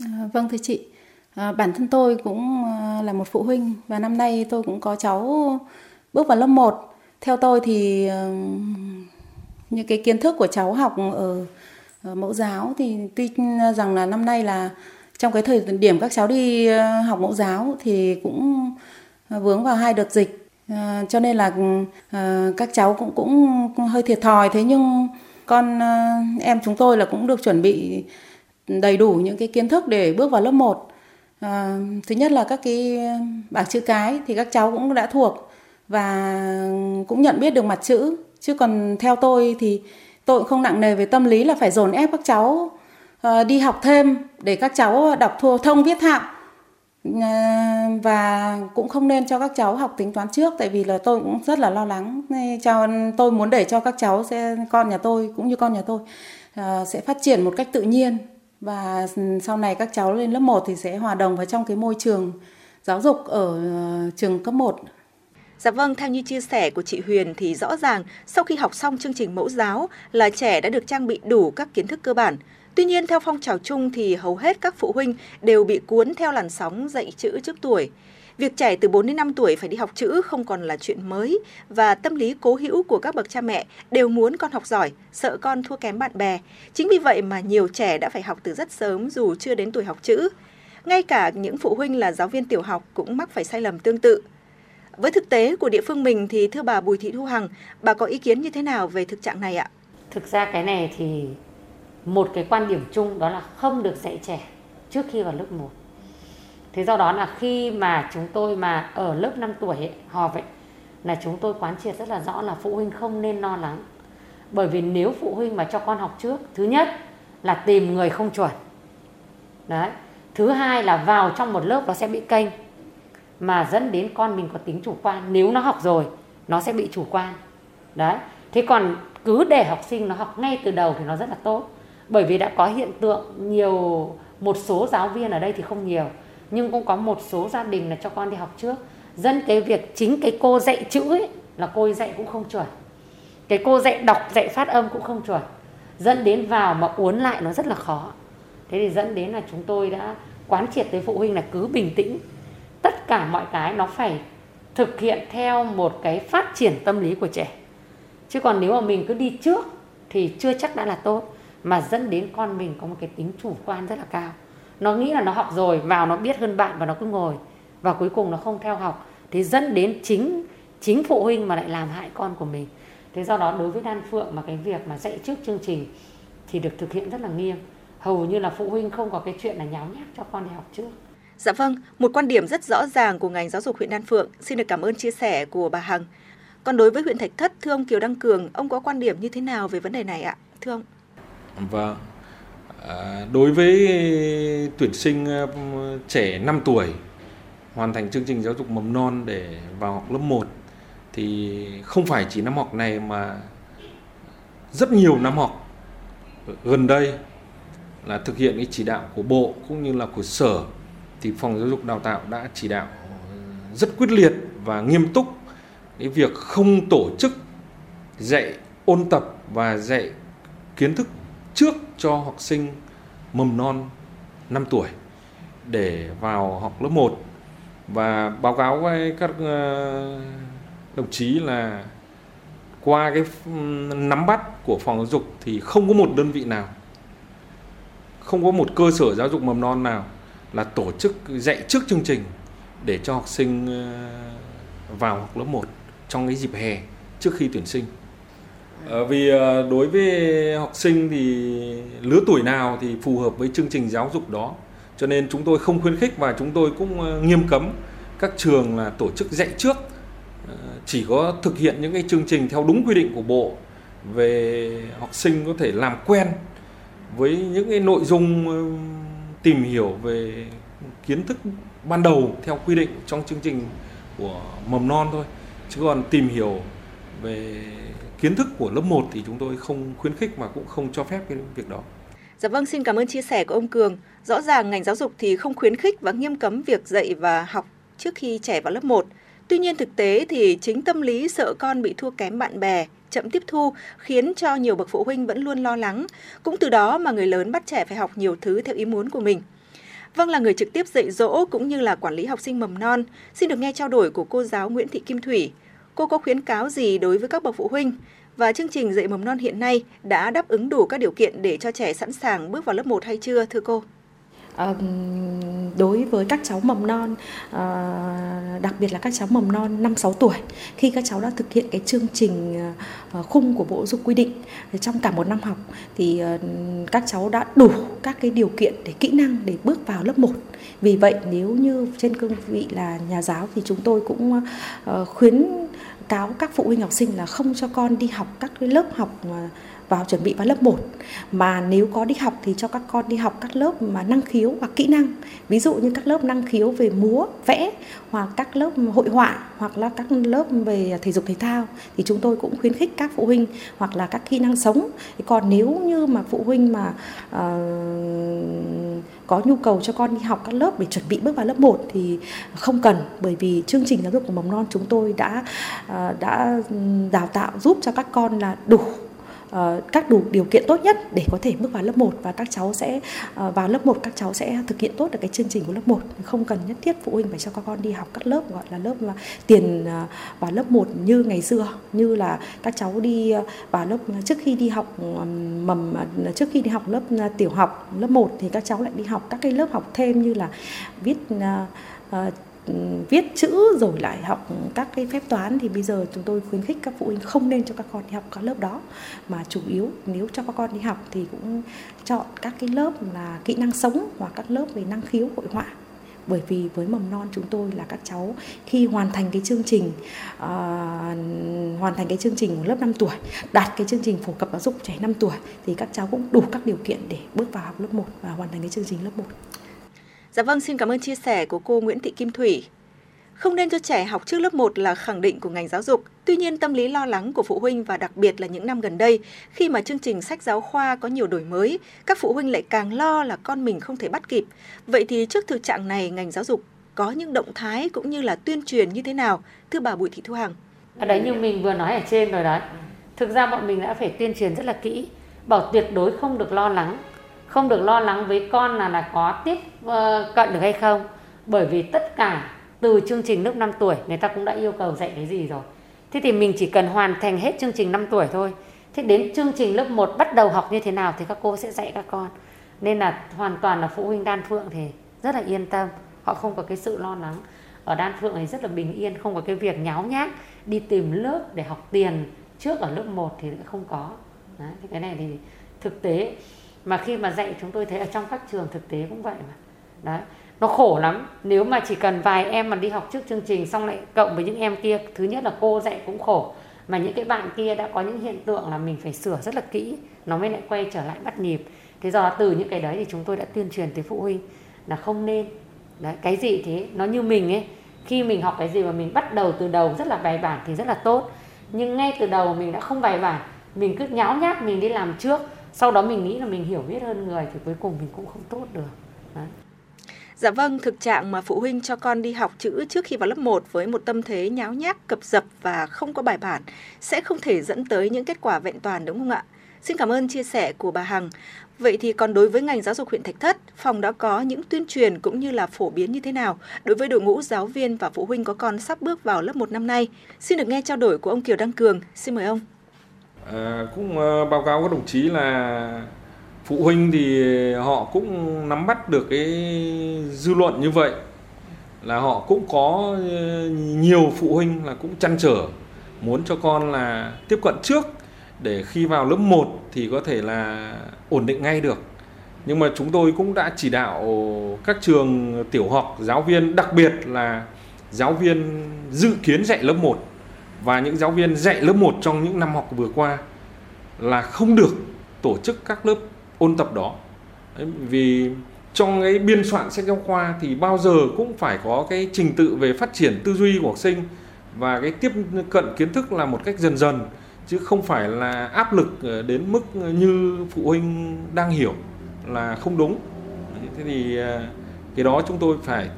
À, vâng thưa chị, à, bản thân tôi cũng là một phụ huynh và năm nay tôi cũng có cháu bước vào lớp một. Theo tôi thì những cái kiến thức của cháu học ở, ở mẫu giáo thì tuy rằng là năm nay là trong cái thời điểm các cháu đi học mẫu giáo thì cũng vướng vào hai đợt dịch, à, cho nên là à, các cháu cũng cũng hơi thiệt thòi. Thế nhưng con à, em chúng tôi là cũng được chuẩn bị đầy đủ những cái kiến thức để bước vào lớp một. À, thứ nhất là các cái bảng chữ cái thì các cháu cũng đã thuộc và cũng nhận biết được mặt chữ. Chứ còn theo tôi thì tôi cũng không nặng nề về tâm lý là phải dồn ép các cháu à, đi học thêm để các cháu đọc thua thông viết hạng. Và cũng không nên cho các cháu học tính toán trước, tại vì là tôi cũng rất là lo lắng. Cho tôi muốn để cho các cháu sẽ con nhà tôi cũng như con nhà tôi sẽ phát triển một cách tự nhiên, và sau này các cháu lên lớp một thì sẽ hòa đồng vào trong cái môi trường giáo dục ở trường cấp một. Dạ vâng, theo như chia sẻ của chị Huyền thì rõ ràng sau khi học xong chương trình mẫu giáo là trẻ đã được trang bị đủ các kiến thức cơ bản. Tuy nhiên, theo phong trào chung thì hầu hết các phụ huynh đều bị cuốn theo làn sóng dạy chữ trước tuổi. Việc trẻ từ bốn đến năm tuổi phải đi học chữ không còn là chuyện mới, và tâm lý cố hữu của các bậc cha mẹ đều muốn con học giỏi, sợ con thua kém bạn bè. Chính vì vậy mà nhiều trẻ đã phải học từ rất sớm dù chưa đến tuổi học chữ. Ngay cả những phụ huynh là giáo viên tiểu học cũng mắc phải sai lầm tương tự. Với thực tế của địa phương mình thì thưa bà Bùi Thị Thu Hằng, bà có ý kiến như thế nào về thực trạng này ạ? Thực ra cái này thì một cái quan điểm chung đó là không được dạy trẻ trước khi vào lớp một. Thế do đó là khi mà chúng tôi mà ở lớp năm tuổi ấy, họp ấy, là chúng tôi quán triệt rất là rõ là phụ huynh không nên lo lắng. Bởi vì nếu phụ huynh mà cho con học trước, thứ nhất là tìm người không chuẩn. Đấy. Thứ hai là vào trong một lớp nó sẽ bị kênh, mà dẫn đến con mình có tính chủ quan. Nếu nó học rồi, nó sẽ bị chủ quan. Đấy. Thế còn cứ để học sinh nó học ngay từ đầu thì nó rất là tốt. Bởi vì đã có hiện tượng nhiều, một số giáo viên ở đây thì không nhiều, nhưng cũng có một số gia đình là cho con đi học trước, dẫn cái việc chính cái cô dạy chữ ấy, là cô dạy cũng không chuẩn, cái cô dạy đọc dạy phát âm cũng không chuẩn, dẫn đến vào mà uốn lại nó rất là khó. Thế thì dẫn đến là chúng tôi đã quán triệt tới phụ huynh là cứ bình tĩnh, tất cả mọi cái nó phải thực hiện theo một cái phát triển tâm lý của trẻ, chứ còn nếu mà mình cứ đi trước thì chưa chắc đã là tốt, mà dẫn đến con mình có một cái tính chủ quan rất là cao. Nó nghĩ là nó học rồi, vào nó biết hơn bạn và nó cứ ngồi, và cuối cùng nó không theo học. Thế dẫn đến chính chính phụ huynh mà lại làm hại con của mình. Thế do đó đối với Đan Phượng mà cái việc mà dạy trước chương trình thì được thực hiện rất là nghiêm. Hầu như là phụ huynh không có cái chuyện là nháo nhác cho con đi học trước. Dạ vâng, một quan điểm rất rõ ràng của ngành giáo dục huyện Đan Phượng. Xin được cảm ơn chia sẻ của bà Hằng. Còn đối với huyện Thạch Thất, thưa ông Kiều Đăng Cường, ông có quan điểm như thế nào về vấn đề này ạ? Thưa ông. Vâng. À, đối với tuyển sinh trẻ năm tuổi hoàn thành chương trình giáo dục mầm non để vào học lớp một thì không phải chỉ năm học này mà rất nhiều năm học gần đây là thực hiện cái chỉ đạo của Bộ cũng như là của Sở, thì Phòng Giáo dục Đào tạo đã chỉ đạo rất quyết liệt và nghiêm túc cái việc không tổ chức dạy ôn tập và dạy kiến thức trước cho học sinh mầm non năm tuổi để vào học lớp một. Và báo cáo với các đồng chí là qua cái nắm bắt của Phòng Giáo dục thì không có một đơn vị nào, không có một cơ sở giáo dục mầm non nào là tổ chức dạy trước chương trình để cho học sinh vào học lớp một trong cái dịp hè trước khi tuyển sinh. Vì đối với học sinh thì lứa tuổi nào thì phù hợp với chương trình giáo dục đó, cho nên chúng tôi không khuyến khích và chúng tôi cũng nghiêm cấm các trường là tổ chức dạy trước. Chỉ có thực hiện những cái chương trình theo đúng quy định của Bộ về học sinh có thể làm quen với những cái nội dung tìm hiểu về kiến thức ban đầu theo quy định trong chương trình của mầm non thôi, chứ còn tìm hiểu về kiến thức của lớp một thì chúng tôi không khuyến khích mà cũng không cho phép cái việc đó. Dạ vâng, xin cảm ơn chia sẻ của ông Cường. Rõ ràng ngành giáo dục thì không khuyến khích và nghiêm cấm việc dạy và học trước khi trẻ vào lớp một. Tuy nhiên thực tế thì chính tâm lý sợ con bị thua kém bạn bè, chậm tiếp thu khiến cho nhiều bậc phụ huynh vẫn luôn lo lắng. Cũng từ đó mà người lớn bắt trẻ phải học nhiều thứ theo ý muốn của mình. Vâng, là người trực tiếp dạy dỗ cũng như là quản lý học sinh mầm non, xin được nghe trao đổi của cô giáo Nguyễn Thị Kim Thủy. Cô có khuyến cáo gì đối với các bậc phụ huynh? Và chương trình dạy mầm non hiện nay đã đáp ứng đủ các điều kiện để cho trẻ sẵn sàng bước vào lớp một hay chưa, thưa cô? À, đối với các cháu mầm non, à, đặc biệt là các cháu mầm non năm sáu tuổi, khi các cháu đã thực hiện cái chương trình à, khung của Bộ Giáo dục quy định trong cả một năm học thì à, các cháu đã đủ các cái điều kiện để kỹ năng để bước vào lớp một. Vì vậy nếu như trên cương vị là nhà giáo thì chúng tôi cũng à, khuyến cáo các phụ huynh học sinh là không cho con đi học các cái lớp học mà vào chuẩn bị vào lớp một, mà nếu có đi học thì cho các con đi học các lớp mà năng khiếu hoặc kỹ năng, ví dụ như các lớp năng khiếu về múa, vẽ, hoặc các lớp hội họa, hoặc là các lớp về thể dục thể thao. Thì chúng tôi cũng khuyến khích các phụ huynh, hoặc là các kỹ năng sống. Còn nếu như mà phụ huynh mà uh, có nhu cầu cho con đi học các lớp để chuẩn bị bước vào lớp một thì không cần, bởi vì chương trình giáo dục của mầm non chúng tôi đã uh, đã đào tạo giúp cho các con là đủ các đủ điều kiện tốt nhất để có thể bước vào lớp một, và các cháu sẽ vào lớp một, các cháu sẽ thực hiện tốt được cái chương trình của lớp một, không cần nhất thiết phụ huynh phải cho các con đi học các lớp gọi là lớp tiền vào lớp một như ngày xưa, như là các cháu đi vào lớp trước khi đi học mầm trước khi đi học lớp tiểu học lớp một thì các cháu lại đi học các cái lớp học thêm như là viết viết chữ rồi lại học các cái phép toán. Thì bây giờ chúng tôi khuyến khích các phụ huynh không nên cho các con đi học các lớp đó, mà chủ yếu nếu cho các con đi học thì cũng chọn các cái lớp là kỹ năng sống hoặc các lớp về năng khiếu hội họa. Bởi vì với mầm non chúng tôi là các cháu khi hoàn thành cái chương trình uh, hoàn thành cái chương trình lớp năm tuổi, đạt cái chương trình phổ cập giáo dục trẻ năm tuổi thì các cháu cũng đủ các điều kiện để bước vào học lớp một và hoàn thành cái chương trình lớp một. Dạ vâng, xin cảm ơn chia sẻ của cô Nguyễn Thị Kim Thủy. Không nên cho trẻ học trước lớp một là khẳng định của ngành giáo dục. Tuy nhiên, tâm lý lo lắng của phụ huynh và đặc biệt là những năm gần đây, khi mà chương trình sách giáo khoa có nhiều đổi mới, các phụ huynh lại càng lo là con mình không thể bắt kịp. Vậy thì trước thực trạng này, ngành giáo dục có những động thái cũng như là tuyên truyền như thế nào? Thưa bà Bùi Thị Thu Hằng. Ở đấy như mình vừa nói ở trên rồi đó, thực ra bọn mình đã phải tuyên truyền rất là kỹ, bảo tuyệt đối không được lo lắng. Không được lo lắng với con là là có tiếp uh, cận được hay không. Bởi vì tất cả từ chương trình lớp năm tuổi người ta cũng đã yêu cầu dạy cái gì rồi. Thế thì mình chỉ cần hoàn thành hết chương trình năm tuổi thôi. Thế đến chương trình lớp một bắt đầu học như thế nào thì các cô sẽ dạy các con. Nên là hoàn toàn là phụ huynh Đan Phượng thì rất là yên tâm. Họ không có cái sự lo lắng. Ở Đan Phượng thì rất là bình yên, không có cái việc nháo nhác đi tìm lớp để học tiền trước ở lớp một thì không có. Đấy, cái này thì thực tế. Mà khi mà dạy chúng tôi thấy ở trong các trường thực tế cũng vậy mà. Đấy, nó khổ lắm. Nếu mà chỉ cần vài em mà đi học trước chương trình xong lại cộng với những em kia, thứ nhất là cô dạy cũng khổ, mà những cái bạn kia đã có những hiện tượng là mình phải sửa rất là kỹ, nó mới lại quay trở lại bắt nhịp. Thế do từ những cái đấy thì chúng tôi đã tuyên truyền tới phụ huynh là không nên. Đấy, cái gì thế, nó như mình ấy, khi mình học cái gì mà mình bắt đầu từ đầu rất là bài bản thì rất là tốt. Nhưng ngay từ đầu mình đã không bài bản, mình cứ nháo nhác mình đi làm trước, sau đó mình nghĩ là mình hiểu biết hơn người thì cuối cùng mình cũng không tốt được. Đấy. Dạ vâng, thực trạng mà phụ huynh cho con đi học chữ trước khi vào lớp một với một tâm thế nháo nhác, cập dập và không có bài bản sẽ không thể dẫn tới những kết quả vẹn toàn, đúng không ạ? Xin cảm ơn chia sẻ của bà Hằng. Vậy thì còn đối với ngành giáo dục huyện Thạch Thất, phòng đã có những tuyên truyền cũng như là phổ biến như thế nào đối với đội ngũ giáo viên và phụ huynh có con sắp bước vào lớp một năm nay? Xin được nghe trao đổi của ông Kiều Đăng Cường. Xin mời ông. À, cũng uh, báo cáo các đồng chí là phụ huynh thì họ cũng nắm bắt được cái dư luận như vậy, là họ cũng có uh, nhiều phụ huynh là cũng trăn trở muốn cho con là tiếp cận trước để khi vào lớp một thì có thể là ổn định ngay được. Nhưng mà chúng tôi cũng đã chỉ đạo các trường tiểu học, giáo viên, đặc biệt là giáo viên dự kiến dạy lớp một và những giáo viên dạy lớp một trong những năm học vừa qua là không được tổ chức các lớp ôn tập đó. Đấy, vì trong cái biên soạn sách giáo khoa thì bao giờ cũng phải có cái trình tự về phát triển tư duy của học sinh và cái tiếp cận kiến thức là một cách dần dần, chứ không phải là áp lực đến mức như phụ huynh đang hiểu là không đúng. Thế thì cái đó chúng tôi phải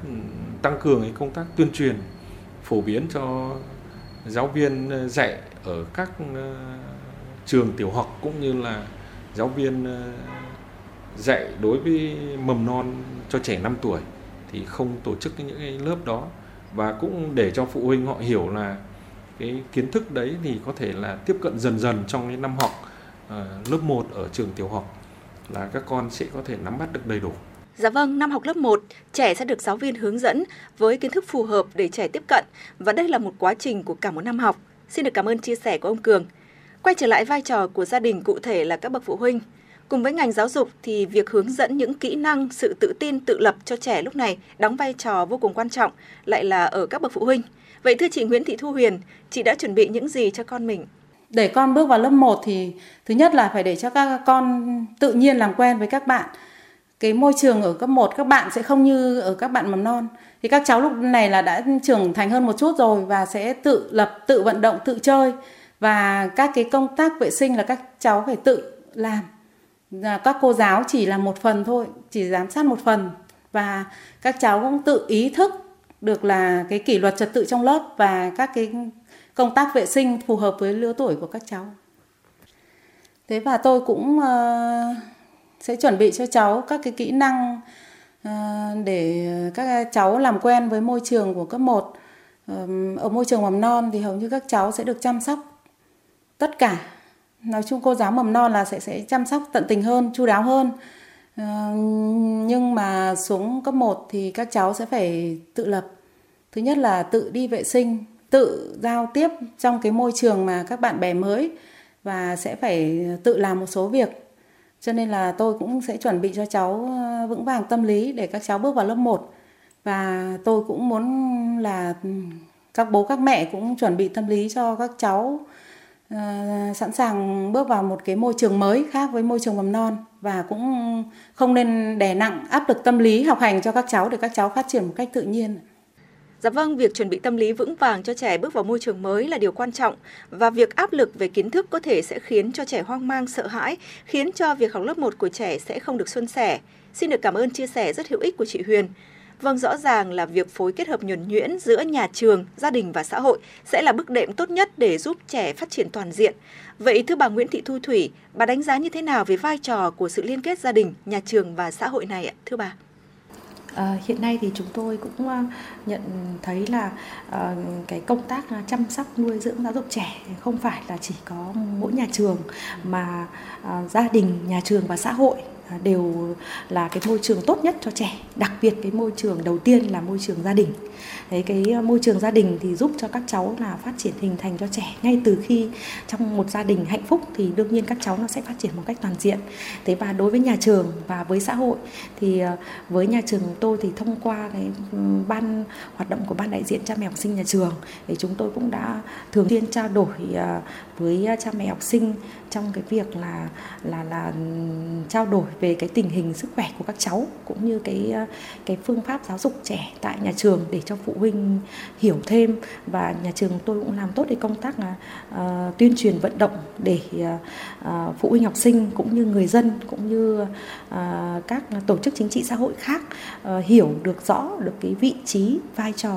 tăng cường cái công tác tuyên truyền phổ biến cho giáo viên dạy ở các trường tiểu học cũng như là giáo viên dạy đối với mầm non cho trẻ năm tuổi thì không tổ chức những cái lớp đó, và cũng để cho phụ huynh họ hiểu là cái kiến thức đấy thì có thể là tiếp cận dần dần trong cái năm học lớp một ở trường tiểu học, là các con sẽ có thể nắm bắt được đầy đủ. Dạ vâng, năm học lớp một, trẻ sẽ được giáo viên hướng dẫn với kiến thức phù hợp để trẻ tiếp cận, và đây là một quá trình của cả một năm học. Xin được cảm ơn chia sẻ của ông Cường. Quay trở lại vai trò của gia đình, cụ thể là các bậc phụ huynh. Cùng với ngành giáo dục thì việc hướng dẫn những kỹ năng, sự tự tin, tự lập cho trẻ lúc này đóng vai trò vô cùng quan trọng, lại là ở các bậc phụ huynh. Vậy thưa chị Nguyễn Thị Thu Huyền, chị đã chuẩn bị những gì cho con mình? Để con bước vào lớp một thì thứ nhất là phải để cho các con tự nhiên làm quen với các bạn. Cái môi trường ở cấp một các bạn sẽ không như ở các bạn mầm non. Thì các cháu lúc này là đã trưởng thành hơn một chút rồi và sẽ tự lập, tự vận động, tự chơi. Và các cái công tác vệ sinh là các cháu phải tự làm. Các cô giáo chỉ là một phần thôi, chỉ giám sát một phần. Và các cháu cũng tự ý thức được là cái kỷ luật trật tự trong lớp và các cái công tác vệ sinh phù hợp với lứa tuổi của các cháu. Thế và tôi cũng sẽ chuẩn bị cho cháu các cái kỹ năng để các cháu làm quen với môi trường của cấp một. Ở môi trường mầm non thì hầu như các cháu sẽ được chăm sóc tất cả. Nói chung cô giáo mầm non là sẽ sẽ chăm sóc tận tình hơn, chu đáo hơn. Nhưng mà xuống cấp một thì các cháu sẽ phải tự lập. Thứ nhất là tự đi vệ sinh, tự giao tiếp trong cái môi trường mà các bạn bè mới và sẽ phải tự làm một số việc. Cho nên là tôi cũng sẽ chuẩn bị cho cháu vững vàng tâm lý để các cháu bước vào lớp một. Và tôi cũng muốn là các bố các mẹ cũng chuẩn bị tâm lý cho các cháu uh, sẵn sàng bước vào một cái môi trường mới khác với môi trường mầm non. Và cũng không nên đè nặng áp lực tâm lý học hành cho các cháu để các cháu phát triển một cách tự nhiên. Dạ vâng, việc chuẩn bị tâm lý vững vàng cho trẻ bước vào môi trường mới là điều quan trọng, và việc áp lực về kiến thức có thể sẽ khiến cho trẻ hoang mang, sợ hãi, khiến cho việc học lớp một của trẻ sẽ không được suôn sẻ. Xin được cảm ơn chia sẻ rất hữu ích của chị Huyền. Vâng, rõ ràng là việc phối kết hợp nhuần nhuyễn giữa nhà trường, gia đình và xã hội sẽ là bước đệm tốt nhất để giúp trẻ phát triển toàn diện. Vậy thưa bà Nguyễn Thị Thu Thủy, bà đánh giá như thế nào về vai trò của sự liên kết gia đình, nhà trường và xã hội này ạ, thưa bà? À, hiện nay thì chúng tôi cũng nhận thấy là à, cái công tác chăm sóc, nuôi dưỡng, giáo dục trẻ không phải là chỉ có mỗi nhà trường mà à, gia đình, nhà trường và xã hội đều là cái môi trường tốt nhất cho trẻ, đặc biệt cái môi trường đầu tiên là môi trường gia đình. Đấy, cái môi trường gia đình thì giúp cho các cháu là phát triển, hình thành cho trẻ ngay từ khi trong một gia đình hạnh phúc thì đương nhiên các cháu nó sẽ phát triển một cách toàn diện. Thế và đối với nhà trường và với xã hội thì với nhà trường tôi thì thông qua cái ban hoạt động của ban đại diện cha mẹ học sinh nhà trường thì chúng tôi cũng đã thường xuyên trao đổi với cha mẹ học sinh trong cái việc là là là trao đổi về cái tình hình sức khỏe của các cháu cũng như cái cái phương pháp giáo dục trẻ tại nhà trường để cho phụ huynh hiểu thêm, và nhà trường tôi cũng làm tốt cái công tác là uh, tuyên truyền vận động để uh, phụ huynh học sinh cũng như người dân cũng như uh, các tổ chức chính trị xã hội khác uh, hiểu được rõ được cái vị trí, vai trò,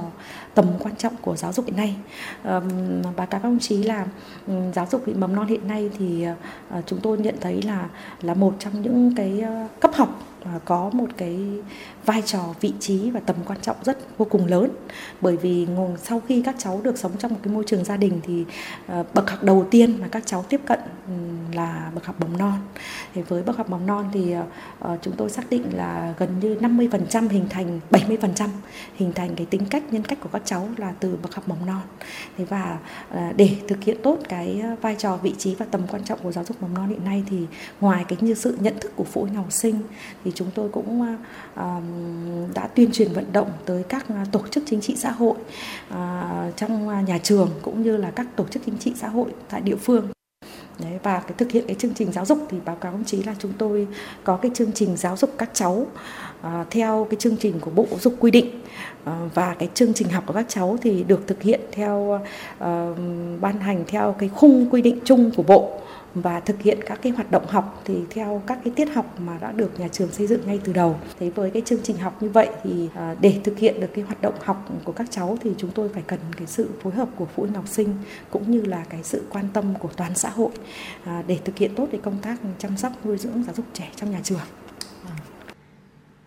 tầm quan trọng của giáo dục hiện nay. Uh, và các ông chí là um, giáo dục mầm non hiện nay thì uh, chúng tôi nhận thấy là là một trong những cái uh, cấp học có một cái vai trò, vị trí và tầm quan trọng rất vô cùng lớn, bởi vì sau khi các cháu được sống trong một cái môi trường gia đình thì bậc học đầu tiên mà các cháu tiếp cận là bậc học mầm non. Thì với bậc học mầm non thì chúng tôi xác định là gần như năm mươi phần trăm hình thành, bảy mươi phần trăm hình thành cái tính cách, nhân cách của các cháu là từ bậc học mầm non. Thế và để thực hiện tốt cái vai trò, vị trí và tầm quan trọng của giáo dục mầm non hiện nay thì ngoài cái như sự nhận thức của phụ huynh học sinh thì chúng tôi cũng đã tuyên truyền vận động tới các tổ chức chính trị xã hội trong nhà trường cũng như là các tổ chức chính trị xã hội tại địa phương. Đấy, và cái thực hiện cái chương trình giáo dục thì báo cáo công chí là chúng tôi có cái chương trình giáo dục các cháu à, theo cái chương trình của Bộ Giáo dục quy định, à, và cái chương trình học của các cháu thì được thực hiện theo à, ban hành theo cái khung quy định chung của Bộ và thực hiện các cái hoạt động học thì theo các cái tiết học mà đã được nhà trường xây dựng ngay từ đầu. Thế với cái chương trình học như vậy thì để thực hiện được cái hoạt động học của các cháu thì chúng tôi phải cần cái sự phối hợp của phụ huynh học sinh cũng như là cái sự quan tâm của toàn xã hội để thực hiện tốt cái công tác chăm sóc nuôi dưỡng giáo dục trẻ trong nhà trường.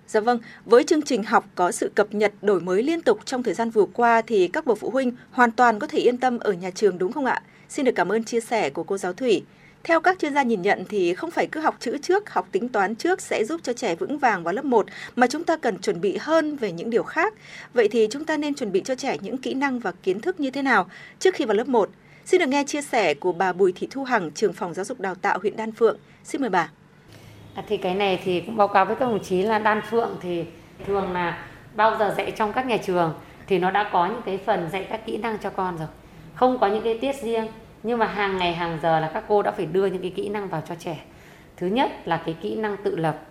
Dạ vâng, với chương trình học có sự cập nhật đổi mới liên tục trong thời gian vừa qua thì các bậc phụ huynh hoàn toàn có thể yên tâm ở nhà trường đúng không ạ? Xin được cảm ơn chia sẻ của cô giáo Thủy. Theo các chuyên gia nhìn nhận thì không phải cứ học chữ trước, học tính toán trước sẽ giúp cho trẻ vững vàng vào lớp một mà chúng ta cần chuẩn bị hơn về những điều khác. Vậy thì chúng ta nên chuẩn bị cho trẻ những kỹ năng và kiến thức như thế nào trước khi vào lớp một? Xin được nghe chia sẻ của bà Bùi Thị Thu Hằng, trưởng phòng giáo dục đào tạo huyện Đan Phượng. Xin mời bà. À, thì cái này thì cũng báo cáo với các đồng chí là Đan Phượng thì thường là bao giờ dạy trong các nhà trường thì nó đã có những cái phần dạy các kỹ năng cho con rồi. Không có những cái tiết riêng, nhưng mà hàng ngày hàng giờ là các cô đã phải đưa những cái kỹ năng vào cho trẻ. Thứ nhất là cái kỹ năng tự lập,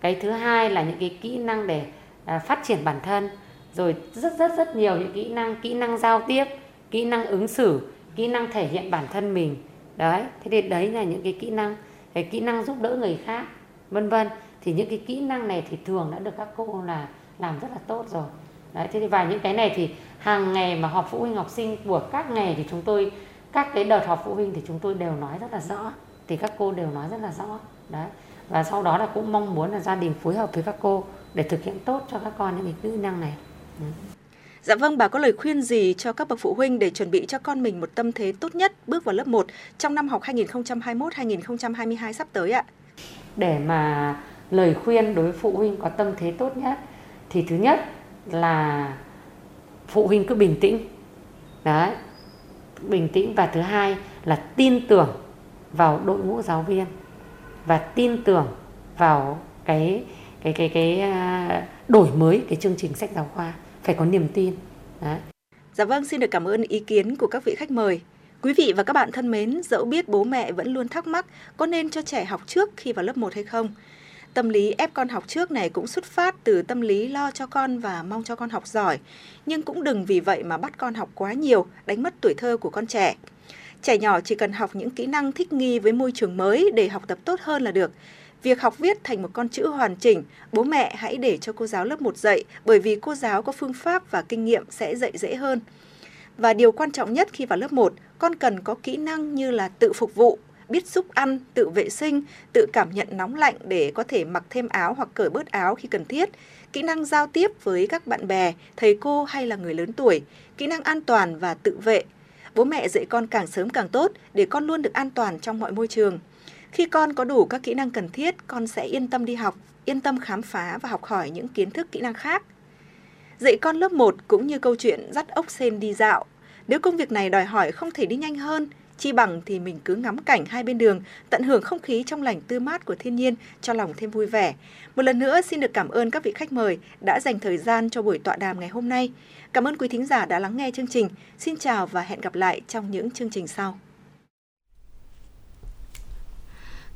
cái thứ hai là những cái kỹ năng để à, phát triển bản thân, rồi rất rất rất nhiều những kỹ năng, kỹ năng giao tiếp, kỹ năng ứng xử, kỹ năng thể hiện bản thân mình. Đấy, thế thì đấy là những cái kỹ năng, cái kỹ năng giúp đỡ người khác, vân vân. Thì những cái kỹ năng này thì thường đã được các cô là làm rất là tốt rồi. Đấy, thế thì và những cái này thì hàng ngày mà họp phụ huynh học sinh của các ngày thì chúng tôi, các cái đợt họp phụ huynh thì chúng tôi đều nói rất là rõ, thì các cô đều nói rất là rõ. Đấy, và sau đó là cũng mong muốn là gia đình phối hợp với các cô để thực hiện tốt cho các con những cái kỹ năng này. Đấy. Dạ vâng, bà có lời khuyên gì cho các bậc phụ huynh để chuẩn bị cho con mình một tâm thế tốt nhất bước vào lớp một trong năm học hai nghìn không trăm hai mươi mốt hai nghìn không trăm hai mươi hai sắp tới ạ? Để mà lời khuyên đối với phụ huynh có tâm thế tốt nhất thì thứ nhất là phụ huynh cứ bình tĩnh. Đấy, bình tĩnh. Và thứ hai là tin tưởng vào đội ngũ giáo viên và tin tưởng vào cái cái cái cái, cái đổi mới cái chương trình sách giáo khoa, phải có niềm tin. Đấy. Dạ vâng, xin được cảm ơn ý kiến của các vị khách mời. Quý vị và các bạn thân mến, dẫu biết bố mẹ vẫn luôn thắc mắc có nên cho trẻ học trước khi vào lớp một hay không. Tâm lý ép con học trước này cũng xuất phát từ tâm lý lo cho con và mong cho con học giỏi. Nhưng cũng đừng vì vậy mà bắt con học quá nhiều, đánh mất tuổi thơ của con trẻ. Trẻ nhỏ chỉ cần học những kỹ năng thích nghi với môi trường mới để học tập tốt hơn là được. Việc học viết thành một con chữ hoàn chỉnh, bố mẹ hãy để cho cô giáo lớp một dạy, bởi vì cô giáo có phương pháp và kinh nghiệm sẽ dạy dễ hơn. Và điều quan trọng nhất khi vào lớp một, con cần có kỹ năng như là tự phục vụ, biết giúp ăn, tự vệ sinh, tự cảm nhận nóng lạnh để có thể mặc thêm áo hoặc cởi bớt áo khi cần thiết, kỹ năng giao tiếp với các bạn bè, thầy cô hay là người lớn tuổi, kỹ năng an toàn và tự vệ. Bố mẹ dạy con càng sớm càng tốt để con luôn được an toàn trong mọi môi trường. Khi con có đủ các kỹ năng cần thiết, con sẽ yên tâm đi học, yên tâm khám phá và học hỏi những kiến thức kỹ năng khác. Dạy con lớp một cũng như câu chuyện dắt ốc sên đi dạo. Nếu công việc này đòi hỏi không thể đi nhanh hơn, chi bằng thì mình cứ ngắm cảnh hai bên đường, tận hưởng không khí trong lành tươi mát của thiên nhiên cho lòng thêm vui vẻ. Một lần nữa xin được cảm ơn các vị khách mời đã dành thời gian cho buổi tọa đàm ngày hôm nay. Cảm ơn quý thính giả đã lắng nghe chương trình. Xin chào và hẹn gặp lại trong những chương trình sau.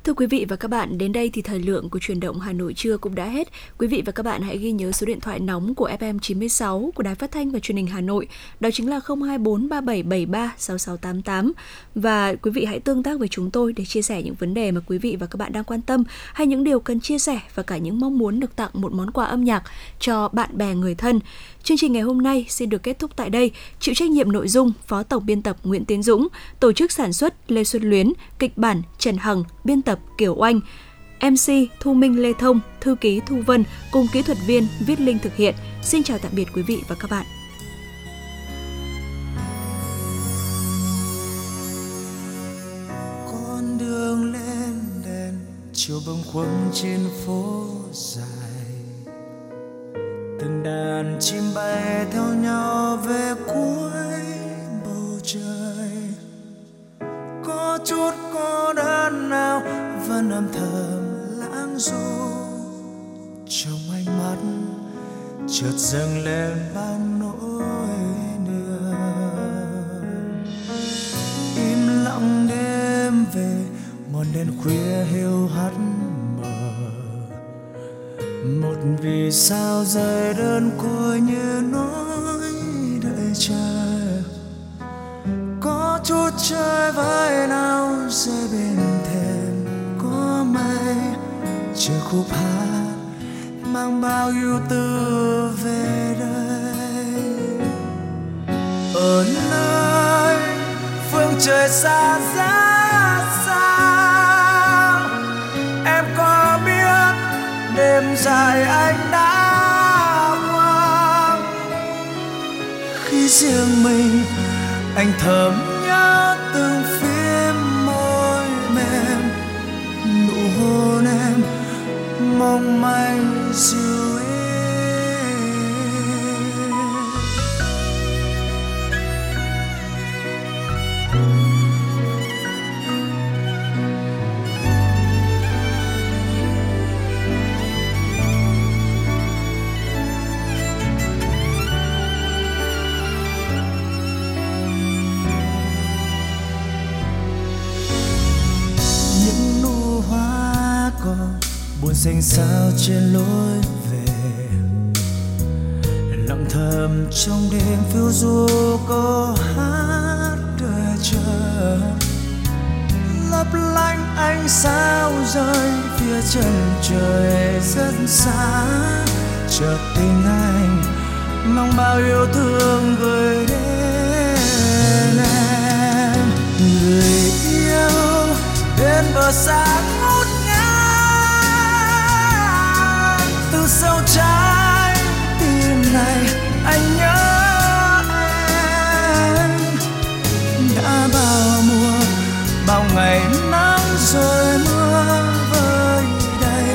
Thưa quý vị và các bạn, đến đây thì thời lượng của Chuyển động Hà Nội trưa cũng đã hết. Quý vị và các bạn hãy ghi nhớ số điện thoại nóng của ép em chín sáu của Đài Phát Thanh và Truyền hình Hà Nội, đó chính là không hai bốn ba bảy bảy ba sáu sáu tám tám. Và quý vị hãy tương tác với chúng tôi để chia sẻ những vấn đề mà quý vị và các bạn đang quan tâm, hay những điều cần chia sẻ và cả những mong muốn được tặng một món quà âm nhạc cho bạn bè người thân. Chương trình ngày hôm nay xin được kết thúc tại đây. Chịu trách nhiệm nội dung Phó Tổng biên tập Nguyễn Tiến Dũng, tổ chức sản xuất Lê Xuân Luyến, kịch bản Trần Hằng, biên tập Kiều Oanh, em xê Thu Minh, Lê Thông, thư ký Thu Vân cùng kỹ thuật viên Viết Linh thực hiện. Xin chào tạm biệt quý vị và các bạn. Con đường lên đèn chiều bâng khuâng trên phố dài, từng đàn chim bay theo nhau về cuối bầu trời. Có chút cô đơn nào vẫn âm thầm lãng du, trong ánh mắt chợt dâng lên bao nỗi niềm. Im lặng đêm về một đêm khuya hiu hắt, một vì sao rơi đơn côi như nỗi đợi chờ. Có chút chơi vơi nào rơi bên chờ khúc hát mang bao ưu tư về đây. Ở nơi phương trời xa giá xa, em có biết đêm dài anh đã hoang, khi riêng mình anh thầm nhớ từng phim môi mềm, nụ hôn em mong manh dịu êm. Những nụ hoa còn buồn xanh xao trên lối về, lặng thầm trong đêm phiêu du câu hát đợi chờ, lấp lánh ánh sao rơi phía chân trời rất xa. Chợt tình anh mong bao yêu thương gửi đến em, người yêu đến bờ xa ngút ngàn, từ sâu trái tim này anh nhớ em. Đã bao mùa bao ngày nắng rồi mưa vơi đầy,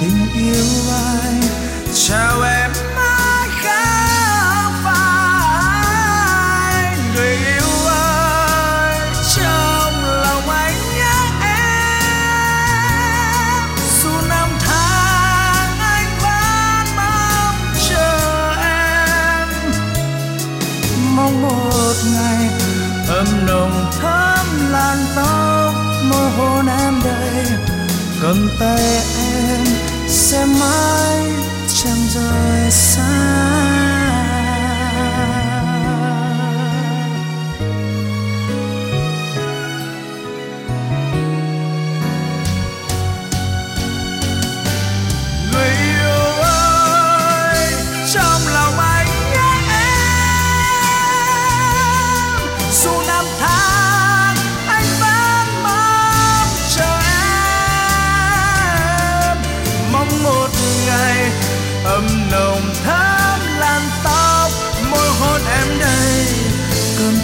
tình yêu ai chào em mãi không phai. Người yêu ơi trong lòng anh nhớ em, dù năm tháng anh vẫn mong chờ em, mong một ngày ấm nồng thấm làn tóc môi hôn em đầy, cầm tay em sẽ mãi chẳng rời xa.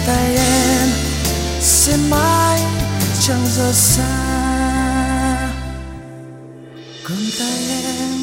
Tay em sẽ mãi chẳng rời xa, cầm tay em